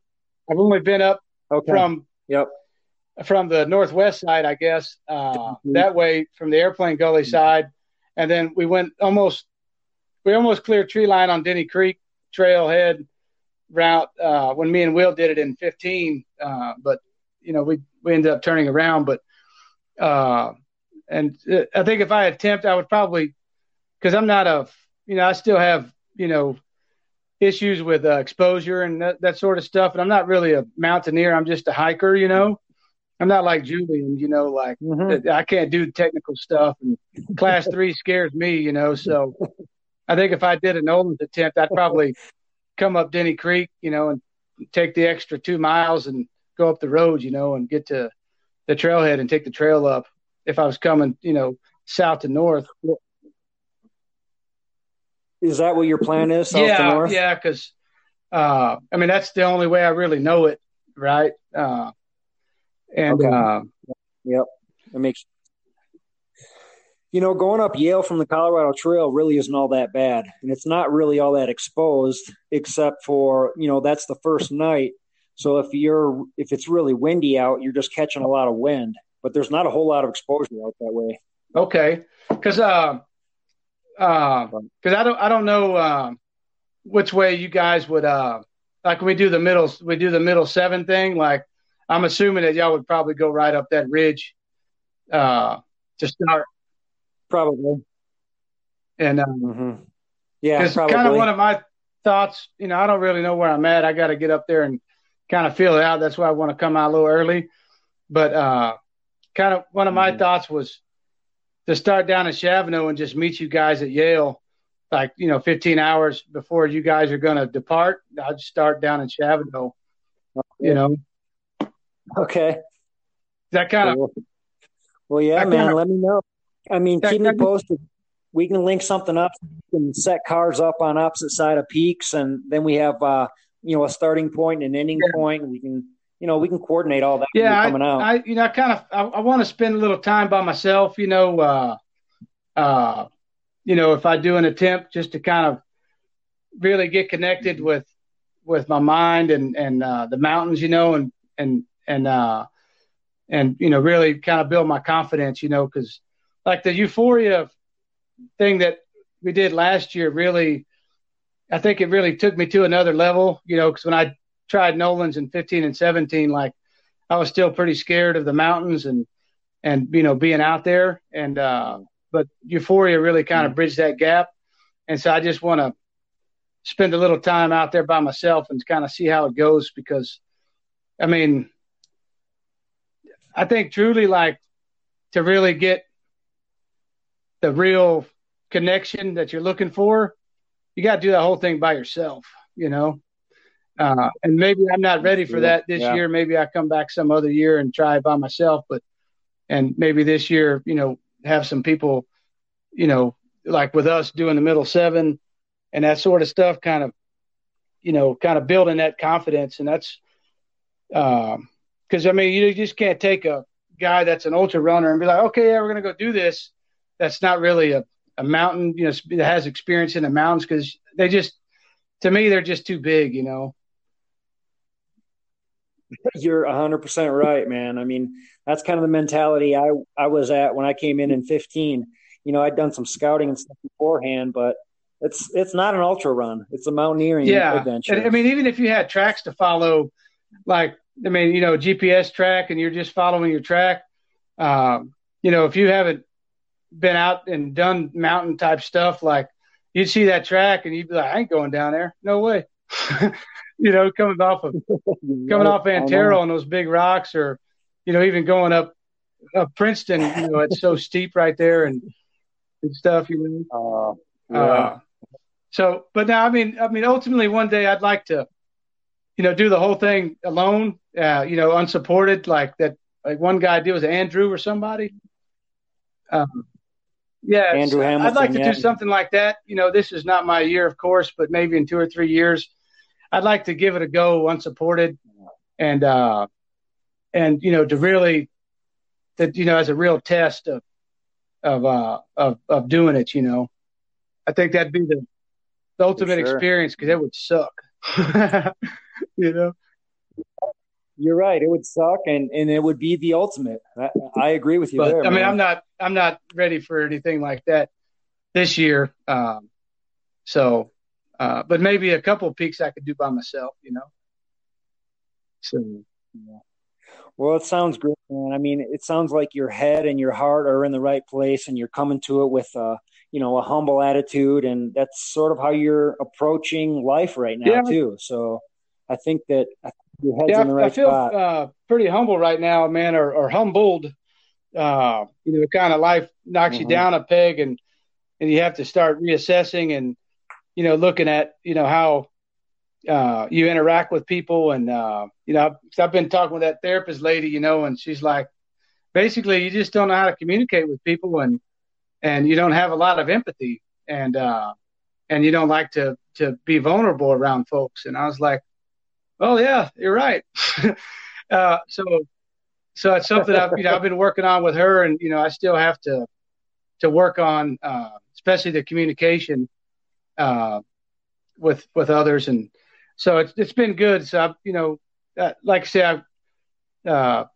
only been up from the northwest side, I guess, that way from the airplane gully side. And then we went we almost cleared tree line on Denny Creek trailhead route when me and Will did it in 15. But, we ended up turning around. But and I think if I attempt, I would probably – because I'm not a – I still have, issues with exposure and that sort of stuff. And I'm not really a mountaineer. I'm just a hiker, I'm not like Julian, I can't do technical stuff, and class 3 scares me, so I think if I did a Nolan's attempt, I'd probably come up Denny Creek, and take the extra 2 miles and go up the road, and get to the trailhead and take the trail up if I was coming, south to north. Is that what your plan is? South to north? Yeah. Cause, that's the only way I really know it. Right. And that makes going up Yale from the Colorado Trail really isn't all that bad, and it's not really all that exposed, except for that's the first night. So if it's really windy out, you're just catching a lot of wind, but there's not a whole lot of exposure out that way. Okay, because I don't know which way you guys would like we do the middle seven thing like. I'm assuming that y'all would probably go right up that ridge to start. Probably. And yeah, it's kind of one of my thoughts. I don't really know where I'm at. I got to get up there and kind of feel it out. That's why I want to come out a little early. But kind of one of my thoughts was to start down in Chavano and just meet you guys at Yale, like, 15 hours before you guys are going to depart. I'll just start down in Chavano, Okay. That kind of let me know. I mean, keep me posted. We can link something up and set cars up on opposite side of peaks, and then we have a starting point and an ending point. We can we can coordinate all that. Yeah, I want to spend a little time by myself, if I do an attempt, just to kind of really get connected with my mind and the mountains, and really kind of build my confidence, because like the Euphoria thing that we did last year, really, I think it really took me to another level, because when I tried Nolan's in 15 and 17, like I was still pretty scared of the mountains and being out there. And, but Euphoria really kind of bridged that gap. And so I just want to spend a little time out there by myself and kind of see how it goes, because I mean, I think truly, like, to really get the real connection that you're looking for, you got to do that whole thing by yourself, and maybe I'm not ready for that this year. Maybe I come back some other year and try it by myself, and maybe this year, have some people, like with us doing the middle seven and that sort of stuff, kind of building that confidence. And that's, because you just can't take a guy that's an ultra runner and be like, okay, yeah, we're gonna go do this. That's not really a mountain, that has experience in the mountains, because they just, to me, they're just too big, You're 100% right, man. I mean, that's kind of the mentality I was at when I came in 15. you know, I'd done some scouting and stuff beforehand, but it's not an ultra run. It's a mountaineering adventure. And, I mean, even if you had tracks to follow, like, I mean, you know, GPS track and you're just following your track, you know, if you haven't been out and done mountain type stuff, like you'd see that track and you'd be like, I ain't going down there. No way. You know, coming off Antero on those big rocks, or, you know, even going up Princeton, you know, it's so steep right there and stuff. You know? So, but now, I mean, ultimately one day I'd like to, you know, do the whole thing alone, you know, unsupported, like that, like one guy did, was Andrew or somebody. Andrew Hamilton, I'd like to do something like that. You know, this is not my year, of course, but maybe in 2 or 3 years, I'd like to give it a go unsupported and, you know, to really, that, you know, as a real test of doing it, you know, I think that'd be the ultimate experience, because it would suck, you know? You're right. It would suck, and it would be the ultimate. I agree with you. But, there, I mean, man. I'm not ready for anything like that this year. But maybe a couple of peaks I could do by myself, you know? So, yeah. Well, it sounds great, man. I mean, it sounds like your head and your heart are in the right place, and you're coming to it with a humble attitude, and that's sort of how you're approaching life right now, too. So I think that your head's in the right spot. I feel pretty humble right now, man, or humbled. You know, kind of life knocks you down a peg, and you have to start reassessing and, you know, looking at, you know, how you interact with people. And, you know, I've been talking with that therapist lady, you know, and she's like, basically, you just don't know how to communicate with people, and you don't have a lot of empathy, and you don't like to be vulnerable around folks. And I was like, well, yeah, you're right. So it's something I've been working on with her, and, you know, I still have to work on, especially the communication, with others. And so it's been good. So I've, you know, like I said,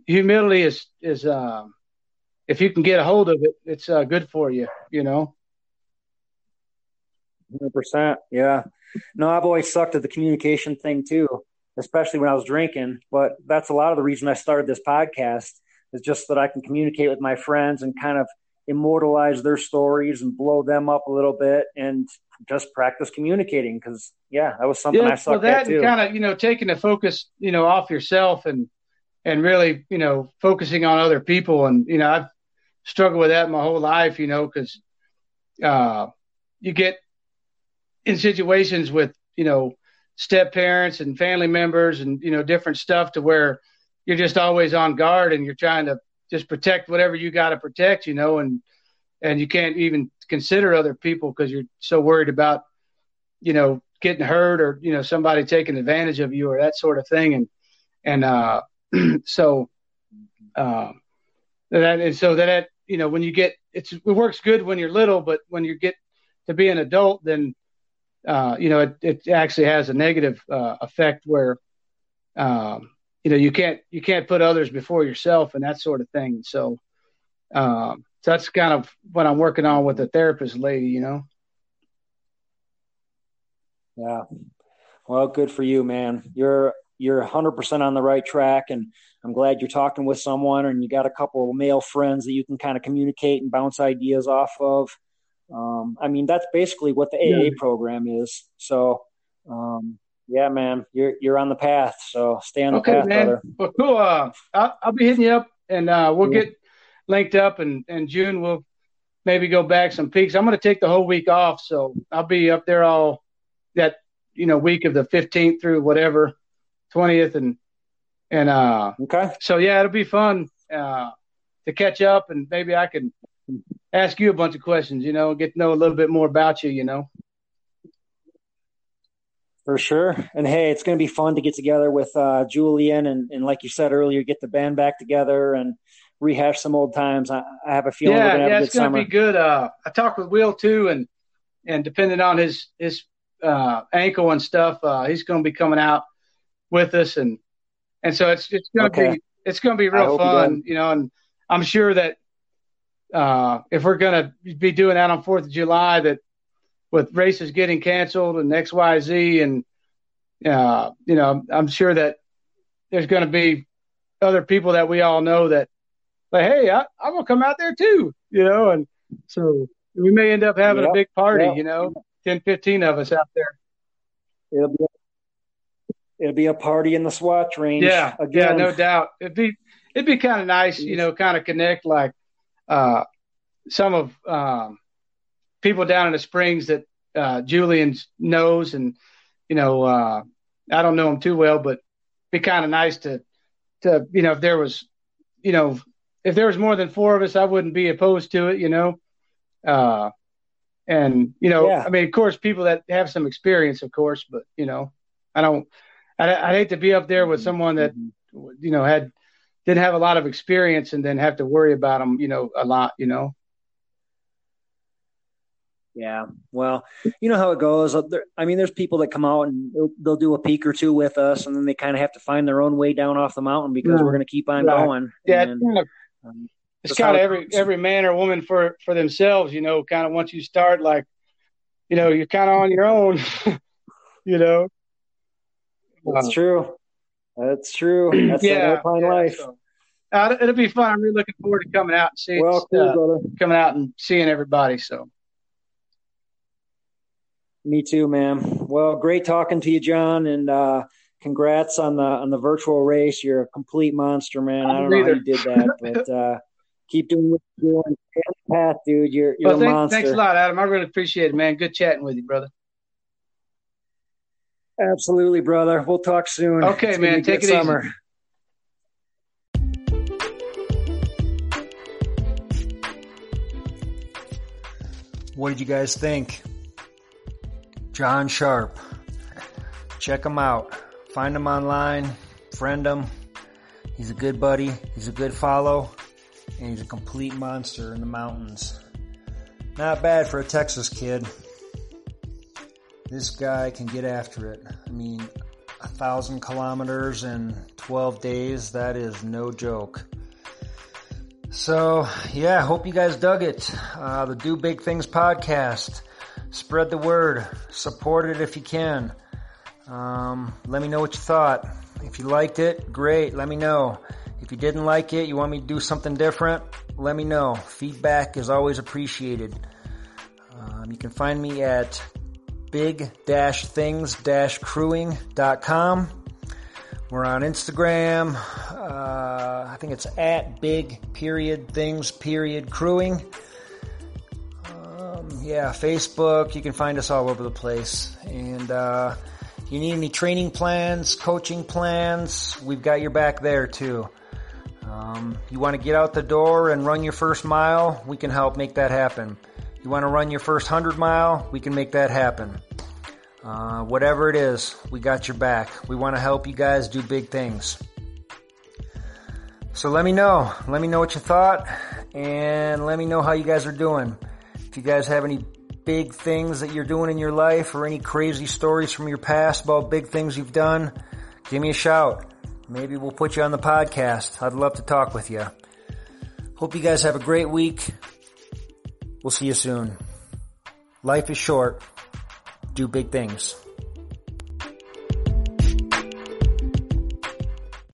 humility is if you can get a hold of it, it's good for you, you know? 100%. Yeah. No, I've always sucked at the communication thing too, especially when I was drinking, but that's a lot of the reason I started this podcast, is just that I can communicate with my friends and kind of immortalize their stories and blow them up a little bit, and just practice communicating. Cause that was something I sucked at too. Kind of, you know, taking the focus, you know, off yourself and really, you know, focusing on other people. And, you know, I've struggled with that my whole life, you know, cause you get in situations with, you know, step parents and family members and, you know, different stuff, to where you're just always on guard, and you're trying to just protect whatever you got to protect, you know, and you can't even consider other people, because you're so worried about, you know, getting hurt, or, you know, somebody taking advantage of you, or that sort of thing. And so that, you know, when you get, it works good when you're little, but when you get to be an adult, then, you know, it actually has a negative effect, where, you know, you can't put others before yourself, and that sort of thing. So, so that's kind of what I'm working on with the therapist lady, you know? Yeah. Well, good for you, man. You're 100% on the right track, and I'm glad you're talking with someone, and you got a couple of male friends that you can kind of communicate and bounce ideas off of. I mean, that's basically what the AA program is. So, yeah, man, you're on the path. So stay on the path, man. Brother. Well, cool. I'll be hitting you up, and we'll get linked up, and in June we'll maybe go back some peaks. I'm going to take the whole week off, so I'll be up there all that, you know, week of the 15th through whatever 20th, and okay. So yeah, it'll be fun to catch up, and maybe I can ask you a bunch of questions, you know, and get to know a little bit more about you, you know. For sure. And hey, it's going to be fun to get together with Julian, and like you said earlier, get the band back together and rehash some old times. I have a feeling we're gonna have a good summer. It's gonna be good. I talked with Will too, and depending on his ankle and stuff, he's gonna be coming out with us, and so it's gonna be real fun, you know. And I'm sure that if we're going to be doing that on 4th of July, that with races getting canceled and X, Y, Z, and, you know, I'm sure that there's going to be other people that we all know that, like, hey, I'm going to come out there too, you know? And so we may end up having a big party, you know, 10, 15 of us out there. It'll be a party in the Swatch range. Yeah. Again. Yeah, no doubt. It'd be kind of nice, you know, kind of connect like some of people down in the Springs that Julian knows, and, you know, I don't know them too well, but it'd be kind of nice to, you know, if there was more than four of us, I wouldn't be opposed to it, you know? And, you know, I mean, of course, people that have some experience, of course, but, you know, I'd hate to be up there with someone that, you know, didn't have a lot of experience and then have to worry about them, you know, a lot, you know? Yeah. Well, you know how it goes. I mean, there's people that come out and they'll do a peak or two with us, and then they kind of have to find their own way down off the mountain because we're going to keep on going. Yeah. And, it's kind of every man or woman for themselves, you know, kind of once you start, like, you know, you're kind of on your own, you know? That's true. That's the alpine life. So, it'll be fun. I'm really looking forward to coming out and seeing everybody. So, me too, ma'am. Well, great talking to you, John, and congrats on the virtual race. You're a complete monster, man. I don't know how you did that, but keep doing what you're doing. Path, dude. You're a monster. Thanks a lot, Adam. I really appreciate it, man. Good chatting with you, brother. Absolutely, brother. We'll talk soon. Okay, man. Take it easy. What did you guys think? John Sharp. Check him out. Find him online. Friend him. He's a good buddy. He's a good follow. And he's a complete monster in the mountains. Not bad for a Texas kid. This guy can get after it. I mean, 1,000 kilometers in 12 days, that is no joke. So, yeah, hope you guys dug it. The Do Big Things podcast. Spread the word. Support it if you can. Let me know what you thought. If you liked it, great. Let me know. If you didn't like it, you want me to do something different, let me know. Feedback is always appreciated. You can find me at big-things-crewing.com. We're on Instagram. I think it's at big_things_crewing. Facebook. You can find us all over the place. And if you need any training plans, coaching plans, we've got your back there too. You want to get out the door and run your first mile? We can help make that happen. You want to run your first 100 mile? We can make that happen. Whatever it is, we got your back. We want to help you guys do big things. So let me know. Let me know what you thought, and let me know how you guys are doing. If you guys have any big things that you're doing in your life, or any crazy stories from your past about big things you've done, give me a shout. Maybe we'll put you on the podcast. I'd love to talk with you. Hope you guys have a great week. We'll see you soon. Life is short. Do big things.